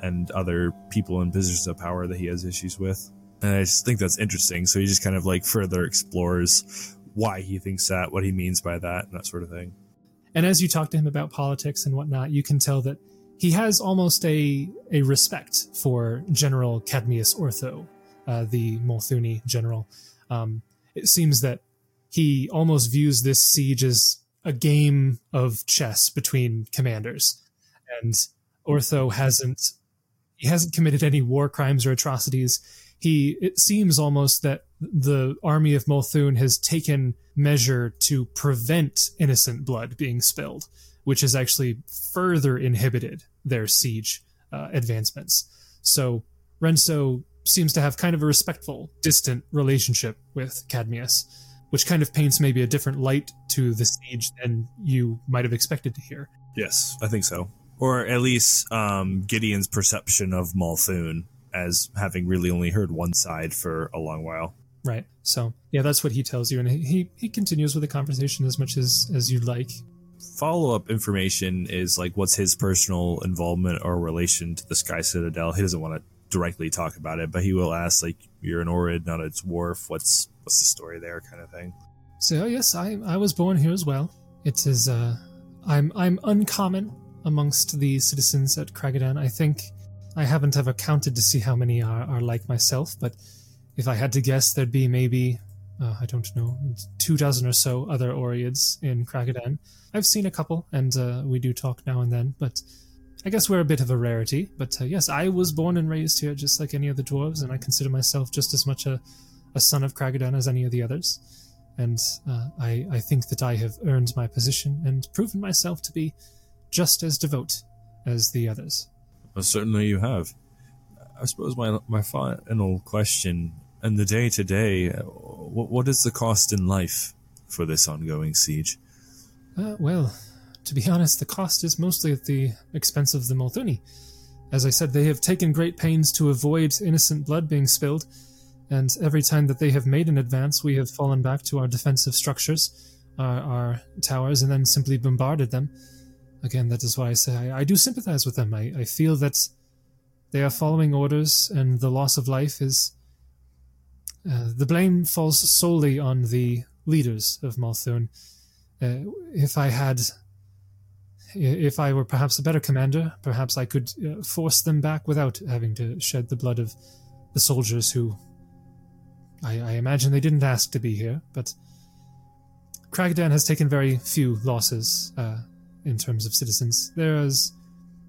and other people in positions of power that he has issues with. And I just think that's interesting, so he just kind of like further explores why he thinks that, what he means by that, and that sort of thing." And as you talk to him about politics and whatnot, you can tell that he has almost a a respect for General Cadmius Ortho, uh, the Molthune general. Um, it seems that he almost views this siege as a game of chess between commanders, and Ortho hasn't he hasn't committed any war crimes or atrocities. He it seems almost that the army of Molthune has taken measure to prevent innocent blood being spilled, which has actually further inhibited their siege uh, advancements. So Renzo seems to have kind of a respectful, distant relationship with Cadmius, which kind of paints maybe a different light to the siege than you might have expected to hear. Yes, I think so. Or at least um, Gideon's perception of Molthune as having really only heard one side for a long while. Right. So, yeah, that's what he tells you. And he, he continues with the conversation as much as, as you'd like. Follow-up information is, like, what's his personal involvement or relation to the Sky Citadel. He doesn't want to directly talk about it, but he will ask, like, you're an Orin, not a dwarf. What's what's the story there, kind of thing. So, yes, I I was born here as well. It is, uh, I'm, I'm uncommon amongst the citizens at Kraggodan. I think I haven't ever counted to see how many are, are like myself, but if I had to guess, there'd be maybe, uh, I don't know, two dozen or so other Oreads in Kraggodan. I've seen a couple, and uh, we do talk now and then, but I guess we're a bit of a rarity. But uh, yes, I was born and raised here just like any other dwarves, and I consider myself just as much a, a son of Kraggodan as any of the others. And uh, I, I think that I have earned my position and proven myself to be just as devout as the others. Well, certainly you have. I suppose my my final question, in the day-to-day, what, what is the cost in life for this ongoing siege? Uh, well, to be honest, the cost is mostly at the expense of the Molthuni. As I said, they have taken great pains to avoid innocent blood being spilled, and every time that they have made an advance, we have fallen back to our defensive structures, our, our towers, and then simply bombarded them. Again, that is why I say I, I do sympathize with them. I, I feel that they are following orders, and the loss of life is... Uh, the blame falls solely on the leaders of Molthune. Uh, if I had... If I were perhaps a better commander, perhaps I could uh, force them back without having to shed the blood of the soldiers who... I, I imagine they didn't ask to be here, but... Kraggodan has taken very few losses uh, in terms of citizens. There is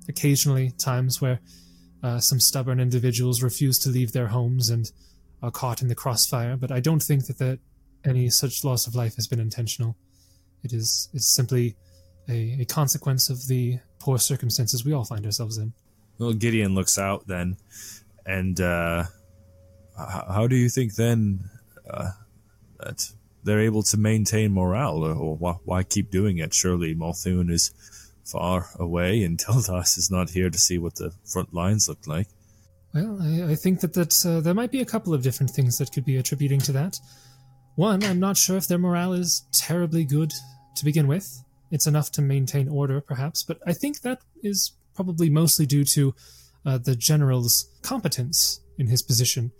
occasionally times where... Uh, some stubborn individuals refuse to leave their homes and are caught in the crossfire, but I don't think that, that any such loss of life has been intentional. It is it's simply a, a consequence of the poor circumstances we all find ourselves in. Well, Gideon looks out then, and uh, how, how do you think then uh, that they're able to maintain morale, or, or why, why keep doing it? Surely Molthune is... far away, and Teldas is not here to see what the front lines look like. Well, I, I think that, that uh, there might be a couple of different things that could be attributing to that. One, I'm not sure if their morale is terribly good to begin with. It's enough to maintain order, perhaps, but I think that is probably mostly due to uh, the general's competence in his position.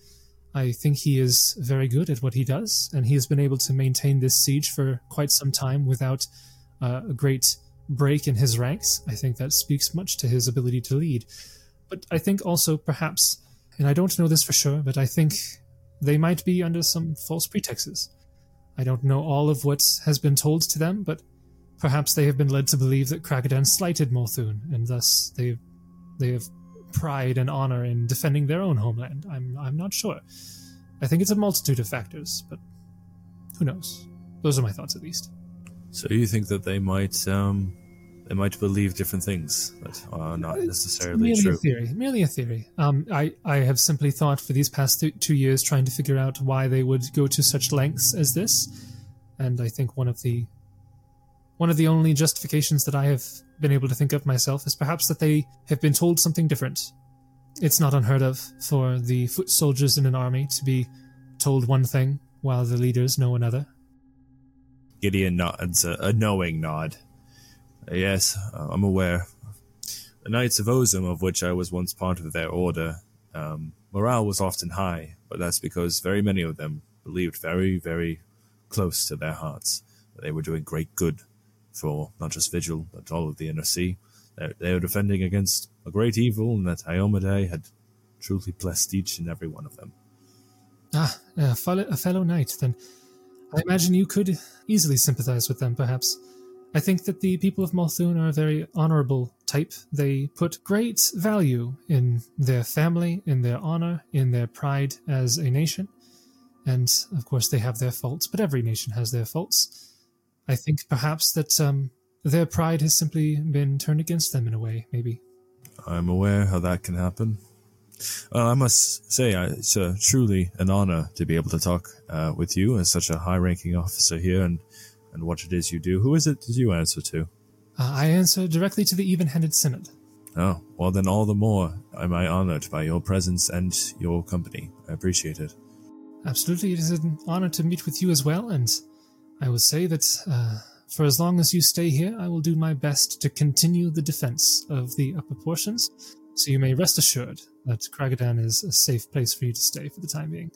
I think he is very good at what he does, and he has been able to maintain this siege for quite some time without uh, a great... break in his ranks. I think that speaks much to his ability to lead. But I think also, perhaps, and I don't know this for sure, but I think they might be under some false pretexts. I don't know all of what has been told to them, but perhaps they have been led to believe that Kraggodan slighted Molthune, and thus they they have pride and honor in defending their own homeland. I'm I'm not sure. I think it's a multitude of factors, but who knows? Those are my thoughts, at least. So you think that they might, um, they might believe different things that are not necessarily it's merely true? Merely a theory. Merely a theory. Um, I, I have simply thought for these past th- two years trying to figure out why they would go to such lengths as this, and I think one of the, one of the only justifications that I have been able to think of myself is perhaps that they have been told something different. It's not unheard of for the foot soldiers in an army to be told one thing while the leaders know another. Gideon nods, a, a knowing nod. Uh, yes, uh, I'm aware. The Knights of Ozum, of which I was once part of their order, um, morale was often high, but that's because very many of them believed very, very close to their hearts that they were doing great good for not just Vigil, but all of the Inner Sea, They, they were defending against a great evil, and that Iomade had truly blessed each and every one of them. Ah, a fellow, a fellow knight, then. I imagine you could easily sympathize with them, perhaps. I think that the people of Molthune are a very honorable type. They put great value in their family, in their honor, in their pride as a nation. And, of course, they have their faults, but every nation has their faults. I think, perhaps, that um, their pride has simply been turned against them in a way, maybe. I'm aware how that can happen. Uh, I must say, uh, it's uh, truly an honor to be able to talk uh, with you as such a high-ranking officer here and, and what it is you do. Who is it that you answer to? Uh, I answer directly to the Even-Handed Synod. Oh, well then all the more am I honored by your presence and your company. I appreciate it. Absolutely, it is an honor to meet with you as well, and I will say that uh, for as long as you stay here, I will do my best to continue the defense of the upper portions, so you may rest assured that Kraggodan is a safe place for you to stay for the time being.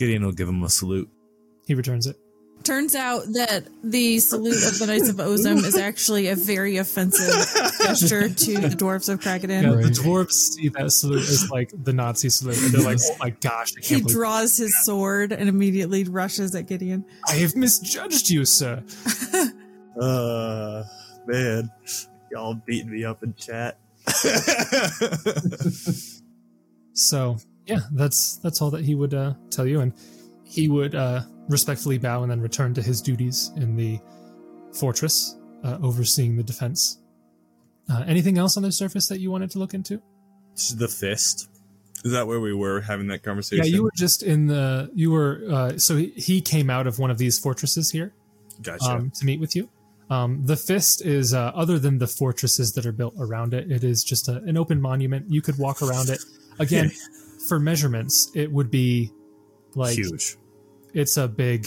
Gideon will give him a salute. He returns it. Turns out that the salute of the Knights of Ozum is actually a very offensive gesture to the dwarves of Kraggodan. Yeah, right. The dwarves see that salute as like the Nazi salute, and they're like, "Oh my gosh!" I can't he believe draws that. His sword and immediately rushes at Gideon. I have misjudged you, sir. uh, man, y'all beating me up in chat. So yeah, that's that's all that he would uh, tell you, and he would uh, respectfully bow and then return to his duties in the fortress, uh, overseeing the defense. Uh, anything else on the surface that you wanted to look into? The Fist. Is that where we were having that conversation? Yeah, you were just in the you were uh, so he, he came out of one of these fortresses here. Gotcha. Um, to meet with you. Um, the Fist is, uh, other than the fortresses that are built around it, it is just a, an open monument. You could walk around it. Again, for measurements, it would be like... Huge. It's a big...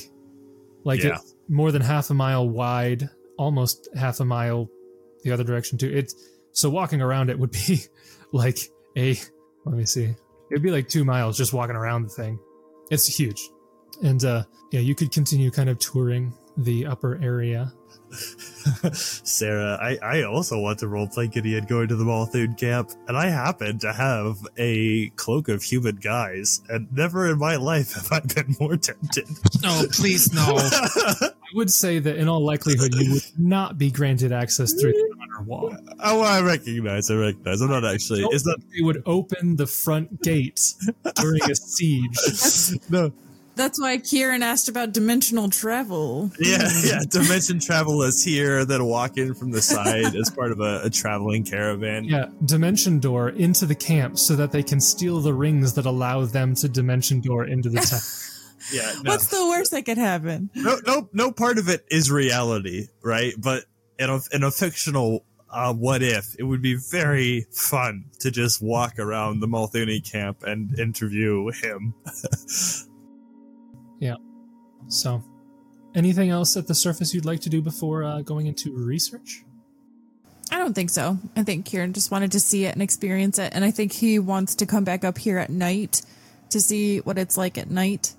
Like, yeah. It's more than half a mile wide, almost half a mile the other direction, too. It's, so walking around it would be like a... Let me see. It'd be like two miles just walking around the thing. It's huge. And, uh, yeah, you could continue kind of touring the upper area. Sarah, I, I also want to roleplay Gideon going to the Molthune camp, and I happen to have a cloak of human guise, and never in my life have I been more tempted. Oh, please, no. I would say that in all likelihood you would not be granted access through the honor wall. Oh, I recognize, I recognize. I'm not actually... Is that they would open the front gate during a siege? No. That's why Kieran asked about dimensional travel. Yeah, yeah. Dimension travel is here, then walk in from the side as part of a, a traveling caravan. Yeah, dimension door into the camp so that they can steal the rings that allow them to dimension door into the town. Yeah. No. What's the worst that could happen? No, no, no part of it is reality, right? But in a, in a fictional uh, what if, it would be very fun to just walk around the Molthune camp and interview him. Yeah. So, anything else at the surface you'd like to do before uh, going into research? I don't think so. I think Kieran just wanted to see it and experience it, and I think he wants to come back up here at night to see what it's like at night.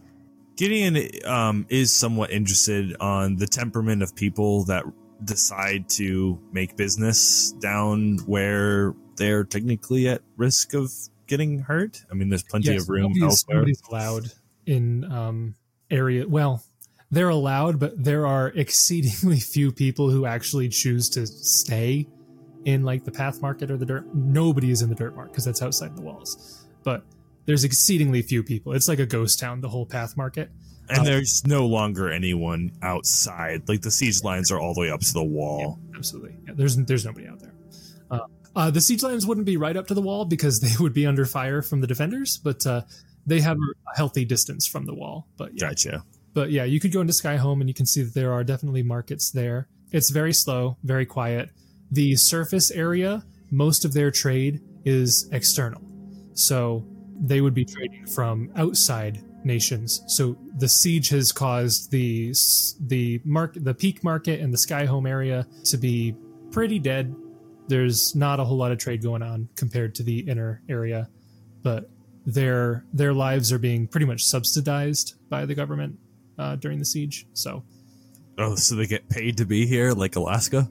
Gideon um, is somewhat interested on the temperament of people that decide to make business down where they're technically at risk of getting hurt. I mean, there's plenty yes, of room nobody's, elsewhere. Nobody's allowed in... Um, area. Well, they're allowed, but there are exceedingly few people who actually choose to stay in like the path market or the dirt. Nobody is in the dirt market because that's outside the walls, but there's exceedingly few people. It's like a ghost town, the whole path market. And um, there's no longer anyone outside. Like the siege lines are all the way up to the wall. Yeah, absolutely. Yeah, there's, there's nobody out there. Uh, uh, the siege lines wouldn't be right up to the wall because they would be under fire from the defenders, but, uh, they have a healthy distance from the wall, but yeah. Gotcha. But yeah, you could go into Skyhome and you can see that there are definitely markets there. It's very slow, very quiet. The surface area, most of their trade is external. So they would be trading from outside nations. So the siege has caused the the market, the peak market and the Skyhome area to be pretty dead. There's not a whole lot of trade going on compared to the inner area, but Their their lives are being pretty much subsidized by the government uh, during the siege. So, oh, so they get paid to be here, like Alaska?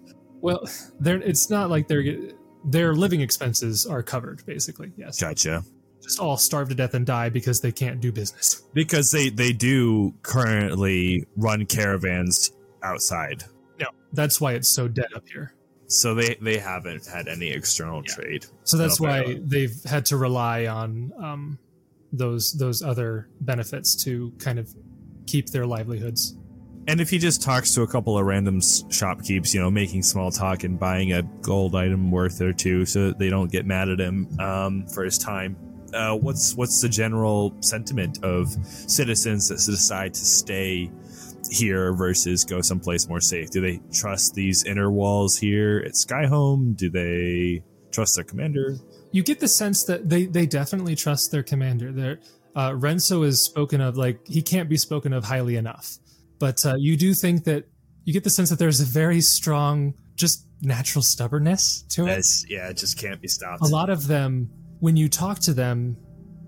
Well, they're, it's not like they're their living expenses are covered, basically. Yes. Gotcha. Just all starve to death and die because they can't do business. Because they, they do currently run caravans outside. No, that's why it's so dead up here. So they, they haven't had any external yeah. trade. So that's why I don't. They've had to rely on um, those those other benefits to kind of keep their livelihoods. And if he just talks to a couple of random shopkeeps, you know, making small talk and buying a gold item worth or two so that they don't get mad at him um, for his time, uh, what's what's the general sentiment of citizens that decide to stay here versus go someplace more safe? Do they trust these inner walls here at Skyhome? Do they trust their commander? You get the sense that they, they definitely trust their commander. They're, uh, Renzo is spoken of, like, he can't be spoken of highly enough. But uh, you do think that you get the sense that there's a very strong, just natural stubbornness to it. It's, yeah, it just can't be stopped. A lot of them, when you talk to them,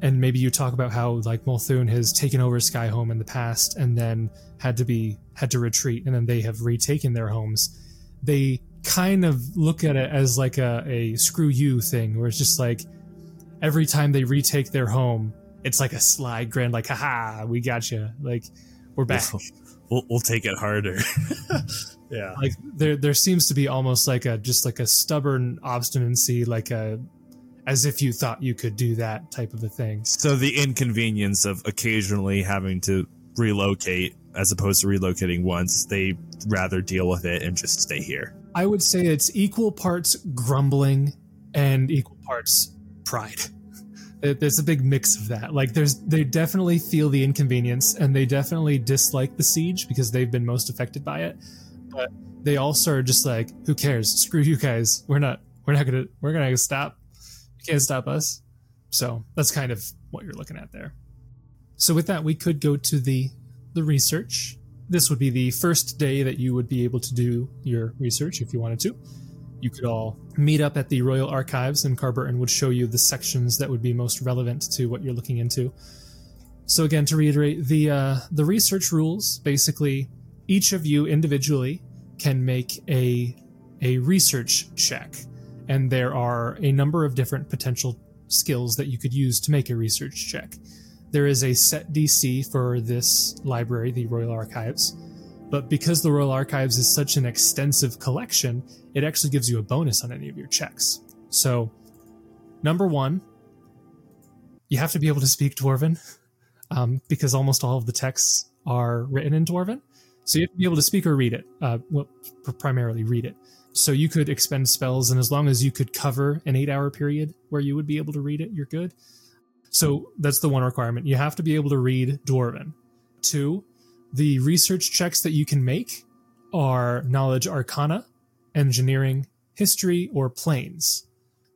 and maybe you talk about how like Molthune has taken over Skyhome in the past and then had to be had to retreat, and then they have retaken their homes. They kind of look at it as like a, a screw you thing, where it's just like every time they retake their home, it's like a sly grin, like, haha, we got you, like we're back. We'll, we'll take it harder. Yeah. Like there, there seems to be almost like a, just like a stubborn obstinacy, like a, as if you thought you could do that type of a thing. So the inconvenience of occasionally having to relocate as opposed to relocating once, they rather deal with it and just stay here. I would say it's equal parts grumbling and equal parts pride. There's a big mix of that. Like, there's, they definitely feel the inconvenience, and they definitely dislike the siege because they've been most affected by it. But they also are just like, "Who cares? Screw you guys. We're not. We're not gonna. We're gonna stop. You can't stop us." So that's kind of what you're looking at there. So with that, we could go to the the research. This would be the first day that you would be able to do your research if you wanted to. You could all meet up at the Royal Archives, and Carburton would show you the sections that would be most relevant to what you're looking into. So again, to reiterate, the uh, the research rules, basically, each of you individually can make a a research check, and there are a number of different potential skills that you could use to make a research check. There is a set D C for this library, the Royal Archives, but because the Royal Archives is such an extensive collection, it actually gives you a bonus on any of your checks. So, number one, you have to be able to speak Dwarven, um, because almost all of the texts are written in Dwarven. So you have to be able to speak or read it, uh, well, primarily read it. So you could expend spells, and as long as you could cover an eight-hour period where you would be able to read it, you're good. So that's the one requirement. You have to be able to read Dwarven. Two, the research checks that you can make are knowledge arcana, engineering, history, or planes.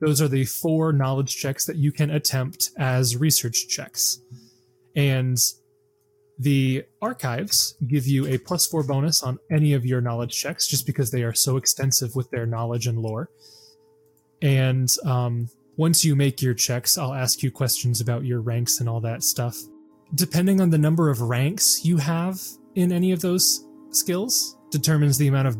Those are the four knowledge checks that you can attempt as research checks. And the archives give you a plus four bonus on any of your knowledge checks just because they are so extensive with their knowledge and lore. And um, once you make your checks, I'll ask you questions about your ranks and all that stuff. Depending on the number of ranks you have in any of those skills determines the amount of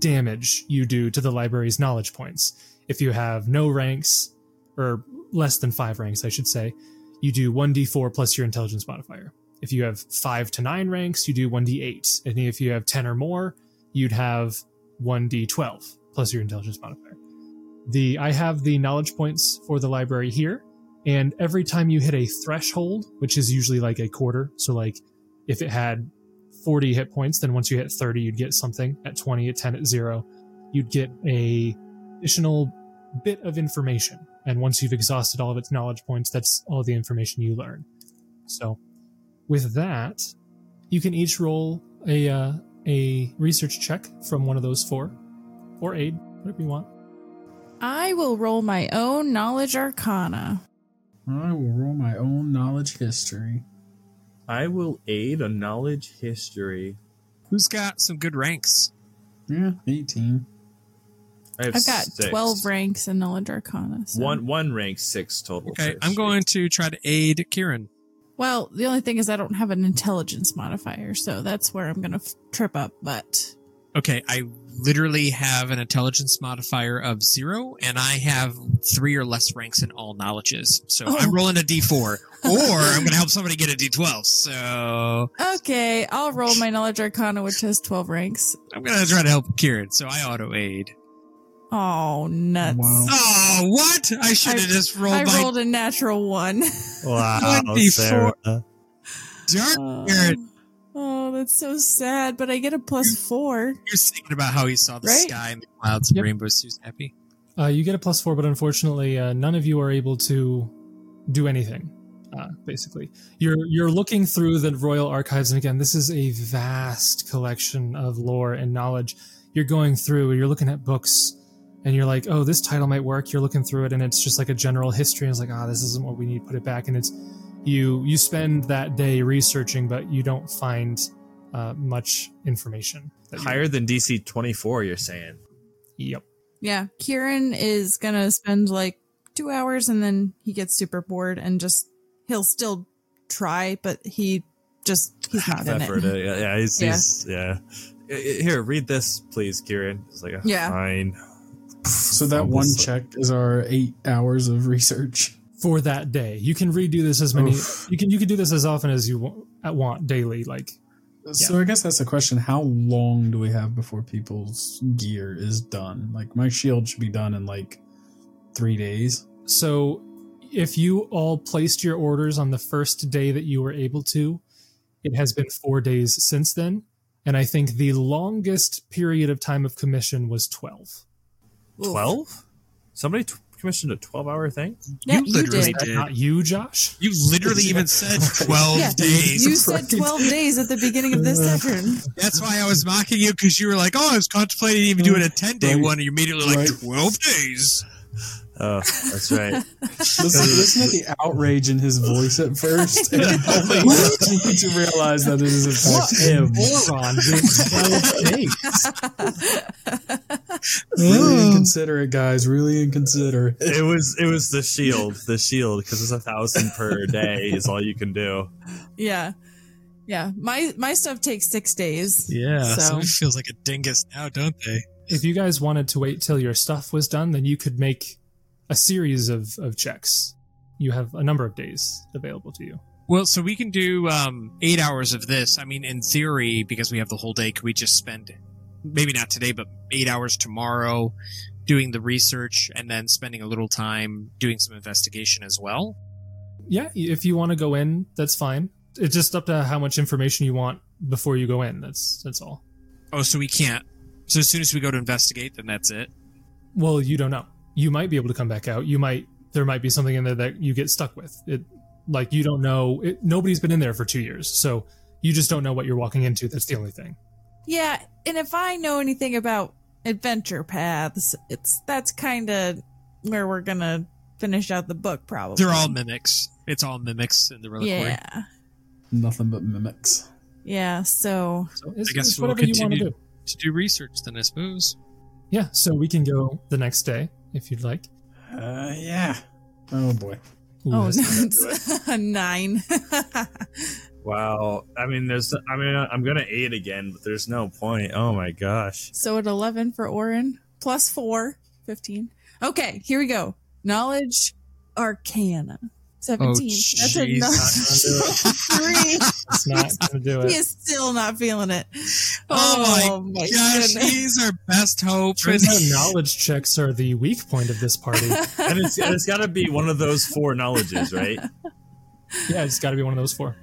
damage you do to the library's knowledge points. If you have no ranks, or less than five ranks, I should say, you do one d four plus your intelligence modifier. If you have five to nine ranks, you do one d eight. And if you have ten or more, you'd have one d twelve plus your intelligence modifier. The I have the knowledge points for the library here. And every time you hit a threshold, which is usually like a quarter, so like if it had forty hit points, then once you hit thirty, you'd get something. At twenty, at ten, at zero, you'd get a additional bit of information. And once you've exhausted all of its knowledge points, that's all the information you learn. So with that, you can each roll a uh, a research check from one of those four, or aid, whatever you want. I will roll my own knowledge arcana. I will roll my own knowledge history. I will aid a knowledge history. Who's got some good ranks? Yeah, eighteen. I have I've got six. twelve ranks in knowledge arcana. So. One one rank, six total. Okay, fish. I'm going to try to aid Kieran. Well, the only thing is I don't have an intelligence modifier, so that's where I'm going to f- trip up, but... Okay, I literally have an intelligence modifier of zero, and I have three or less ranks in all knowledges. So oh. I'm rolling a D four, or I'm going to help somebody get a D twelve. So okay, I'll roll my Knowledge Arcana, which has twelve ranks. I'm going to try to help Kieran, so I auto-aid. Oh, nuts. Wow. Oh, what? I should have just rolled I my... rolled a natural one. Wow, Sarah. Darn um, Kieran. Oh, that's so sad, but I get a plus four. You're thinking about how he saw the right? sky and the clouds and yep. rainbows. Who's happy? Uh, you get a plus four, but unfortunately, uh, none of you are able to do anything, uh, basically. You're you're looking through the Royal Archives, and again, this is a vast collection of lore and knowledge. You're going through, you're looking at books, and you're like, oh, this title might work. You're looking through it, and it's just like a general history, and it's like, ah, oh, this isn't what we need, put it back, and it's... You you spend that day researching, but you don't find uh, much information. Higher than D C twenty-four, you're saying? Yep. Yeah, Kieran is going to spend like two hours and then he gets super bored and just, he'll still try, but he just, he's not in it. it. Yeah, yeah, he's, yeah. He's, yeah. Here, read this, please, Kieran. It's like, a yeah. fine. So that one check is our eight hours of research. For that day, you can redo this as many. Oof. You can you can do this as often as you want, want daily. Like, yeah. So I guess that's the question: how long do we have before people's gear is done? Like, my shield should be done in like three days. So, if you all placed your orders on the first day that you were able to, it has been four days since then, and I think the longest period of time of commission was twelve. Twelve? Somebody. Tw- commissioned a twelve-hour thing? Yeah, you literally you did. did. Not you, Josh? You literally even said twelve yeah, days. You said twelve days at the beginning of this session. That's why I was mocking you, because you were like, oh, I was contemplating even doing a ten-day right. one, and you immediately right. like, twelve days. Oh, that's right. Listen to the outrage in his voice at first, and only to realize that it is in fact him. Moron doing twelve things. Really inconsiderate, guys. Really inconsiderate. It was it was the shield, the shield, because it's a thousand per day is all you can do. Yeah, yeah. My my stuff takes six days. Yeah, so somebody feels like a dingus now, don't they? If you guys wanted to wait till your stuff was done, then you could make a series of, of checks. You have a number of days available to you. Well, so we can do um, eight hours of this. I mean, in theory, because we have the whole day, could we just spend, maybe not today, but eight hours tomorrow doing the research and then spending a little time doing some investigation as well? Yeah, if you want to go in, that's fine. It's just up to how much information you want before you go in. That's that's all. Oh, so we can't. So as soon as we go to investigate, then that's it? Well, you don't know. You might be able to come back out. You might. There might be something in there that you get stuck with. It, like, you don't know. It, nobody's been in there for two years, so you just don't know what you're walking into. That's the only thing. Yeah, and if I know anything about adventure paths, it's that's kind of where we're going to finish out the book, probably. They're all mimics. It's all mimics in the reliquary. Yeah. Nothing but mimics. Yeah, so... so it's, I guess it's whatever we'll you want to do. To do research, then, I suppose. Yeah, so we can go the next day, if you'd like. Uh, yeah. Oh, boy. Ooh, oh, no, it's a nine. Wow. I mean, there's. I mean, I'm going to eight again, but there's no point. Oh, my gosh. So at eleven for Orin, plus four, fifteen. Okay, here we go. Knowledge Arcana. seventeen. Oh, that's another three. That's not going to do it. He is still not feeling it. Oh, oh my, my gosh. Goodness. He's our best hope. Knowledge checks are the weak point of this party. And it's, it's got to be one of those four knowledges, right? Yeah, it's got to be one of those four.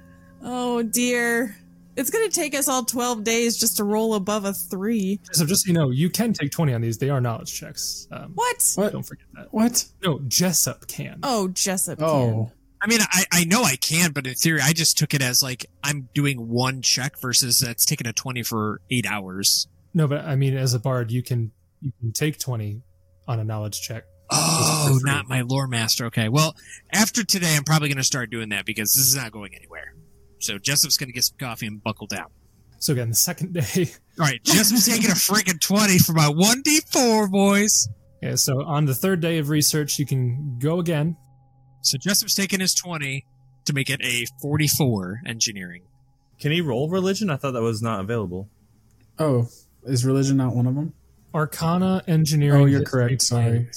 Oh, dear. It's going to take us all twelve days just to roll above a three. So just so you know, you can take twenty on these. They are knowledge checks. Um, what? what? Don't forget that. What? No, Jessup can. Oh, Jessup oh. can. I mean, I, I know I can, but in theory, I just took it as like I'm doing one check versus that's taking a twenty for eight hours. No, but I mean, as a bard, you can you can take twenty on a knowledge check. Oh, not my lore master. Okay, well, after today, I'm probably going to start doing that because this is not going anywhere. So Jessup's going to get some coffee and buckle down. So again, the second day. All right, Jessup's taking a freaking twenty for my one d four, boys. Yeah, so on the third day of research, you can go again. So Jessup's taking his twenty to make it a forty-four engineering. Can he roll religion? I thought that was not available. Oh, is religion not one of them? Arcana, Engineering. Oh, you're correct. Sorry.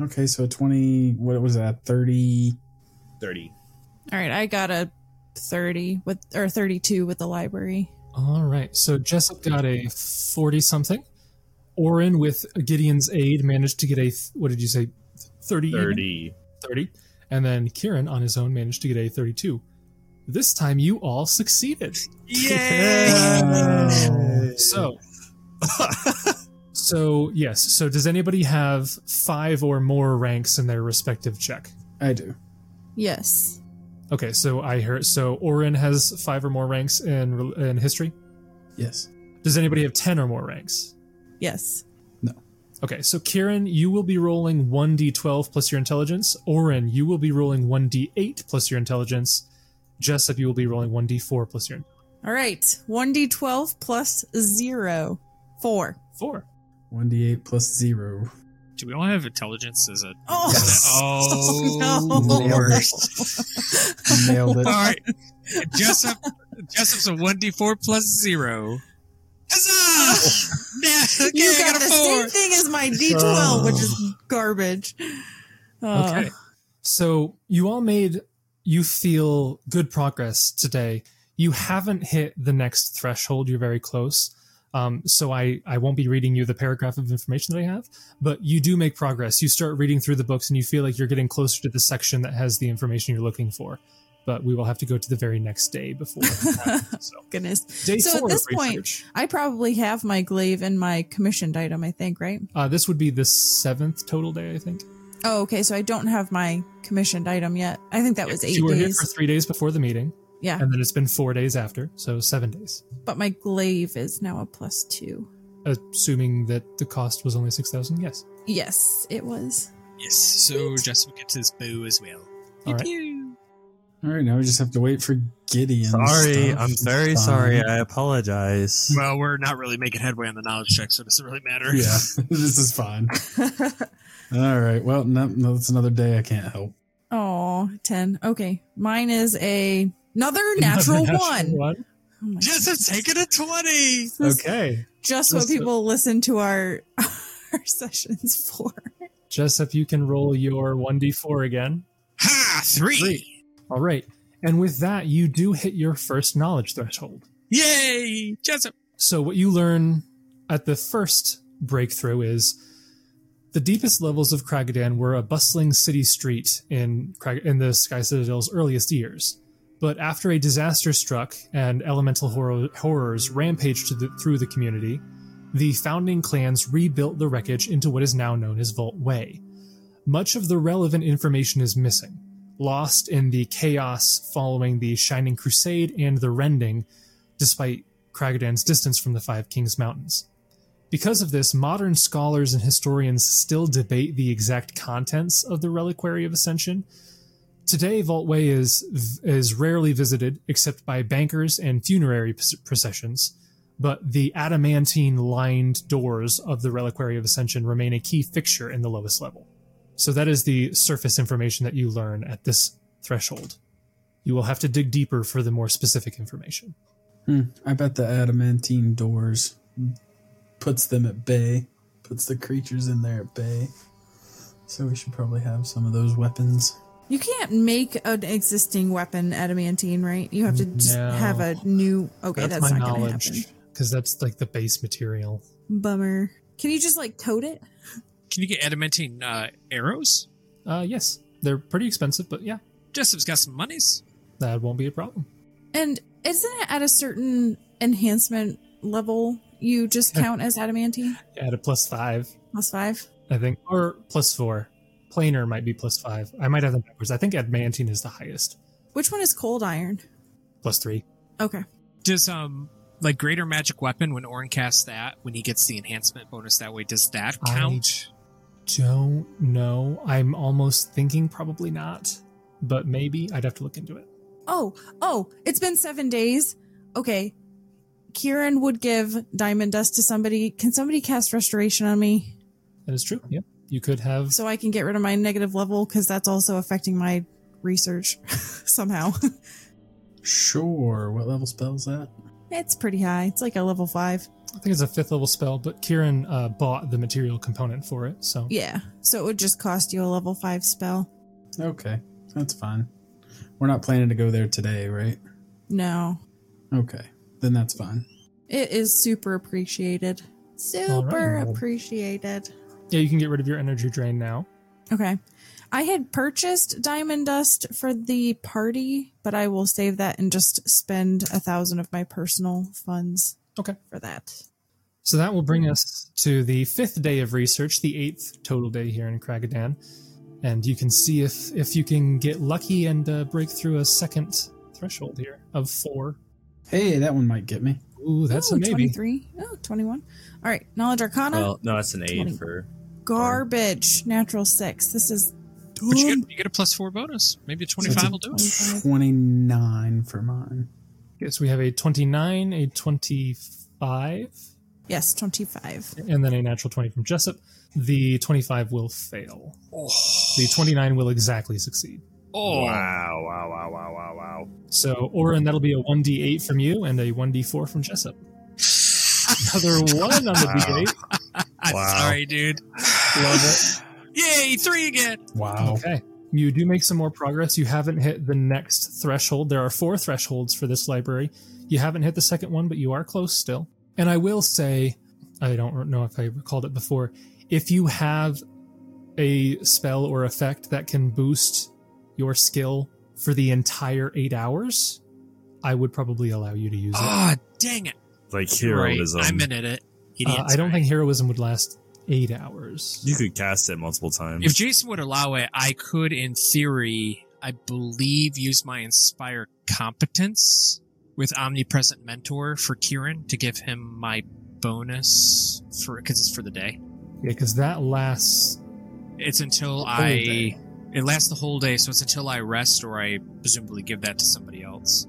Okay, so twenty. What was that? Thirty. Thirty. All right, I got a thirty with or thirty-two with the library. All right, so Jessup got a forty something. Orin, with Gideon's aid, managed to get a what did you say? Thirty. Thirty. Thirty. And then Kieran, on his own, managed to get a thirty-two. This time, you all succeeded. Yay! Wow. So, so yes. So, does anybody have five or more ranks in their respective check? I do. Yes. Okay. So I heard. So Orin has five or more ranks in in history. Yes. Does anybody have ten or more ranks? Yes. Okay, so Kieran, you will be rolling one d twelve plus your intelligence. Orin, you will be rolling one d eight plus your intelligence. Jessup, you will be rolling one d four plus your intelligence. All right, one d twelve plus zero. Four. Four. one d eight plus zero. Do we all have intelligence as a... Oh, yes. oh, oh no. Lord. Nailed it. All right, Jessup, Jessup's a one d four plus zero. Huzzah! Yeah, okay, you got, got the same thing as my D twelve, oh. which is garbage. Oh. Okay. So you all made, you feel good progress today. You haven't hit the next threshold. You're very close. Um, so I, I won't be reading you the paragraph of information that I have, but you do make progress. You start reading through the books and you feel like you're getting closer to the section that has the information you're looking for. But we will have to go to the very next day before that happens. So. Goodness. Day so four at this point, I probably have my glaive and my commissioned item, I think, right? Uh, this would be the seventh total day, I think. Oh, okay. So I don't have my commissioned item yet. I think that yeah, was eight days. You were days. here for three days before the meeting. Yeah. And then it's been four days after, so seven days. But my glaive is now a plus two. Assuming that the cost was only six thousand, yes. Yes, it was. Yes, so Jessica gets his bow as well. All right. All right, now we just have to wait for Gideon. Sorry, I'm very sorry. I apologize. Well, we're not really making headway on the knowledge check, so it doesn't really matter. Yeah, this is fine. All right, well, no, no, that's another day I can't help. Oh, ten. Okay, mine is a another natural, another natural one. one. Oh just taking a twenty. Okay. Just what people listen to our, our sessions for. Jessup, you can roll your one d four again. Ha! Three! Three. All right, and with that, you do hit your first knowledge threshold. Yay! Jessup! So what you learn at the first breakthrough is the deepest levels of Kraggodan were a bustling city street in, in the Sky Citadel's earliest years. But after a disaster struck and elemental horror, horrors rampaged the, through the community, the founding clans rebuilt the wreckage into what is now known as Vault Way. Much of the relevant information is missing, lost in the chaos following the Shining Crusade and the Rending, despite Kraggodan's distance from the Five Kings Mountains. Because of this, modern scholars and historians still debate the exact contents of the Reliquary of Ascension. Today, Vault Way is, is rarely visited, except by bankers and funerary processions, but the adamantine-lined doors of the Reliquary of Ascension remain a key fixture in the lowest level. So that is the surface information that you learn at this threshold. You will have to dig deeper for the more specific information. Hmm. I bet the adamantine doors puts them at bay, puts the creatures in there at bay. So we should probably have some of those weapons. You can't make an existing weapon adamantine, right? You have to just no. have a new... Okay, that's, that's not going to happen. Because that's like the base material. Bummer. Can you just like coat it? Can you get adamantine uh, arrows? Uh, yes. They're pretty expensive, but yeah. Jessup's got some monies. That won't be a problem. And isn't it at a certain enhancement level you just count as adamantine? Yeah, at a plus five. Plus five? I think. Or plus four. Planar might be plus five. I might have them backwards. I think adamantine is the highest. Which one is cold iron? Plus three. Okay. Does, um... like, greater magic weapon, when Orin casts that, when he gets the enhancement bonus that way, does that count? I don't know. I'm almost thinking probably not, but maybe. I'd have to look into it. Oh, oh, it's been seven days. Okay. Kieran would give diamond dust to somebody. Can somebody cast restoration on me? That is true. Yep. You could have. So I can get rid of my negative level, because that's also affecting my research somehow. Sure. What level spell is that? It's pretty high. It's like a level five. I think it's a fifth level spell, but Kieran uh, bought the material component for it, so... Yeah, so it would just cost you a level five spell. Okay, that's fine. We're not planning to go there today, right? No. Okay, then that's fine. It is super appreciated. Super right. appreciated. Yeah, you can get rid of your energy drain now. Okay. I had purchased diamond dust for the party, but I will save that and just spend a thousand of my personal funds okay. for that. So that will bring us to the fifth day of research, the eighth total day here in Kraggodan. And you can see if, if you can get lucky and uh, break through a second threshold here of four. Hey, that one might get me. Ooh, that's Ooh, a maybe. twenty-three Oh, twenty-one All right, Knowledge Arcana. Well, no, that's an eight twenty for... Garbage. Natural six. This is... But you get, you get a plus four bonus. Maybe a twenty-five so will do it. twenty-nine for mine. Yes, we have a twenty-nine, a twenty-five. Yes, twenty-five. And then a natural twenty from Jessup. The twenty-five will fail. Oh. The twenty-nine will exactly succeed. Oh. Wow, wow, wow, wow, wow, wow. So, Orin, that'll be a one d eight from you and a one d four from Jessup. Another one on the wow. d eight. I'm wow. sorry, dude. Love it. Yay, three again. Wow. Okay. You do make some more progress. You haven't hit the next threshold. There are four thresholds for this library. You haven't hit the second one, but you are close still. And I will say, I don't know if I recalled it before, if you have a spell or effect that can boost your skill for the entire eight hours, I would probably allow you to use it. Ah, oh, dang it. Like heroism. Right. I'm in it. Uh, I don't think heroism would last eight hours. You could cast it multiple times. If Jason would allow it, I could, in theory, I believe, use my Inspire Competence with Omnipresent Mentor for Kieran to give him my bonus for because it's for the day. Yeah, because that lasts... It's until I... Day. It lasts the whole day, so it's until I rest or I presumably give that to somebody else.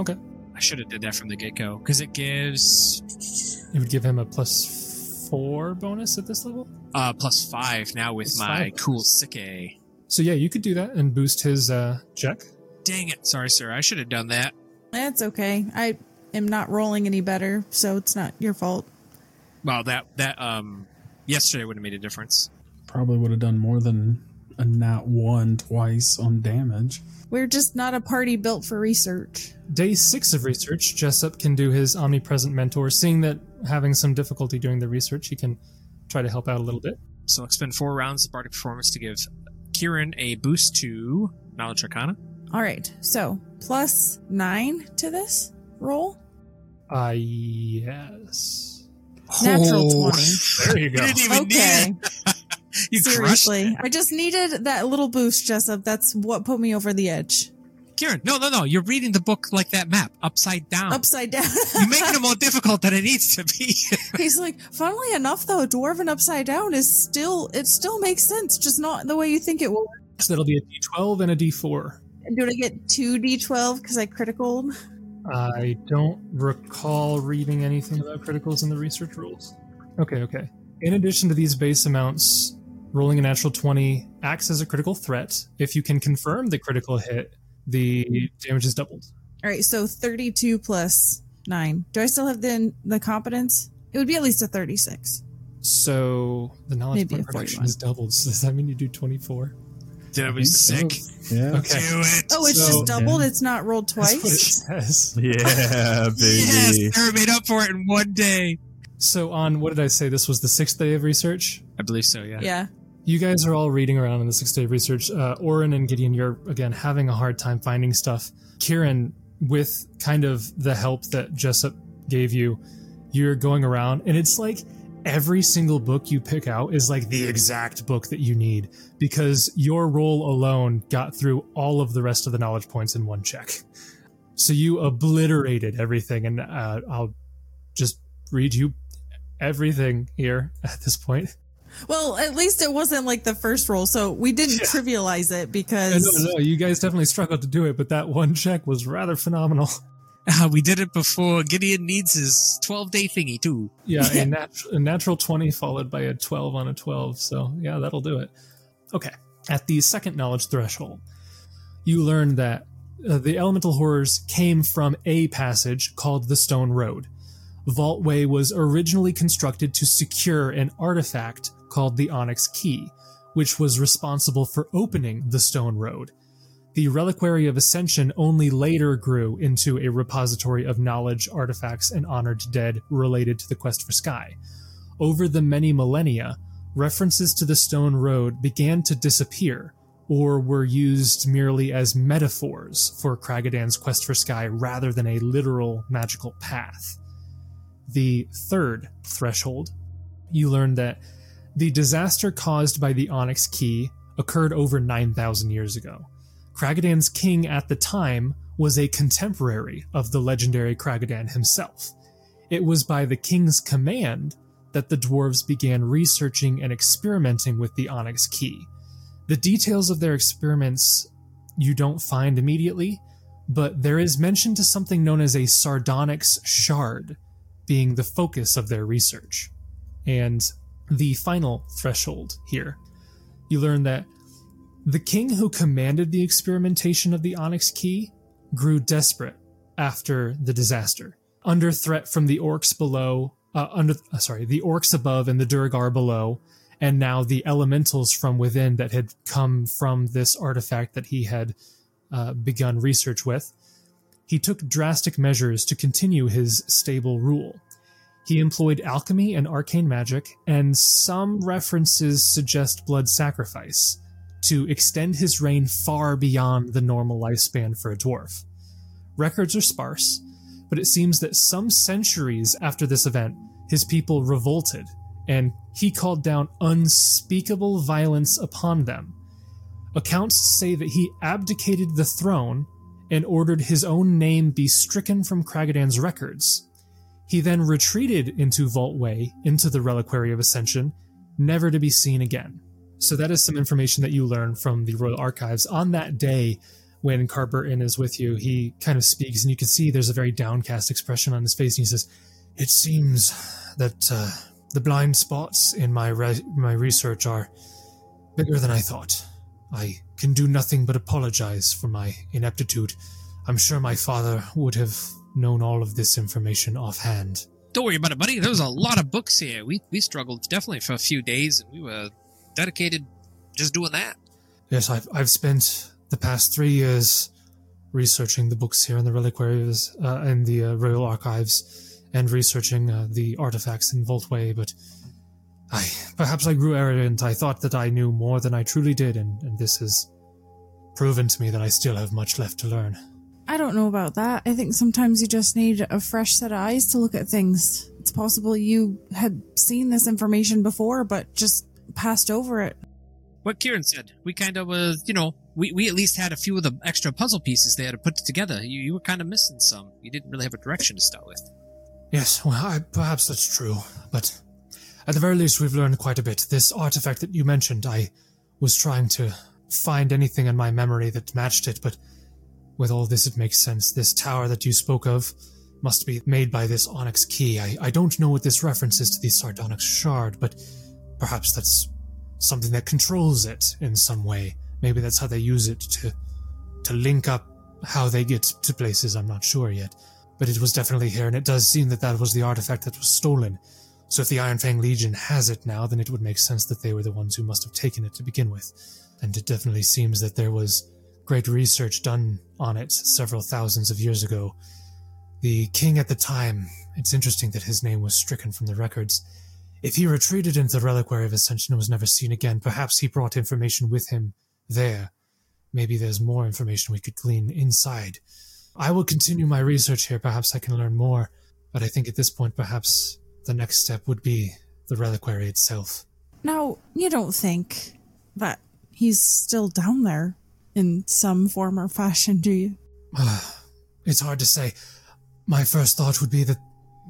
Okay. I should have did that from the get-go, because it gives... It would give him a plus... Four bonus at this level? Uh, plus five now with plus my five. Cool Sike. So yeah, you could do that and boost his uh, check. Dang it. Sorry, sir. I should have done that. That's okay. I am not rolling any better, so it's not your fault. Well, that, that um, yesterday would have made a difference. Probably would have done more than a nat one twice on damage. We're just not a party built for research. Day six of research, Jessup can do his omnipresent mentor. Seeing that having some difficulty doing the research, he can try to help out a little bit. So I'll expend four rounds of bardic performance to give Kieran a boost to Knowledge Arcana. All right, so plus nine to this roll? Uh, yes. Natural oh, twenty. There you go. You didn't even okay. need it. You Seriously, I just needed that little boost, Jessup. That's what put me over the edge. Kieran, no, no, no. You're reading the book like that map, upside down. Upside down. You're making it more difficult than it needs to be. He's like, funnily enough, though, Dwarven upside down is still, it still makes sense, just not the way you think it will. So that'll be a d twelve and a d four. And do I get two d twelve because I criticaled? I don't recall reading anything about criticals in the research rules. Okay, okay. In addition to these base amounts... Rolling a natural twenty acts as a critical threat. If you can confirm the critical hit, the damage is doubled. All right, so thirty-two plus nine. Do I still have the, the competence? It would be at least a thirty-six. So the knowledge point production is doubled. So does that mean you do twenty-four? That was sick. So. Yeah. Okay. Do it. Oh, it's so, just doubled? Yeah. It's not rolled twice? That's what it says. Yeah, baby. Yes, I made up for it in one day. So on, what did I say? This was the sixth day of research? I believe so, yeah. Yeah. You guys are all reading around on the sixth day of research. Uh, Orin and Gideon, you're, again, having a hard time finding stuff. Kieran, with kind of the help that Jessup gave you, you're going around, and it's like every single book you pick out is like the exact book that you need, because your roll alone got through all of the rest of the knowledge points in one check. So you obliterated everything, and uh, I'll just read you everything here at this point. Well, at least it wasn't like the first roll, so we didn't yeah. trivialize it because... No, no, you guys definitely struggled to do it, but that one check was rather phenomenal. Uh, we did it before Gideon needs his twelve-day thingy, too. Yeah, a, nat- a natural twenty followed by a twelve on a twelve, so yeah, that'll do it. Okay, at the second knowledge threshold, you learn that uh, the elemental horrors came from a passage called the Stone Road. Vault Way was originally constructed to secure an artifact called the Onyx Key, which was responsible for opening the Stone Road. The Reliquary of Ascension only later grew into a repository of knowledge, artifacts, and honored dead related to the quest for Sky. Over the many millennia, references to the Stone Road began to disappear, or were used merely as metaphors for Kraggodan's quest for Sky rather than a literal magical path. The third threshold, you learn that the disaster caused by the Onyx Key occurred over nine thousand years ago. Kraggodan's king at the time was a contemporary of the legendary Kraggodan himself. It was by the king's command that the dwarves began researching and experimenting with the Onyx Key. The details of their experiments you don't find immediately, but there is mention to something known as a sardonyx shard being the focus of their research. And the final threshold here, you learn that the king who commanded the experimentation of the Onyx Key grew desperate after the disaster. Under threat from the orcs below, uh, under uh, sorry, the orcs above and the Duergar below, and now the elementals from within that had come from this artifact that he had uh, begun research with, he took drastic measures to continue his stable rule. He employed alchemy and arcane magic, and some references suggest blood sacrifice, to extend his reign far beyond the normal lifespan for a dwarf. Records are sparse, but it seems that some centuries after this event, his people revolted, and he called down unspeakable violence upon them. Accounts say that he abdicated the throne and ordered his own name be stricken from Kraggodan's records. He then retreated into Vault Way, into the Reliquary of Ascension, never to be seen again. So that is some information that you learn from the Royal Archives. On that day when Carburton is with you, he kind of speaks, and you can see there's a very downcast expression on his face, and he says, "It seems that... Uh, The blind spots in my re- my research are bigger than I thought. I can do nothing but apologize for my ineptitude. I'm sure my father would have known all of this information offhand." Don't worry about it, buddy. There was a lot of books here. We we struggled definitely for a few days, and we were dedicated just doing that. Yes, I've, I've spent the past three years researching the books here in the reliquaries uh, in the uh, Royal Archives, and researching uh, the artifacts in Vault Way, but I perhaps I grew arrogant. I thought that I knew more than I truly did, and, and this has proven to me that I still have much left to learn. I don't know about that. I think sometimes you just need a fresh set of eyes to look at things. It's possible you had seen this information before, but just passed over it. What Kieran said, we kind of was, you know, we, we at least had a few of the extra puzzle pieces there to put together. You, you were kind of missing some. You didn't really have a direction to start with. Yes, well, I, perhaps that's true, but at the very least we've learned quite a bit. This artifact that you mentioned, I was trying to find anything in my memory that matched it, but with all this it makes sense. This tower that you spoke of must be made by this Onyx Key. I, I don't know what this reference is to the sardonyx shard, but perhaps that's something that controls it in some way. Maybe that's how they use it to, to link up how they get to places. I'm not sure yet. But it was definitely here, and it does seem that that was the artifact that was stolen. So if the Iron Fang Legion has it now, then it would make sense that they were the ones who must have taken it to begin with. And it definitely seems that there was great research done on it several thousands of years ago. The king at the time, it's interesting that his name was stricken from the records. If he retreated into the Reliquary of Ascension and was never seen again, perhaps he brought information with him there. Maybe there's more information we could glean inside. I will continue my research here. Perhaps I can learn more, but I think at this point, perhaps the next step would be the reliquary itself. Now, you don't think that he's still down there in some form or fashion, do you? Uh, it's hard to say. My first thought would be that,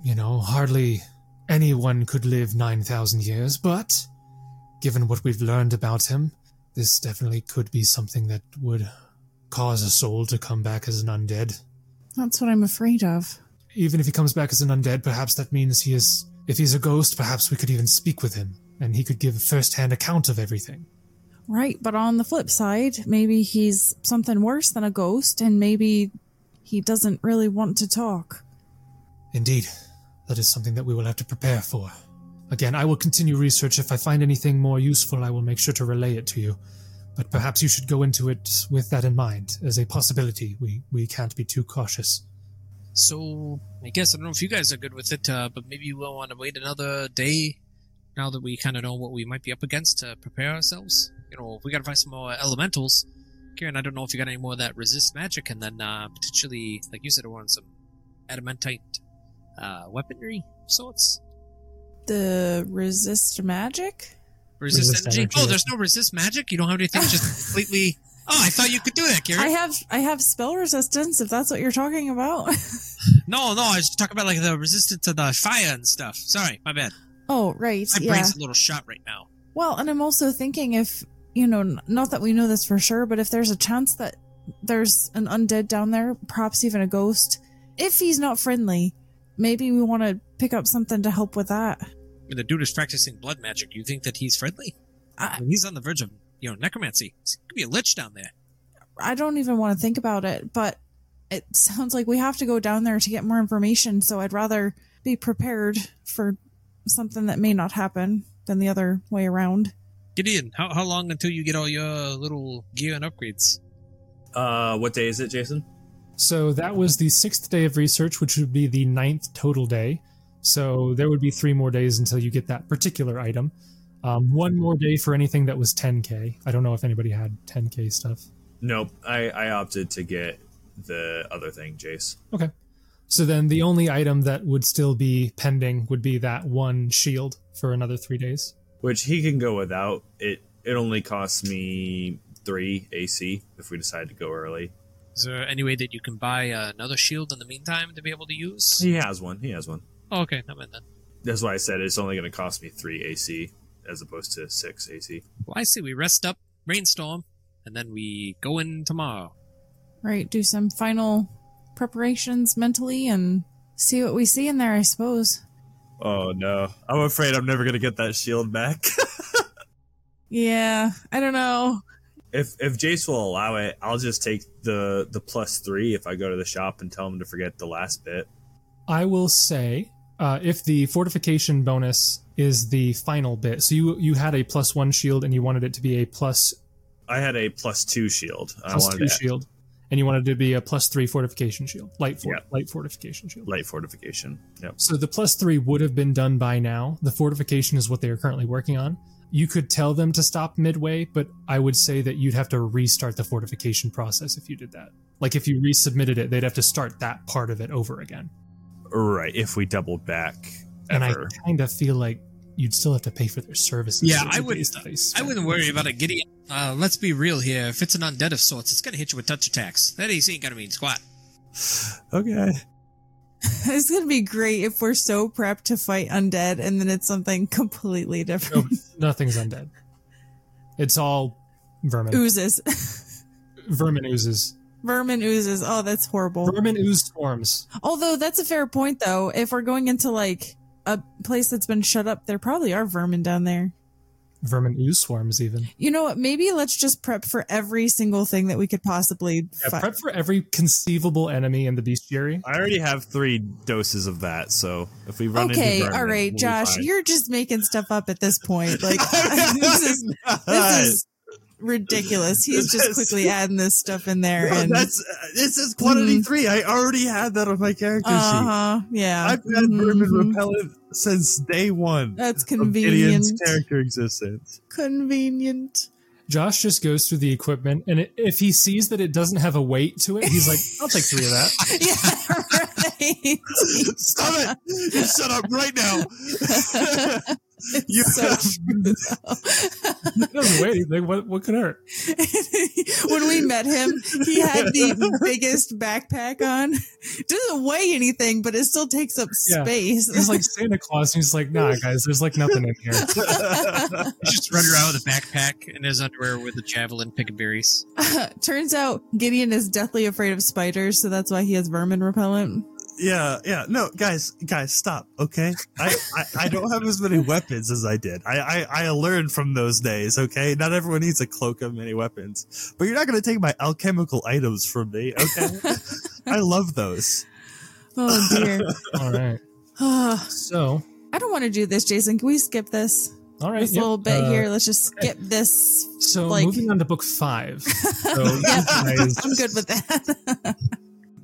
you know, hardly anyone could live nine thousand years, but given what we've learned about him, this definitely could be something that would cause a soul to come back as an undead. That's what I'm afraid of. Even if he comes back as an undead, perhaps that means he is... If he's a ghost, perhaps we could even speak with him, and he could give a first-hand account of everything. Right, but on the flip side, maybe he's something worse than a ghost, and maybe he doesn't really want to talk. Indeed. That is something that we will have to prepare for. Again, I will continue research. If I find anything more useful, I will make sure to relay it to you. But perhaps you should go into it with that in mind, as a possibility. We we can't be too cautious. So, I guess, I don't know if you guys are good with it, uh, but maybe we'll want to wait another day, now that we kind of know what we might be up against, to prepare ourselves. You know, we got to find some more elementals. Kieran, I don't know if you got any more of that resist magic, and then uh, potentially, like you said, we're on some adamantite uh, weaponry of sorts. The resist magic? Resist, resist energy? energy? Oh, there's no resist magic? You don't have anything just completely... Oh, I thought you could do that, Kieran. I have I have spell resistance, if that's what you're talking about. no, no, I was talking about like the resistance to the fire and stuff. Sorry, my bad. Oh, right, My yeah. brain's a little shot right now. Well, and I'm also thinking if, you know, not that we know this for sure, but if there's a chance that there's an undead down there, perhaps even a ghost, if he's not friendly, maybe we want to pick up something to help with that. I mean, the dude is practicing blood magic. Do you think that he's friendly? I, I mean, he's on the verge of... You know, necromancy. It could be a lich down there. I don't even want to think about it, but it sounds like we have to go down there to get more information, so I'd rather be prepared for something that may not happen than the other way around. Gideon, how, how long until you get all your little gear and upgrades? Uh, what day is it, Jason? So that was the sixth day of research, which would be the ninth total day. So there would be three more days until you get that particular item. Um, one more day for anything that was ten K. I don't know if anybody had ten K stuff. Nope. I, I opted to get the other thing, Jace. Okay. So then the only item that would still be pending would be that one shield for another three days. Which he can go without. It it only costs me three A C if we decide to go early. Is there any way that you can buy another shield in the meantime to be able to use? He has one. He has one. Oh, okay. Not bad then. That's why I said it's only going to cost me three A C. As opposed to six A C. Well, I see. We rest up, rainstorm, and then we go in tomorrow. Right, do some final preparations mentally and see what we see in there, I suppose. Oh, no. I'm afraid I'm never going to get that shield back. Yeah, I don't know. If if Jace will allow it, I'll just take the, the plus three if I go to the shop and tell him to forget the last bit. I will say... Uh, if the fortification bonus is the final bit, so you you had a plus one shield and you wanted it to be a plus... I had a plus two shield. Plus I two shield. And you wanted it to be a plus three fortification shield. Light fort- yep. light fortification shield. Light fortification, yep. So the plus three would have been done by now. The fortification is what they are currently working on. You could tell them to stop midway, but I would say that you'd have to restart the fortification process if you did that. Like if you resubmitted it, they'd have to start that part of it over again. Right, if we doubled back ever. And I kind of feel like you'd still have to pay for their services. Yeah, I wouldn't, I wouldn't worry about it, Gideon. Uh, let's be real here. If it's an undead of sorts, it's going to hit you with touch attacks. That ain't going to mean squat. Okay. It's going to be great if we're so prepped to fight undead and then it's something completely different. No, nothing's undead. It's all vermin. Oozes. Vermin oozes. Vermin oozes. Oh, that's horrible. Vermin ooze storms. Although, that's a fair point, though. If we're going into, like, a place that's been shut up, there probably are vermin down there. Vermin ooze swarms, even. You know what? Maybe let's just prep for every single thing that we could possibly yeah, find. Prep for every conceivable enemy in the bestiary. I already have three doses of that, so if we run okay, into vermin... Okay, all right, we'll Josh, you're just making stuff up at this point. Like, this is... This is ridiculous. He's just quickly adding this stuff in there. No, and that's this is quantity mm-hmm. three. I already had that on my character uh-huh, sheet. Yeah, I've had mm-hmm. vermin repellent since day one. That's convenient. Of Gideon's character existence. Convenient. Josh just goes through the equipment, and it, if he sees that it doesn't have a weight to it, he's like, "I'll take three of that." Yeah, right. Stop it! You shut up right now. You so have... It doesn't weigh anything. What, what could hurt? When we met him, he had the biggest backpack on. It doesn't weigh anything, but it still takes up yeah. space. He's like Santa Claus, and he's like, nah, guys, there's like nothing in here. He's just running around with a backpack and his underwear with a javelin picking berries. Uh, turns out Gideon is deathly afraid of spiders, so that's why he has vermin repellent. Yeah, yeah. No, guys, guys, stop, okay? I, I, I don't have as many weapons as I did. I, I, I learned from those days, okay? Not everyone needs a cloak of many weapons. But you're not going to take my alchemical items from me, okay? I love those. Oh, dear. All right. So I don't want to do this, Jason. Can we skip this? All right, this yep. little bit uh, here. Let's just okay. skip this. So like... moving on to book five. So yeah, guys... I'm good with that.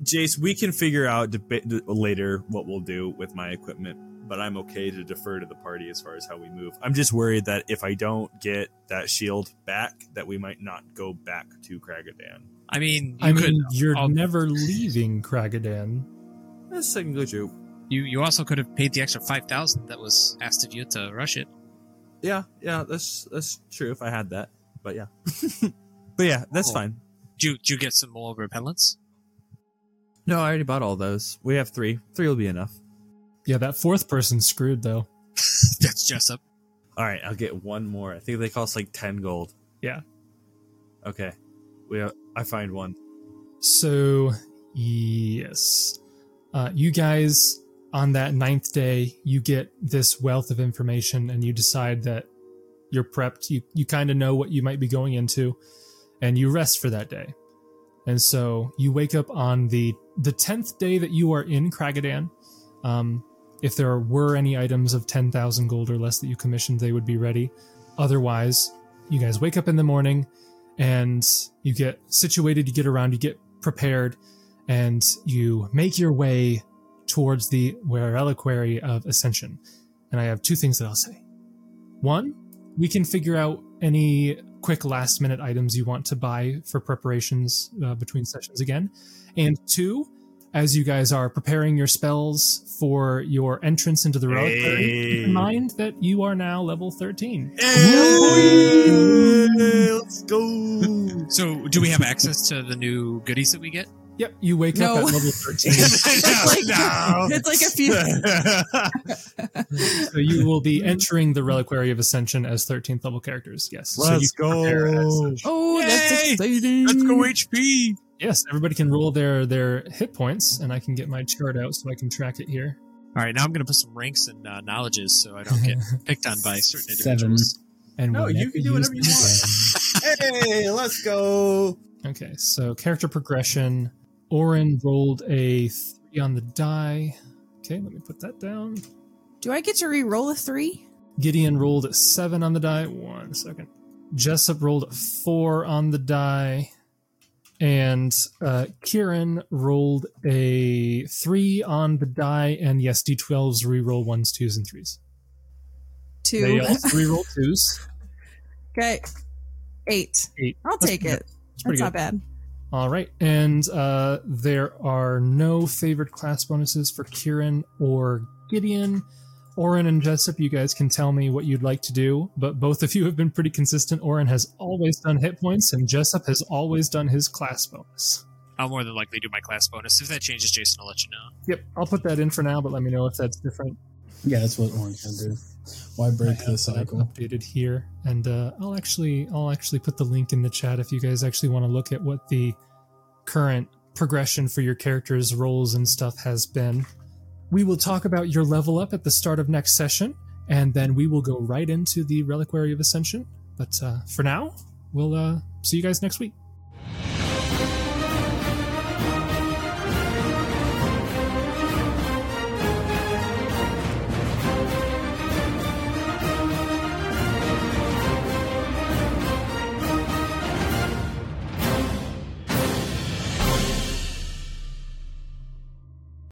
Jace, we can figure out deba- later what we'll do with my equipment, but I'm okay to defer to the party as far as how we move. I'm just worried that if I don't get that shield back, that we might not go back to Kraggodan. I mean, you I could, mean, you're I'll... never leaving Kraggodan. That's technically true. You you also could have paid the extra five thousand that was asked of you to rush it. Yeah, yeah, that's that's true if I had that. But yeah. But yeah, that's oh. fine. Do you, you get some more repellents? No, I already bought all those. We have three. Three will be enough. Yeah, that fourth person's screwed, though. That's Jessup. All right, I'll get one more. I think they cost like ten gold. Yeah. Okay. We have, I find one. So, yes. Uh, you guys, on that ninth day, you get this wealth of information, and you decide that you're prepped. You, you kind of know what you might be going into, and you rest for that day. And so you wake up on the the tenth day that you are in Kraggodan. Um, if there were any items of ten thousand gold or less that you commissioned, they would be ready. Otherwise, you guys wake up in the morning, and you get situated, you get around, you get prepared, and you make your way towards the Reliquary of Ascension. And I have two things that I'll say. One, we can figure out any quick last-minute items you want to buy for preparations uh, between sessions again. And two, as you guys are preparing your spells for your entrance into the relic, hey. keep in mind that you are now level thirteen. Hey. Hey. Let's go! So, do we have access to the new goodies that we get? Yep, you wake no. up at level thirteen. It's, like, no. it's like a few. So you will be entering the Reliquary of Ascension as thirteenth level characters. Yes. Let's so go. Oh, Yay. That's exciting. Let's go H P. Yes, everybody can roll their, their hit points, and I can get my chart out so I can track it here. All right, now I'm going to put some ranks and uh, knowledges so I don't get picked on by certain individuals. And no, you can do whatever you want. Hey, let's go. Okay, so character progression. Orin rolled a three on the die. Okay, let me put that down. Do I get to re-roll a three? Gideon rolled a seven on the die. One second. Jessup rolled a four on the die. And uh, Kieran rolled a three on the die. And yes, D twelves re-roll ones, twos, and threes. Two. They also re-roll twos. Okay. Eight. Eight. I'll That's take it. That's, That's not bad. All right, and uh, there are no favored class bonuses for Kieran or Gideon. Orin and Jessup, you guys can tell me what you'd like to do, but both of you have been pretty consistent. Orin has always done hit points, and Jessup has always done his class bonus. I'll more than likely do my class bonus. If that changes, Jason, I'll let you know. Yep, I'll put that in for now, but let me know if that's different. Yeah, that's what Orin can do. Why break the cycle? Updated here, and uh, I'll actually I'll actually put the link in the chat if you guys actually want to look at what the current progression for your characters' roles and stuff has been. We will talk about your level up at the start of next session, and then we will go right into the Reliquary of Ascension. But uh, for now, we'll uh, see you guys next week.